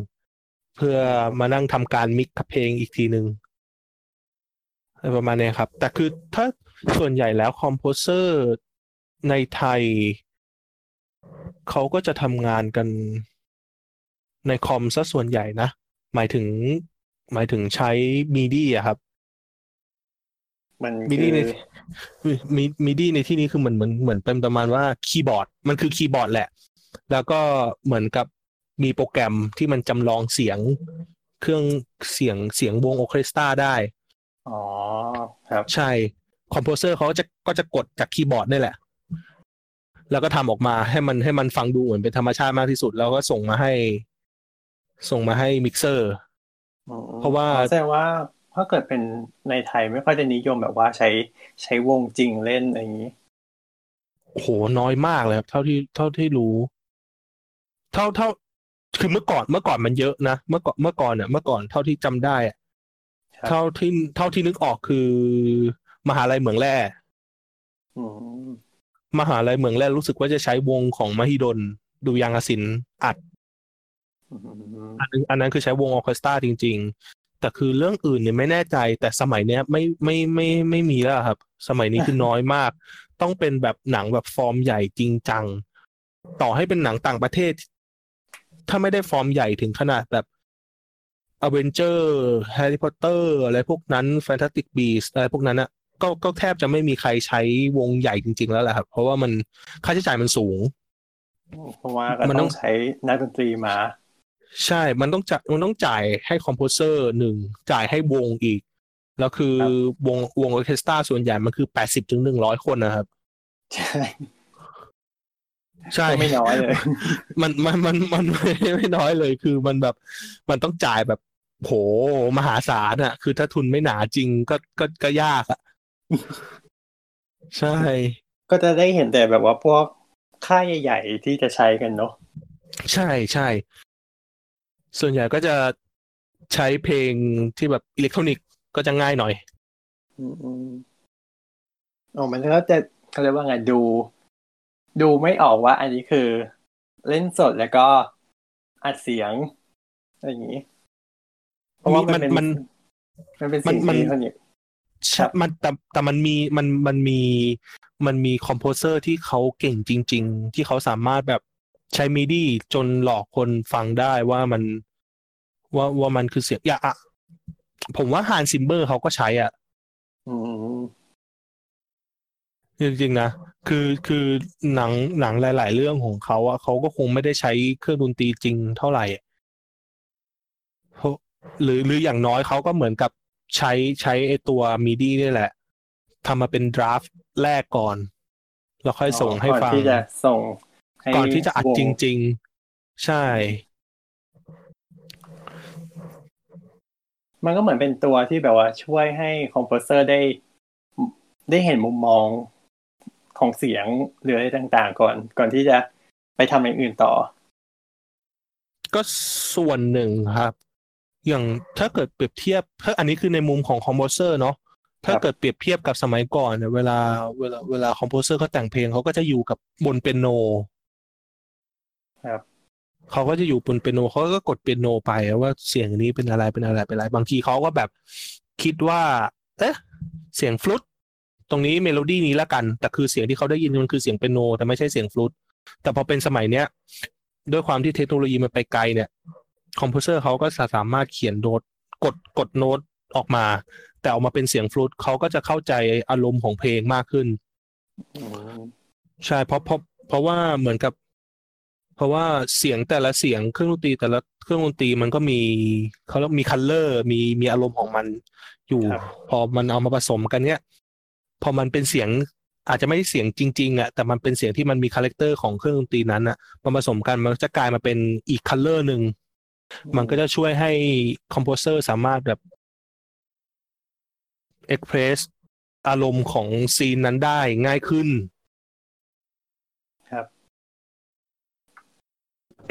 เพื่อมานั่งทำการมิกกับเพลงอีกทีนึงอะไรประมาณนี้ครับแต่คือถ้าส่วนใหญ่แล้วคอมโพเซอร์ในไทยเขาก็จะทำงานกันในคอมซะส่วนใหญ่นะหมายถึงหมายถึงใช้ มิดี อ่ะครับมัน มิดี ใน มิดี ในที่นี้คือเหมือนเหมือนเหมือนเป็นประมาณว่าคีย์บอร์ดมันคือคีย์บอร์ดแหละแล้วก็เหมือนกับมีโปรแกรมที่มันจำลองเสียงเครื่องเสียงเสียงวงออเคสตราได้อ๋อครับใช่คอมโพเซอร์เขาจะก็จะกดจากคีย์บอร์ดนี่แหละแล้วก็ทำออกมาให้มันให้มันฟังดูเหมือนเป็นธรรมชาติมากที่สุดแล้วก็ส่งมาให้ส่งมาให้มิกเซอร์เพราะว่าแสดงว่าถ้าเกิดเป็นในไทยไม่ค่อยจะนิยมแบบว่าใช้ใช้วงจริงเล่นอะไรอย่างนี้โอ้โหน้อยมากเลยครับเท่าที่เท่าที่รู้เท่าเท่าคือเมื่อก่อนเมื่อก่อนมันเยอะนะเมื่อก่อนเมื่อก่อนเนี่ยเมื่อก่อนเท่าที่จำได้เท่าที่เท่าที่นึกออกคือมหาลัยเหมืองแร่มหาลัยเหมืองแร่รู้สึกว่าจะใช้วงของมหิดลดุริยางคศิลป์อัดอันนึงอันนั้นคือใช้วงออเคสตราจริงๆแต่คือเรื่องอื่นเนี่ยไม่แน่ใจแต่สมัยเนี้ยไม่ไม่ไม่ไม่มีแล้วครับสมัยนี้คือน้อยมากต้องเป็นแบบหนังแบบฟอร์มใหญ่จริงจังต่อให้เป็นหนังต่างประเทศถ้าไม่ได้ฟอร์มใหญ่ถึงขนาดแบบ Avenger Harry Potter อะไรพวกนั้น Fantastic Beasts อะไรพวกนั้นนะก็ก็แทบจะไม่มีใครใช้วงใหญ่จริงๆแล้วแหละครับเพราะว่ามันค่าใช้จ่ายมันสูงเพราะว่ามันต้องใช้นักดนตรีมาใช่มันต้องจ่ายมันต้องจ่ายให้คอมโพเซอร์หนึ่งจ่ายให้วงอีก แล้วคือวงวงออเคสตราส่วนใหญ่มันคือ แปดสิบถึงหนึ่งร้อย คนนะครับใช่ใช่ไม่น้อยเลยมันมันมันมันไม่น้อยเลยคือมันแบบมันต้องจ่ายแบบโหมหาศาลอ่ะคือถ้าทุนไม่หนาจริงก็ก็ก็ยากอ่ะใช่ก็จะได้เห็นแต่แบบว่าพวกค่ายใหญ่ๆที่จะใช้กันเนาะใช่ๆส่วนใหญ่ก็จะใช้เพลงที่แบบอิเล็กทรอนิกส์ก็จะง่ายหน่อยอืมอ๋อมันก็จะเขาเรียกว่าไงดูดูไม่ออกว่าอันนี้คือเล่นสดแล้วก็อัดเสียงอะไรอย่างนี้เพราะว่ามันมันมันเป็นสิ่งที่เขาเนี่ยมันแต่แต่มันมีมันมันมีมันมีคอมโพเซอร์ที่เขาเก่งจริงๆที่เขาสามารถแบบใช้ มิดี จนหลอกคนฟังได้ว่ามันว่าว่ามันคือเสียงอ่ะผมว่า Hans Zimmer เขาก็ใช้อ่ะอืมจริงๆนะคือคือหนังหนังหลายๆเรื่องของเขาอ่ะเขาก็คงไม่ได้ใช้เครื่องดนตรีจริงเท่าไหร่หรือหรืออย่างน้อยเขาก็เหมือนกับใช้ใช้ไอ้ตัว มิดี นี่แหละทำมาเป็นดราฟต์แรกก่อนแล้วค่อยส่งให้ฟังก่อนที่จะส่งก่อนที่จะอัดจริงๆใช่มันก็เหมือนเป็นตัวที่แบบว่าช่วยให้คอมโพเซอร์ได้ได้เห็นมุมมองของเสียงหรืออะไรต่างๆก่อนก่อนที่จะไปทำอย่างอื่นต่อก็ส่วนหนึ่งครับอย่างถ้าเกิดเปรียบเทียบถ้าอันนี้คือในมุมของคอมโพเซอร์เนาะถ้าเกิดเปรียบเทียบกับสมัยก่อนเนี่ยเวลาเวลาเวลาคอมโพเซอร์เขาแต่งเพลงเขาก็จะอยู่กับบนเปียโนครับเขาก็จะอยู่บนเปียโนเขาก็กดเปียโนไปว่าเสียงนี้เป็นอะไรเป็นอะไรเป็นอะไรบางทีเขาก็แบบคิดว่าเอ๊ะเสียงฟลุตตรงนี้เมโลดี้นี้ละกันแต่คือเสียงที่เขาได้ยินมันคือเสียงเปียโนแต่ไม่ใช่เสียงฟลุตแต่พอเป็นสมัยเนี้ยด้วยความที่เทคโนโลยีมันไปไกลเนี่ยคอมโพเซอร์เขาก็สามารถเขียนโน้ตกดกดโน้ตออกมาแต่ออกมาเป็นเสียงฟลุตเขาก็จะเข้าใจอารมณ์ของเพลงมากขึ้นใช่เพราะเพราะเพราะว่าเหมือนกับเพราะว่าเสียงแต่ละเสียงเครื่องดนตรีแต่ละเครื่องดนตรีมันก็มีเขาเรียกมีคัลเลอร์มีมีอารมณ์ของมันอยู่พอมันเอามาผสมกันเนี้ยพอมันเป็นเสียงอาจจะไม่ใช่เสียงจริงๆอ่ะแต่มันเป็นเสียงที่มันมีคาแรคเตอร์ของเครื่องดนตรีนั้นอ่ะมาผสมกันมันจะกลายมาเป็นอีกคัลเลอร์นึงมันก็จะช่วยให้คอมโพเซอร์สามารถแบบเอ็กเพรสอารมณ์ของซีนนั้นได้ง่ายขึ้นครับ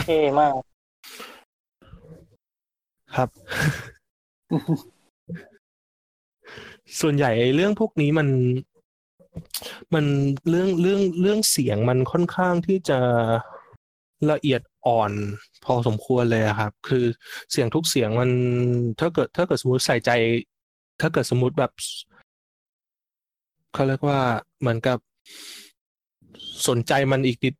เท่มากครับ ส่วนใหญ่เรื่องพวกนี้มันมันเรื่องเรื่องเรื่องเสียงมันค่อนข้างที่จะละเอียดอ่อนพอสมควรเลยครับคือเสียงทุกเสียงมันถ้าเกิดถ้าเกิดสมมติใส่ใจถ้าเกิดสมมติแบบเขาเรียกว่าเหมือนกับสนใจมันอีกนิด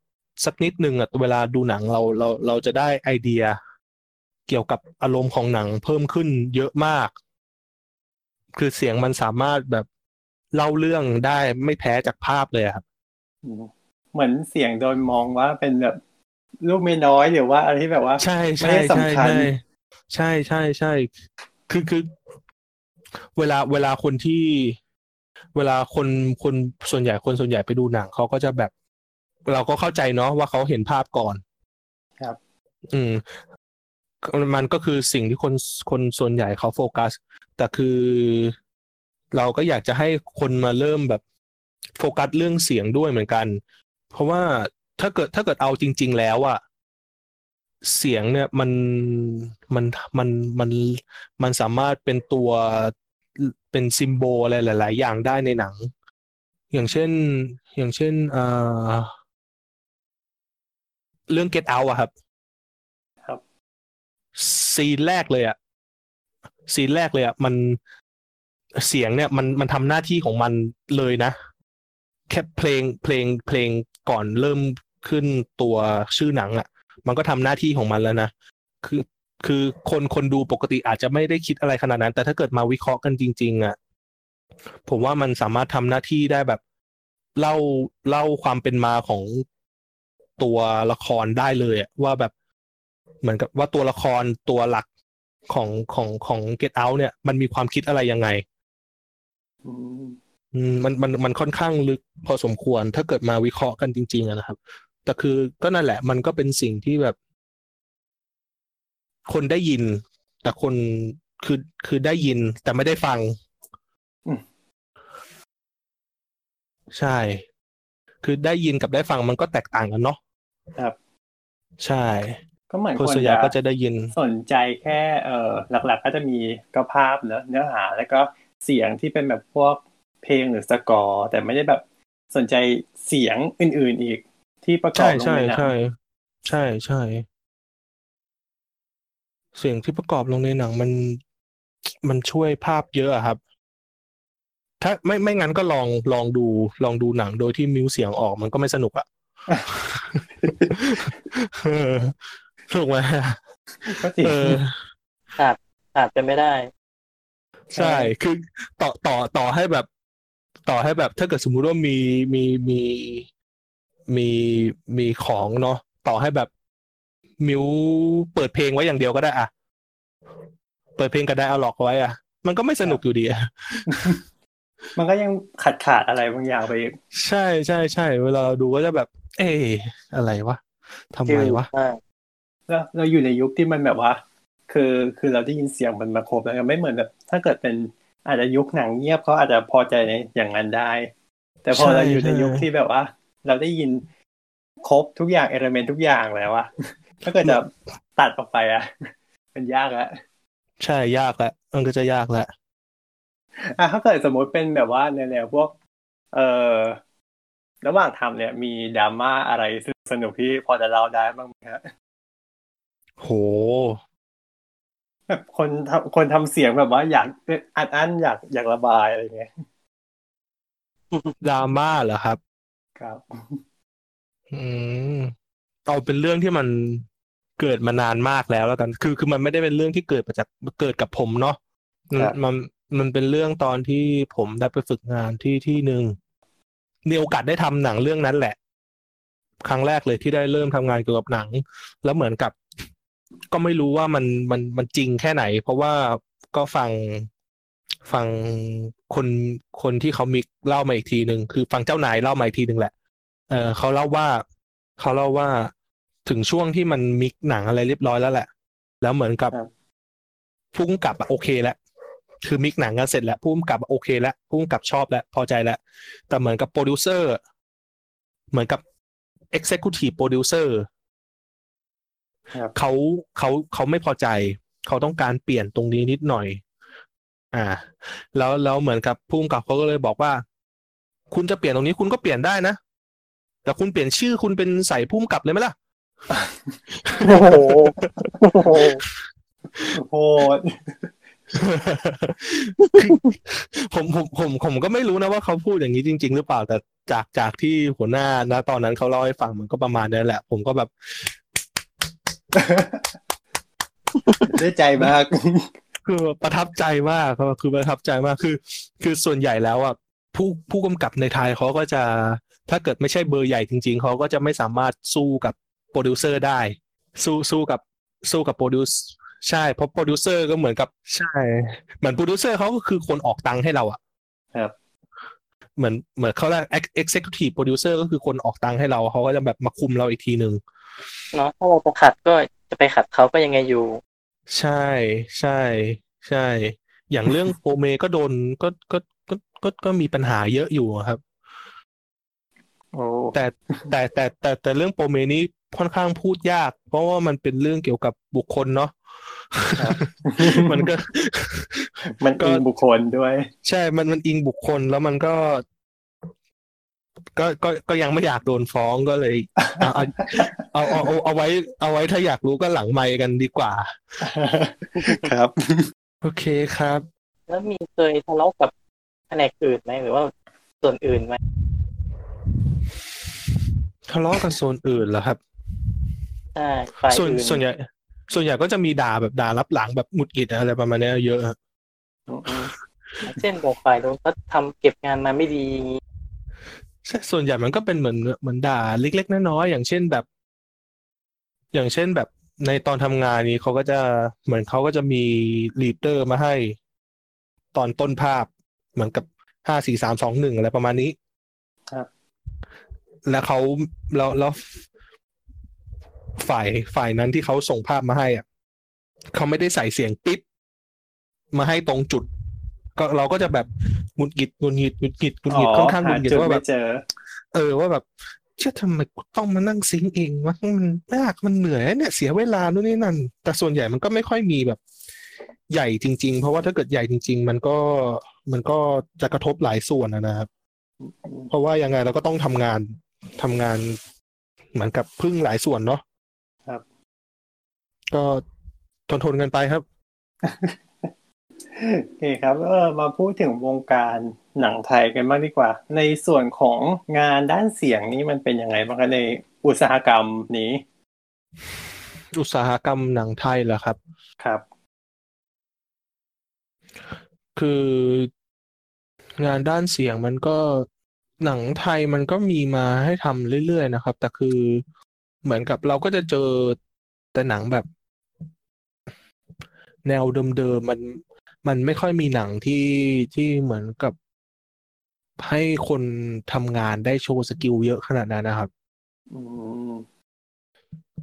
สักนิดนึงอ่ะเวลาดูหนังเราเราเราจะได้ไอเดียเกี่ยวกับอารมณ์ของหนังเพิ่มขึ้นเยอะมากคือเสียงมันสามารถแบบเล่าเรื่องได้ไม่แพ้จากภาพเลยครับเหมือนเสียงโดยมองว่าเป็นแบบลูกเมียน้อยหรือว่าอะไรที่แบบว่าไม่ได้สำคัญใช่ใช่ใช่คือคือเวลาเวลาคนที่เวลาคนคนส่วนใหญ่คนส่วนใหญ่ไปดูหนังเขาก็จะแบบเราก็เข้าใจเนาะว่าเขาเห็นภาพก่อนครับอืมมันก็คือสิ่งที่คนคนส่วนใหญ่เขาโฟกัสแต่คือเราก็อยากจะให้คนมาเริ่มแบบโฟกัสเรื่องเสียงด้วยเหมือนกันเพราะว่าถ้าเกิดถ้าเกิดเอาจริงๆแล้วอะเสียงเนี่ยมันมันมันมันมันสามารถเป็นตัวเป็นซิมโบลอะไรหลายๆอย่างได้ในหนังอย่างเช่นอย่างเช่นเอ่อเรื่อง Get Out อะครับครับซีนแรกเลยอะซีนแรกเลยอะมันเสียงเนี่ยมันมันทำหน้าที่ของมันเลยนะแค่เพลงเพลงเพลงก่อนเริ่มขึ้นตัวชื่อหนังอ่ะมันก็ทำหน้าที่ของมันแล้วนะคือคือคนคนดูปกติอาจจะไม่ได้คิดอะไรขนาดนั้นแต่ถ้าเกิดมาวิเคราะห์กันจริงๆอ่ะผมว่ามันสามารถทำหน้าที่ได้แบบเล่าเล่าความเป็นมาของตัวละครได้เลยอ่ะว่าแบบเหมือนกับว่าตัวละครตัวหลักของของของ Get Out เนี่ยมันมีความคิดอะไรยังไง มันมันมันค่อนข้างลึกพอสมควรถ้าเกิดมาวิเคราะห์กันจริงๆนะครับแต่คือก็นั่นแหละมันก็เป็นสิ่งที่แบบคนได้ยินแต่คนคือคือได้ยินแต่ไม่ได้ฟังใช่คือได้ยินกับได้ฟังมันก็แตกต่างกันเนาะครับใช่ก็เหมือนคนส่วนใหญ่ก็จะได้ยินสนใจแค่เอ่อหลักๆก็จะมีก็ภาพเนอะเนื้อหาแล้วก็เสียงที่เป็นแบบพวกเพลงหรือสกอร์แต่ไม่ได้แบบสนใจเสียงอื่นๆอีกที่ประกอบลงในหนังใช่ใช่ใช่เสียงที่ประกอบลงในหนังมันมันช่วยภาพเยอะครับถ้าไม่ไม่งั้นก็ลองลองดูลองดูหนังโดยที่มิวเสียงออกมันก็ไม่สนุกอ่ะถูกไหมเออขาดขาดกันไม่ได้ใช่คือต่อต่อต่อให้แบบต่อให้แบบถ้าเกิดสมมุติว่ามีมีมีมีมีของเนาะต่อให้แบบมิวเปิดเพลงไว้อย่างเดียวก็ได้อ่ะเปิดเพลงก็ได้เอาหลอกไว้อ่ะมันก็ไม่สนุกอยู่ดีอ่ะมันก็ยังขาดขาดอะไรบางอย่างไปใช่ใช่ใช่เวลาเราดูก็จะแบบเอ๊ะอะไรวะทำไมวะแล้วเราอยู่ในยุคที่มันแบบว่าคือคือเราได้ยินเสียงมันมาครบแล้วไม่เหมือนแบบถ้าเกิดเป็นอาจจะยุคหนังเงียบเขาอาจจะพอใจในอย่างนั้นได้แต่พอเราอยู่ในยุคที่แบบว่าเราได้ยินครบทุกอย่างเอลิเมนต์ทุกอย่างแล้วอะถ้าเกิดจะตัดออกไปอะมันยากละใช่ยากละมันก็จะยากละอ่ะถ้าเกิดสมมติเป็นแบบว่าในแนวพวกเอ่อระหว่างทำเนี่ยมีดราม่าอะไรสนุกที่พอจะเล่าได้บ้างไหมฮะโหแบบคนทำคนทำเสียงแบบว่าอยากอัดอั้นอยากอยากระบายอะไรเงี้ยดราม่าเหรอครับครับอืมเอาเป็นเรื่องที่มันเกิดมานานมากแล้วแล้วกันคือคือมันไม่ได้เป็นเรื่องที่เกิดมาจากเกิดกับผมเนาะมันมันเป็นเรื่องตอนที่ผมได้ไปฝึกงานที่ที่นึงมีโอกาสได้ทำหนังเรื่องนั้นแหละครั้งแรกเลยที่ได้เริ่มทำงานเกี่ยวกับหนังแล้วเหมือนกับก็ไม่รู้ว่ามันมันมันจริงแค่ไหนเพราะว่าก็ฟังฟังคนคนที่เขามิกเล่ามาอีกทีนึงคือฟังเจ้านายเล่ามาอีกทีนึงแหละเออเขาเล่าว่าเขาเล่าว่าถึงช่วงที่มันมิกหนังอะไรเรียบร้อยแล้วแหละแล้วเหมือนกับผู้กำกับโอเคแล้วคือมิกหนังกันเสร็จแล้วผู้กำกับโอเคแล้วผู้กำกับชอบแล้วพอใจแล้วแต่เหมือนกับโปรดิวเซอร์เหมือนกับ Executive Producer เขาเขาเขาไม่พอใจเขาต้องการเปลี่ยนตรงนี้นิดหน่อยอ่าแล้วแล้วเหมือนกับผู้กำกับเขาก็เลยบอกว่าคุณจะเปลี่ยนตรงนี้คุณก็เปลี่ยนได้นะแต่คุณเปลี่ยนชื่อคุณเป็นใส่ผู้กำกับเลยไหมล่ะโอ้โหโอ้ผมผมผมผมก็ไม่รู้นะว่าเขาพูดอย่างนี้จริงๆหรือเปล่าแต่จากจากที่หัวหน้านะตอนนั้นเขาเล่าให้ฟังมันก็ประมาณนั้นแหละผมก็แบบได้ใจมากคือประทับใจมากคือประทับใจมากคือคือส่วนใหญ่แล้วอ่ะผู้ผู้กำกับในไทยเขาก็จะถ้าเกิดไม่ใช่เบอร์ใหญ่จริงๆเขาก็จะไม่สามารถสู้กับโปรดิวเซอร์ได้สู้สู้กับสู้กับโปรดิวซ์ใช่เพราะโปรดิวเซอร์ก็เหมือนกับใช่เหมือนโปรดิวเซอร์เขาก็คือคนออกตังค์ให้เราอ่ะครับเหมือนเหมือนเขาเรียก executive producer ก็คือคนออกตังค์ให้เราเขาก็จะแบบมาคุมเราอีกทีนึงเนาะถ้าเราจะขัดก็จะไปขัดเขาก็ยังไงอยู่ใช่ใช่ใช่อย่างเรื่องโอเมก็โดนก็ก็ก็ก็ก็มีปัญหาเยอะอยู่ครับโอ้แต่แต่แต่แต่แต่เรื่องโปรเมนี้ค่อนข้างพูดยากเพราะว่ามันเป็นเรื่องเกี่ยวกับบุคคลเนาะมันก็มันก็อิงบุคคลด้วยใช่มันมันอิงบุคคลแล้วมันก็ก็ก็ก็ยังไม่อยากโดนฟ้องก็เลยเอาเอาเอาเอาไว้เอาไว้ถ้าอยากรู้ก็หลังไมค์กันดีกว่าครับโอเคครับแล้วมีเคยทะเลาะกับแผนกอื่นไหมหรือว่าส่วนอื่นไหมทะเลาะกับส่วนอื่นเหรอครับใช่ส่วนส่วนใหญ่ส่วนใหญ่ก็จะมีด่าแบบด่ารับหลังแบบหงุดหงิดอะไรประมาณนี้เยอะฮะเช่นบอกฝ่ายโดนเขาทำเก็บงานมาไม่ดีอย่างนี้ใช่ส่วนใหญ่มันก็เป็นเหมือนเหมือนด่าเล็กๆน้อยๆอย่างเช่นแบบอย่างเช่นแบบในตอนทำงานนี้เขาก็จะเหมือนเขาก็จะมีลีดเดอร์มาให้ตอนต้นภาพเหมือนกับ ห้า สี่ สาม สอง หนึ่งอะไรประมาณนี้ครับแล้วเขาแล้วแล้วฝ่ายฝ่ายนั้นที่เขาส่งภาพมาให้อ่ะเขาไม่ได้ใส่เสียงปิ๊บมาให้ตรงจุดก็เราก็จะแบบหงุดหงิดหงุดหงิดหงุดหงิดหงุดหงิดค่อนข้างหงุดหงิดว่าแบบเออว่าแบบเชื่อทำไมกูต้องมานั่งซิงเองวะมันยากมันเหนื่อยเนี่ยเสียเวลาโน่นนี่นั่นแต่ส่วนใหญ่มันก็ไม่ค่อยมีแบบใหญ่จริงๆเพราะว่าถ้าเกิดใหญ่จริงๆมันก็มันก็จะกระทบหลายส่วนนะครับเพราะว่ายังไงเราก็ต้องทำงานทำงานเหมือนกับพึ่งหลายส่วนเนาะครับก็ทนทนกันไปครับโอเคครับเออมาพูดถึงวงการหนังไทยกันบ้างดีกว่าในส่วนของงานด้านเสียงนี่มันเป็นยังไงบ้างคะในอุตสาหกรรมนี้อุตสาหกรรมหนังไทยเหรอครับครับคืองานด้านเสียงมันก็หนังไทยมันก็มีมาให้ทำเรื่อยๆนะครับแต่คือเหมือนกับเราก็จะเจอแต่หนังแบบแนวเดิมๆมันมันไม่ค่อยมีหนังที่ที่เหมือนกับให้คนทำงานได้โชว์สกิลเยอะขนาดนั้นนะครับ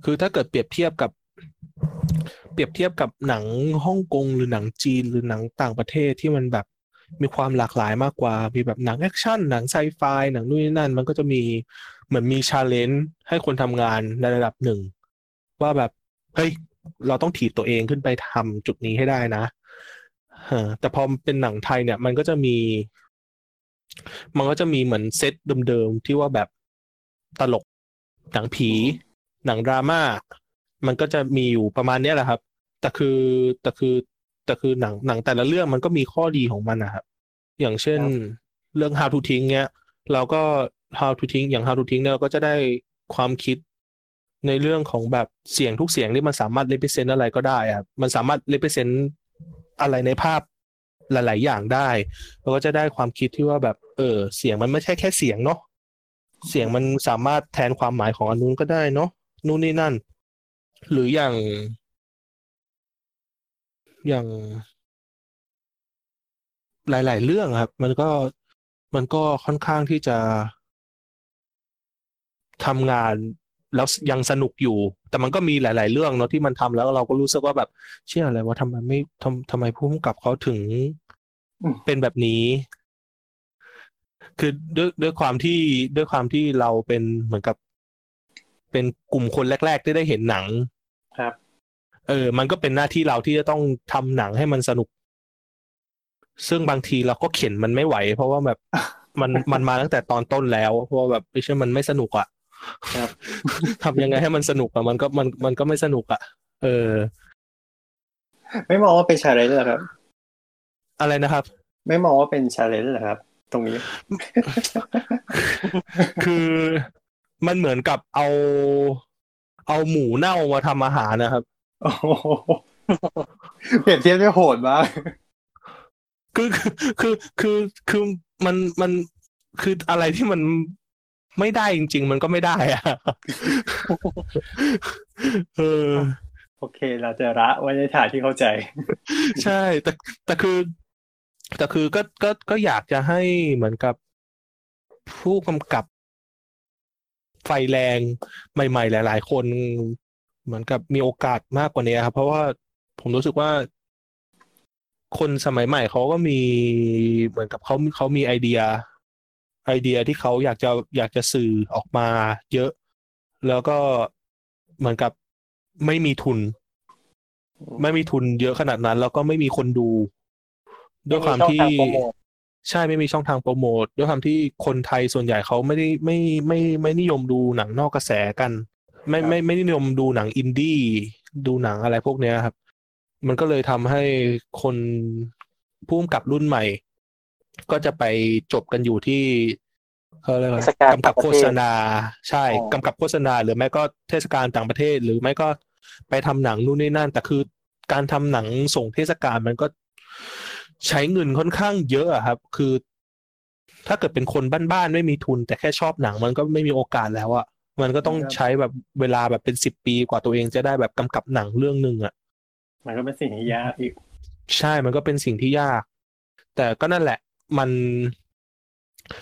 คือถ้าเกิดเปรียบเทียบกับเปรียบเทียบกับหนังฮ่องกงหรือหนังจีนหรือหนังต่างประเทศที่มันแบบมีความหลากหลายมากกว่ามีแบบหนังแอคชั่นหนังไซไฟหนังนู่นนี่นั่นมันก็จะมีเหมือนมีชาเลนจ์ให้คนทำงานในระดับหนึ่งว่าแบบเฮ้ยเราต้องถีบตัวเองขึ้นไปทำจุดนี้ให้ได้นะแต่พอเป็นหนังไทยเนี่ยมันก็จะมีมันก็จะมีเหมือนเซตเดิมๆที่ว่าแบบตลกหนังผีหนังดราม่ามันก็จะมีอยู่ประมาณนี้แหละครับแต่คือแต่คือแต่คือหนังหนังแต่ละเรื่องมันก็มีข้อดีของมันนะครับอย่างเช่นเรื่อง How to ทิ้งเนี้ยเราก็ How to ทิ้งอย่าง How to ทิ้งเนี่ยเราก็จะได้ความคิดในเรื่องของแบบเสียงทุกเสียงที่มันสามารถ represent อะไรก็ได้ครับมันสามารถ represent อะไรในภาพหลายๆอย่างได้เราก็จะได้ความคิดที่ว่าแบบเออเสียงมันไม่ใช่แค่เสียงเนาะเสียงมันสามารถแทนความหมายของอันนู้นก็ได้เนาะนู่นนี่นั่นหรืออย่างอย่างหลายๆเรื่องครับมันก็มันก็ค่อนข้างที่จะทำงานแล้วยังสนุกอยู่แต่มันก็มีหลายๆเรื่องเนาะที่มันทำแล้วเราก็รู้สึกว่าแบบเชื่ออะไรว่าทำไมไม่ทำทำไมผู้กำกับเขาถึงเป็นแบบนี้คือด้วยด้วยความที่ด้วยความที่เราเป็นเหมือนกับเป็นกลุ่มคนแรกๆที่ได้เห็นหนังครับเออมันก็เป็นหน้าที่เราที่จะต้องทำหนังให้มันสนุกซึ่งบางทีเราก็เข็นมันไม่ไหวเพราะว่าแบบมันมันมาตั้งแต่ตอนต้นแล้วเพราะแบบไม่ใช่มันไม่สนุกอ่ะครับ ทำยังไงให้มันสนุกอ่ะมันก็มันมันก็ไม่สนุกอ่ะเออไม่มองว่าเป็นชาเลนจ์เหรอครับอะไรนะครับไม่มองว่าเป็นชาเลนจ์เหรอครับตรงนี้ คือมันเหมือนกับเอาเอาหมูเน่ามาทำอาหารนะครับโอ้โหเปรียบเทียบได้โหดมากคือคือคือคือมันมันคืออะไรที่มันไม่ได้จริงๆมันก็ไม่ได้อ่ะเออโอเคเราจะละไว้ในฐานที่เข้าใจใช่แต่แต่คือแต่คือก็ก็ก็อยากจะให้เหมือนกับผู้กำกับไฟแรงใหม่ๆหลายๆคนเหมือนกับมีโอกาสมากกว่านี้ครับเพราะว่าผมรู้สึกว่าคนสมัยใหม่เขาก็มีเหมือนกับเขาเขามีไอเดียไอเดียที่เขาอยากจะอยากจะสื่อออกมาเยอะแล้วก็เหมือนกับไม่มีทุนไม่มีทุนเยอะขนาดนั้นแล้วก็ไม่มีคนดูด้วยความที่ใช่ไม่มีช่องทางโปรโมทด้วยความที่คนไทยส่วนใหญ่เขาไม่ได้ไม่ไม่ไม่นิยมดูหนังนอกกระแสกันไม่ไม่ไม่นิยมดูหนังอินดี้ดูหนังอะไรพวกเนี้ยครับมันก็เลยทำให้คนผู้กำกับรุ่นใหม่ก็จะไปจบกันอยู่ที่เค้าเรียกว่ากำกับโฆษณาใช่กำกับโฆษณาหรือแม้ก็เทศกาลต่างประเทศหรือไม่ก็ไปทำหนังนู่นนี่นั่นแต่คือการทำหนังส่งเทศกาลมันก็ใช้เงินค่อนข้างเยอะครับคือถ้าเกิดเป็นคนบ้านๆไม่มีทุนแต่แค่ชอบหนังมันก็ไม่มีโอกาสแล้วอะมันก็ต้องใช้แบบเวลาแบบเป็นสิบปีกว่าตัวเองจะได้แบบกำกับหนังเรื่องนึงอะมันก็เป็นสิ่งที่ยากอีกใช่มันก็เป็นสิ่งที่ยากแต่ก็นั่นแหละมัน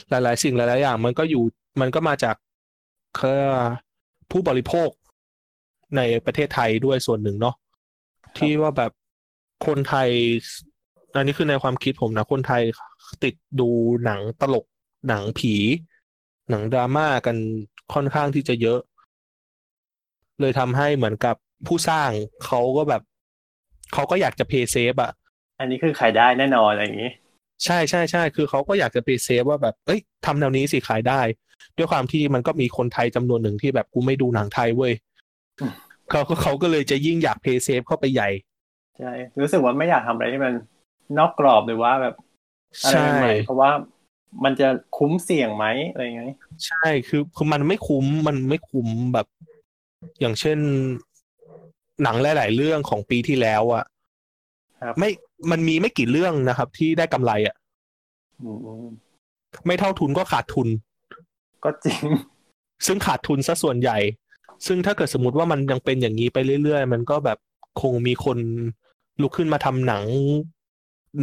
หลายๆสิ่งหลายๆอย่างมันก็อยู่มันก็มาจากผู้บริโภคในประเทศไทยด้วยส่วนหนึ่งเนาะที่ว่าแบบคนไทยอันนี้คือในความคิดผมนะคนไทยติดดูหนังตลกหนังผีหนังดราม่ากันค่อนข้างที่จะเยอะเลยทำให้เหมือนกับผู้สร้างเขาก็แบบเขาก็อยากจะเพย์เซฟอ่ะอันนี้คือขายได้แน่นอนอะไรอย่างงี้ใช่ใช่ใช่คือเขาก็อยากจะเพย์เซฟว่าแบบเอ้ยทำแนวนี้สิขายได้ด้วยความที่มันก็มีคนไทยจำนวนหนึ่งที่แบบกูไม่ดูหนังไทยเว้ยเขาก็เขาก็เลยจะยิ่งอยากเพย์เซฟเข้าไปใหญ่ใช่รู้สึกว่าไม่อยากทำอะไรที่มันนอกกรอบหรือว่าแบบอะไรใหม่เพราะว่ามันจะคุ้มเสี่ยงไหมอะไรอย่างงี้ใช่คือคือมันไม่คุ้มมันไม่คุ้มแบบอย่างเช่นหนังหลายๆเรื่องของปีที่แล้วอ่ะไม่มันมีไม่กี่เรื่องนะครับที่ได้กำไรอ่ะไม่เท่าทุนก็ขาดทุนก็จริงซึ่งขาดทุนซะส่วนใหญ่ซึ่งถ้าเกิดสมมุติว่ามันยังเป็นอย่างนี้ไปเรื่อยๆมันก็แบบคงมีคนลุกขึ้นมาทำหนัง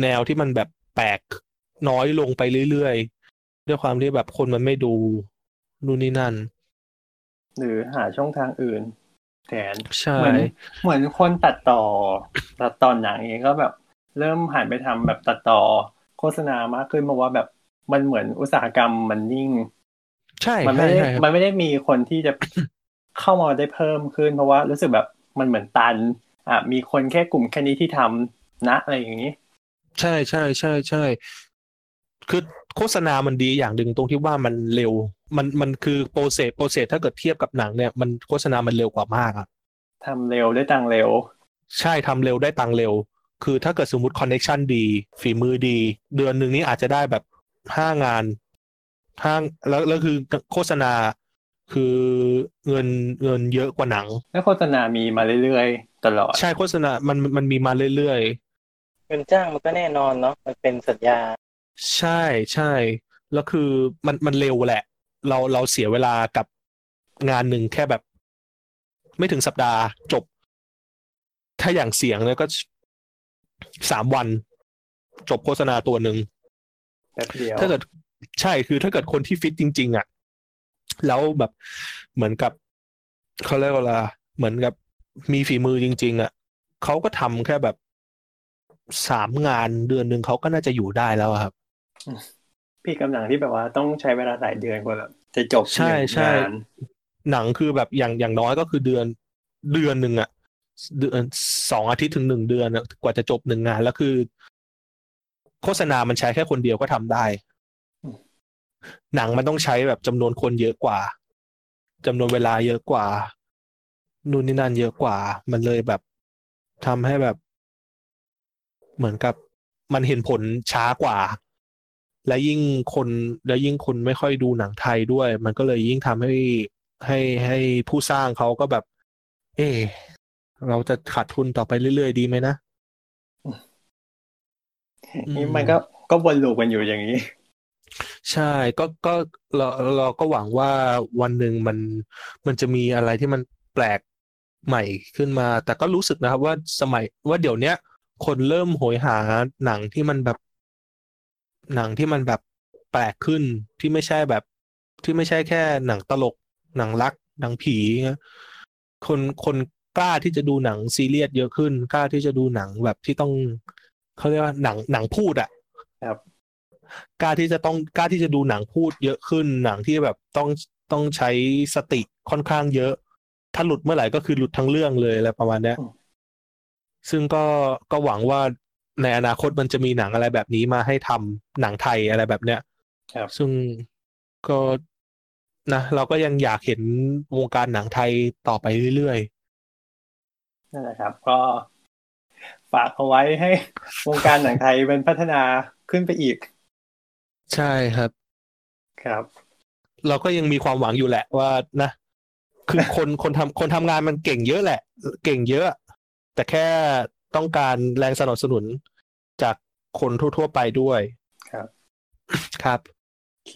แนวที่มันแบบแปลกน้อยลงไปเรื่อยๆด้วยความที่แบบคนมันไม่ดูนู่นนี่นั่นหรือหาช่องทางอื่นแทนเหมือนเหมือนคนตัดต่อตัดต่อหนังเองก็แบบเริ่มหันไปทำแบบตัดต่อโฆษณามากขึ้นเพราะว่าแบบมันเหมือนอุตสาหกรรมมันยิ่งใช่มันไม่มันไม่ได้มีคนที่จะ เข้ามาได้เพิ่มขึ้นเพราะว่ารู้สึกแบบมันเหมือนตันอ่ะมีคนแค่กลุ่มแค่นี้ที่ทำนะอะไรอย่างนี้ใช่ใช่ใช่ใช่คือโฆษณามันดีอย่างหนึ่งตรงที่ว่ามันเร็วมันมันคือโปรเซสโปรเซสถ้าเกิดเทียบกับหนังเนี่ยมันโฆษณามันเร็วกว่ามากอ่ะทำเร็วได้ตังเร็วใช่ทำเร็วได้ตังเร็วคือถ้าเกิดสมมุติคอนเนคชั่นดีฝีมือดีเดือนนึงนี้อาจจะได้แบบห้างานห้างแล้วแล้วคือโฆษณาคือเงินเงินเยอะกว่าหนังแล้วโฆษณามีมาเรื่อยๆตลอดใช่โฆษณามันมันมีมาเรื่อยๆเงินจ้างมันก็แน่นอนเนาะมันเป็นสัญญาใช่ใช่แล้วคือมันมันเร็วแหละเราเราเสียเวลากับงานหนึ่งแค่แบบไม่ถึงสัปดาห์จบถ้าอย่างเสียงเนี่ยก็สามวันจบโฆษณาตัวหนึ่งถ้าเกิดใช่คือถ้าเกิดคนที่ฟิตจริงๆอ่ะแล้วแบบเหมือนกับเขาเรียกว่าเหมือนกับมีฝีมือจริงๆอ่ะเขาก็ทำแค่แบบสามงานเดือนหนึ่งเขาก็น่าจะอยู่ได้แล้วครับพี่กำลังที่แบบว่าต้องใช้เวลาหลายเดือนกว่าแบบจะจบใช่ใช่หนังคือแบบอย่างอย่างน้อยก็คือเดือนเดือนหนึ่งอ่ะเดือนสองอาทิตย์ถึงหนึ่งเดือนกว่าจะจบหนึ่งงานแล้วคือโฆษณามันใช้แค่คนเดียวก็ทำได้หนังมันต้องใช้แบบจำนวนคนเยอะกว่าจำนวนเวลาเยอะกว่านู่นนี่นั่นเยอะกว่ามันเลยแบบทำให้แบบเหมือนกับมันเห็นผลช้ากว่าและยิ่งคนและยิ่งคนไม่ค่อยดูหนังไทยด้วยมันก็เลยยิ่งทำให้ให้ให้ผู้สร้างเขาก็แบบเออเราจะขาดทุนต่อไปเรื่อยๆดีไหมนะนี่มันก็ก็วนลูปกันอยู่อย่างนี้ใช่ก็ก็เราเราก็หวังว่าวันหนึ่งมันมันจะมีอะไรที่มันแปลกใหม่ขึ้นมาแต่ก็รู้สึกนะครับว่าสมัยว่าเดี๋ยวเนี้ยคนเริ่มโหยหาหนังที่มันแบบหนังที่มันแบบแปลกขึ้นที่ไม่ใช่แบบที่ไม่ใช่แค่หนังตลกหนังรักหนังผีคนคนกล้าที่จะดูหนังซีเรียสเยอะขึ้นกล้าที่จะดูหนังแบบที่ต้องเขาเรียกว่าหนังหนังพูดอ่ะครับกล้าที่จะต้องกล้าที่จะดูหนังพูดเยอะขึ้นหนังที่แบบต้องต้องใช้สติค่อนข้างเยอะถ้าหลุดเมื่อไหร่ก็คือหลุดทั้งเรื่องเลยอะไรประมาณนี้ซึ่งก็ก็หวังว่าในอนาคตมันจะมีหนังอะไรแบบนี้มาให้ทำหนังไทยอะไรแบบเนี้ยซึ่งก็นะเราก็ยังอยากเห็นวงการหนังไทยต่อไปเรื่อยๆนั่นแหละครับก็ฝากเอาไว้ให้วงการหนังไทยมันพัฒนาขึ้นไปอีกใช่ครับครับเราก็ยังมีความหวังอยู่แหละว่านะคือคนคนทำคนทำงานมันเก่งเยอะแหละเก่งเยอะแต่แค่ต้องการแรงสนับสนุนจากคนทั่วๆไปด้วยครับครับโอเค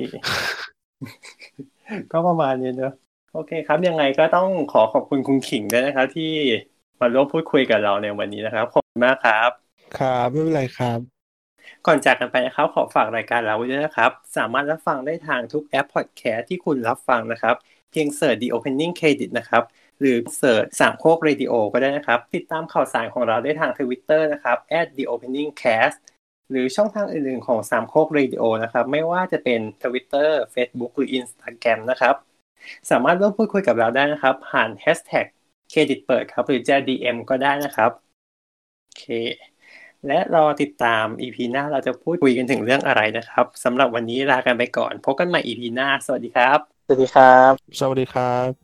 ก็ประมาณนี้เนอะโอเคครับยังไงก็ต้องขอขอบคุณคุณขิงด้วยนะครับที่มาร่วมพูดคุยกับเราในวันนี้นะครับขอบคุณมากครับครับไม่เป็นไรครับ ก่อนจากกันไปนะครับขอฝากรายการเราด้วยนะครับสามารถรับฟังได้ทางทุกแอปพอดแคสต์ที่คุณรับฟังนะครับเพียงเสิร์ช The Opening Credit นะครับหรือเสิร์ชสามโคกเรดิโอก็ได้นะครับติดตามข่าวสารของเราได้ทาง Twitter นะครับ แอท เดอะ โอเพนนิ่งแคสต์ หรือช่องทางอื่นๆของสามโคกเรดิโอนะครับไม่ว่าจะเป็น Twitter Facebook หรือ Instagram นะครับสามารถร่วมพูดคุยกับเราได้นะครับผ่าน hashtag เครดิตเปิดครับหรือจะ ดี เอ็ม ก็ได้นะครับโอเคและรอติดตาม อี พี หน้าเราจะพูดคุยกันถึงเรื่องอะไรนะครับสำหรับวันนี้ลากันไปก่อนพบกันใหม่ อี พี หน้าสวัสดีครับสวัสดีครับสวัสดีครับ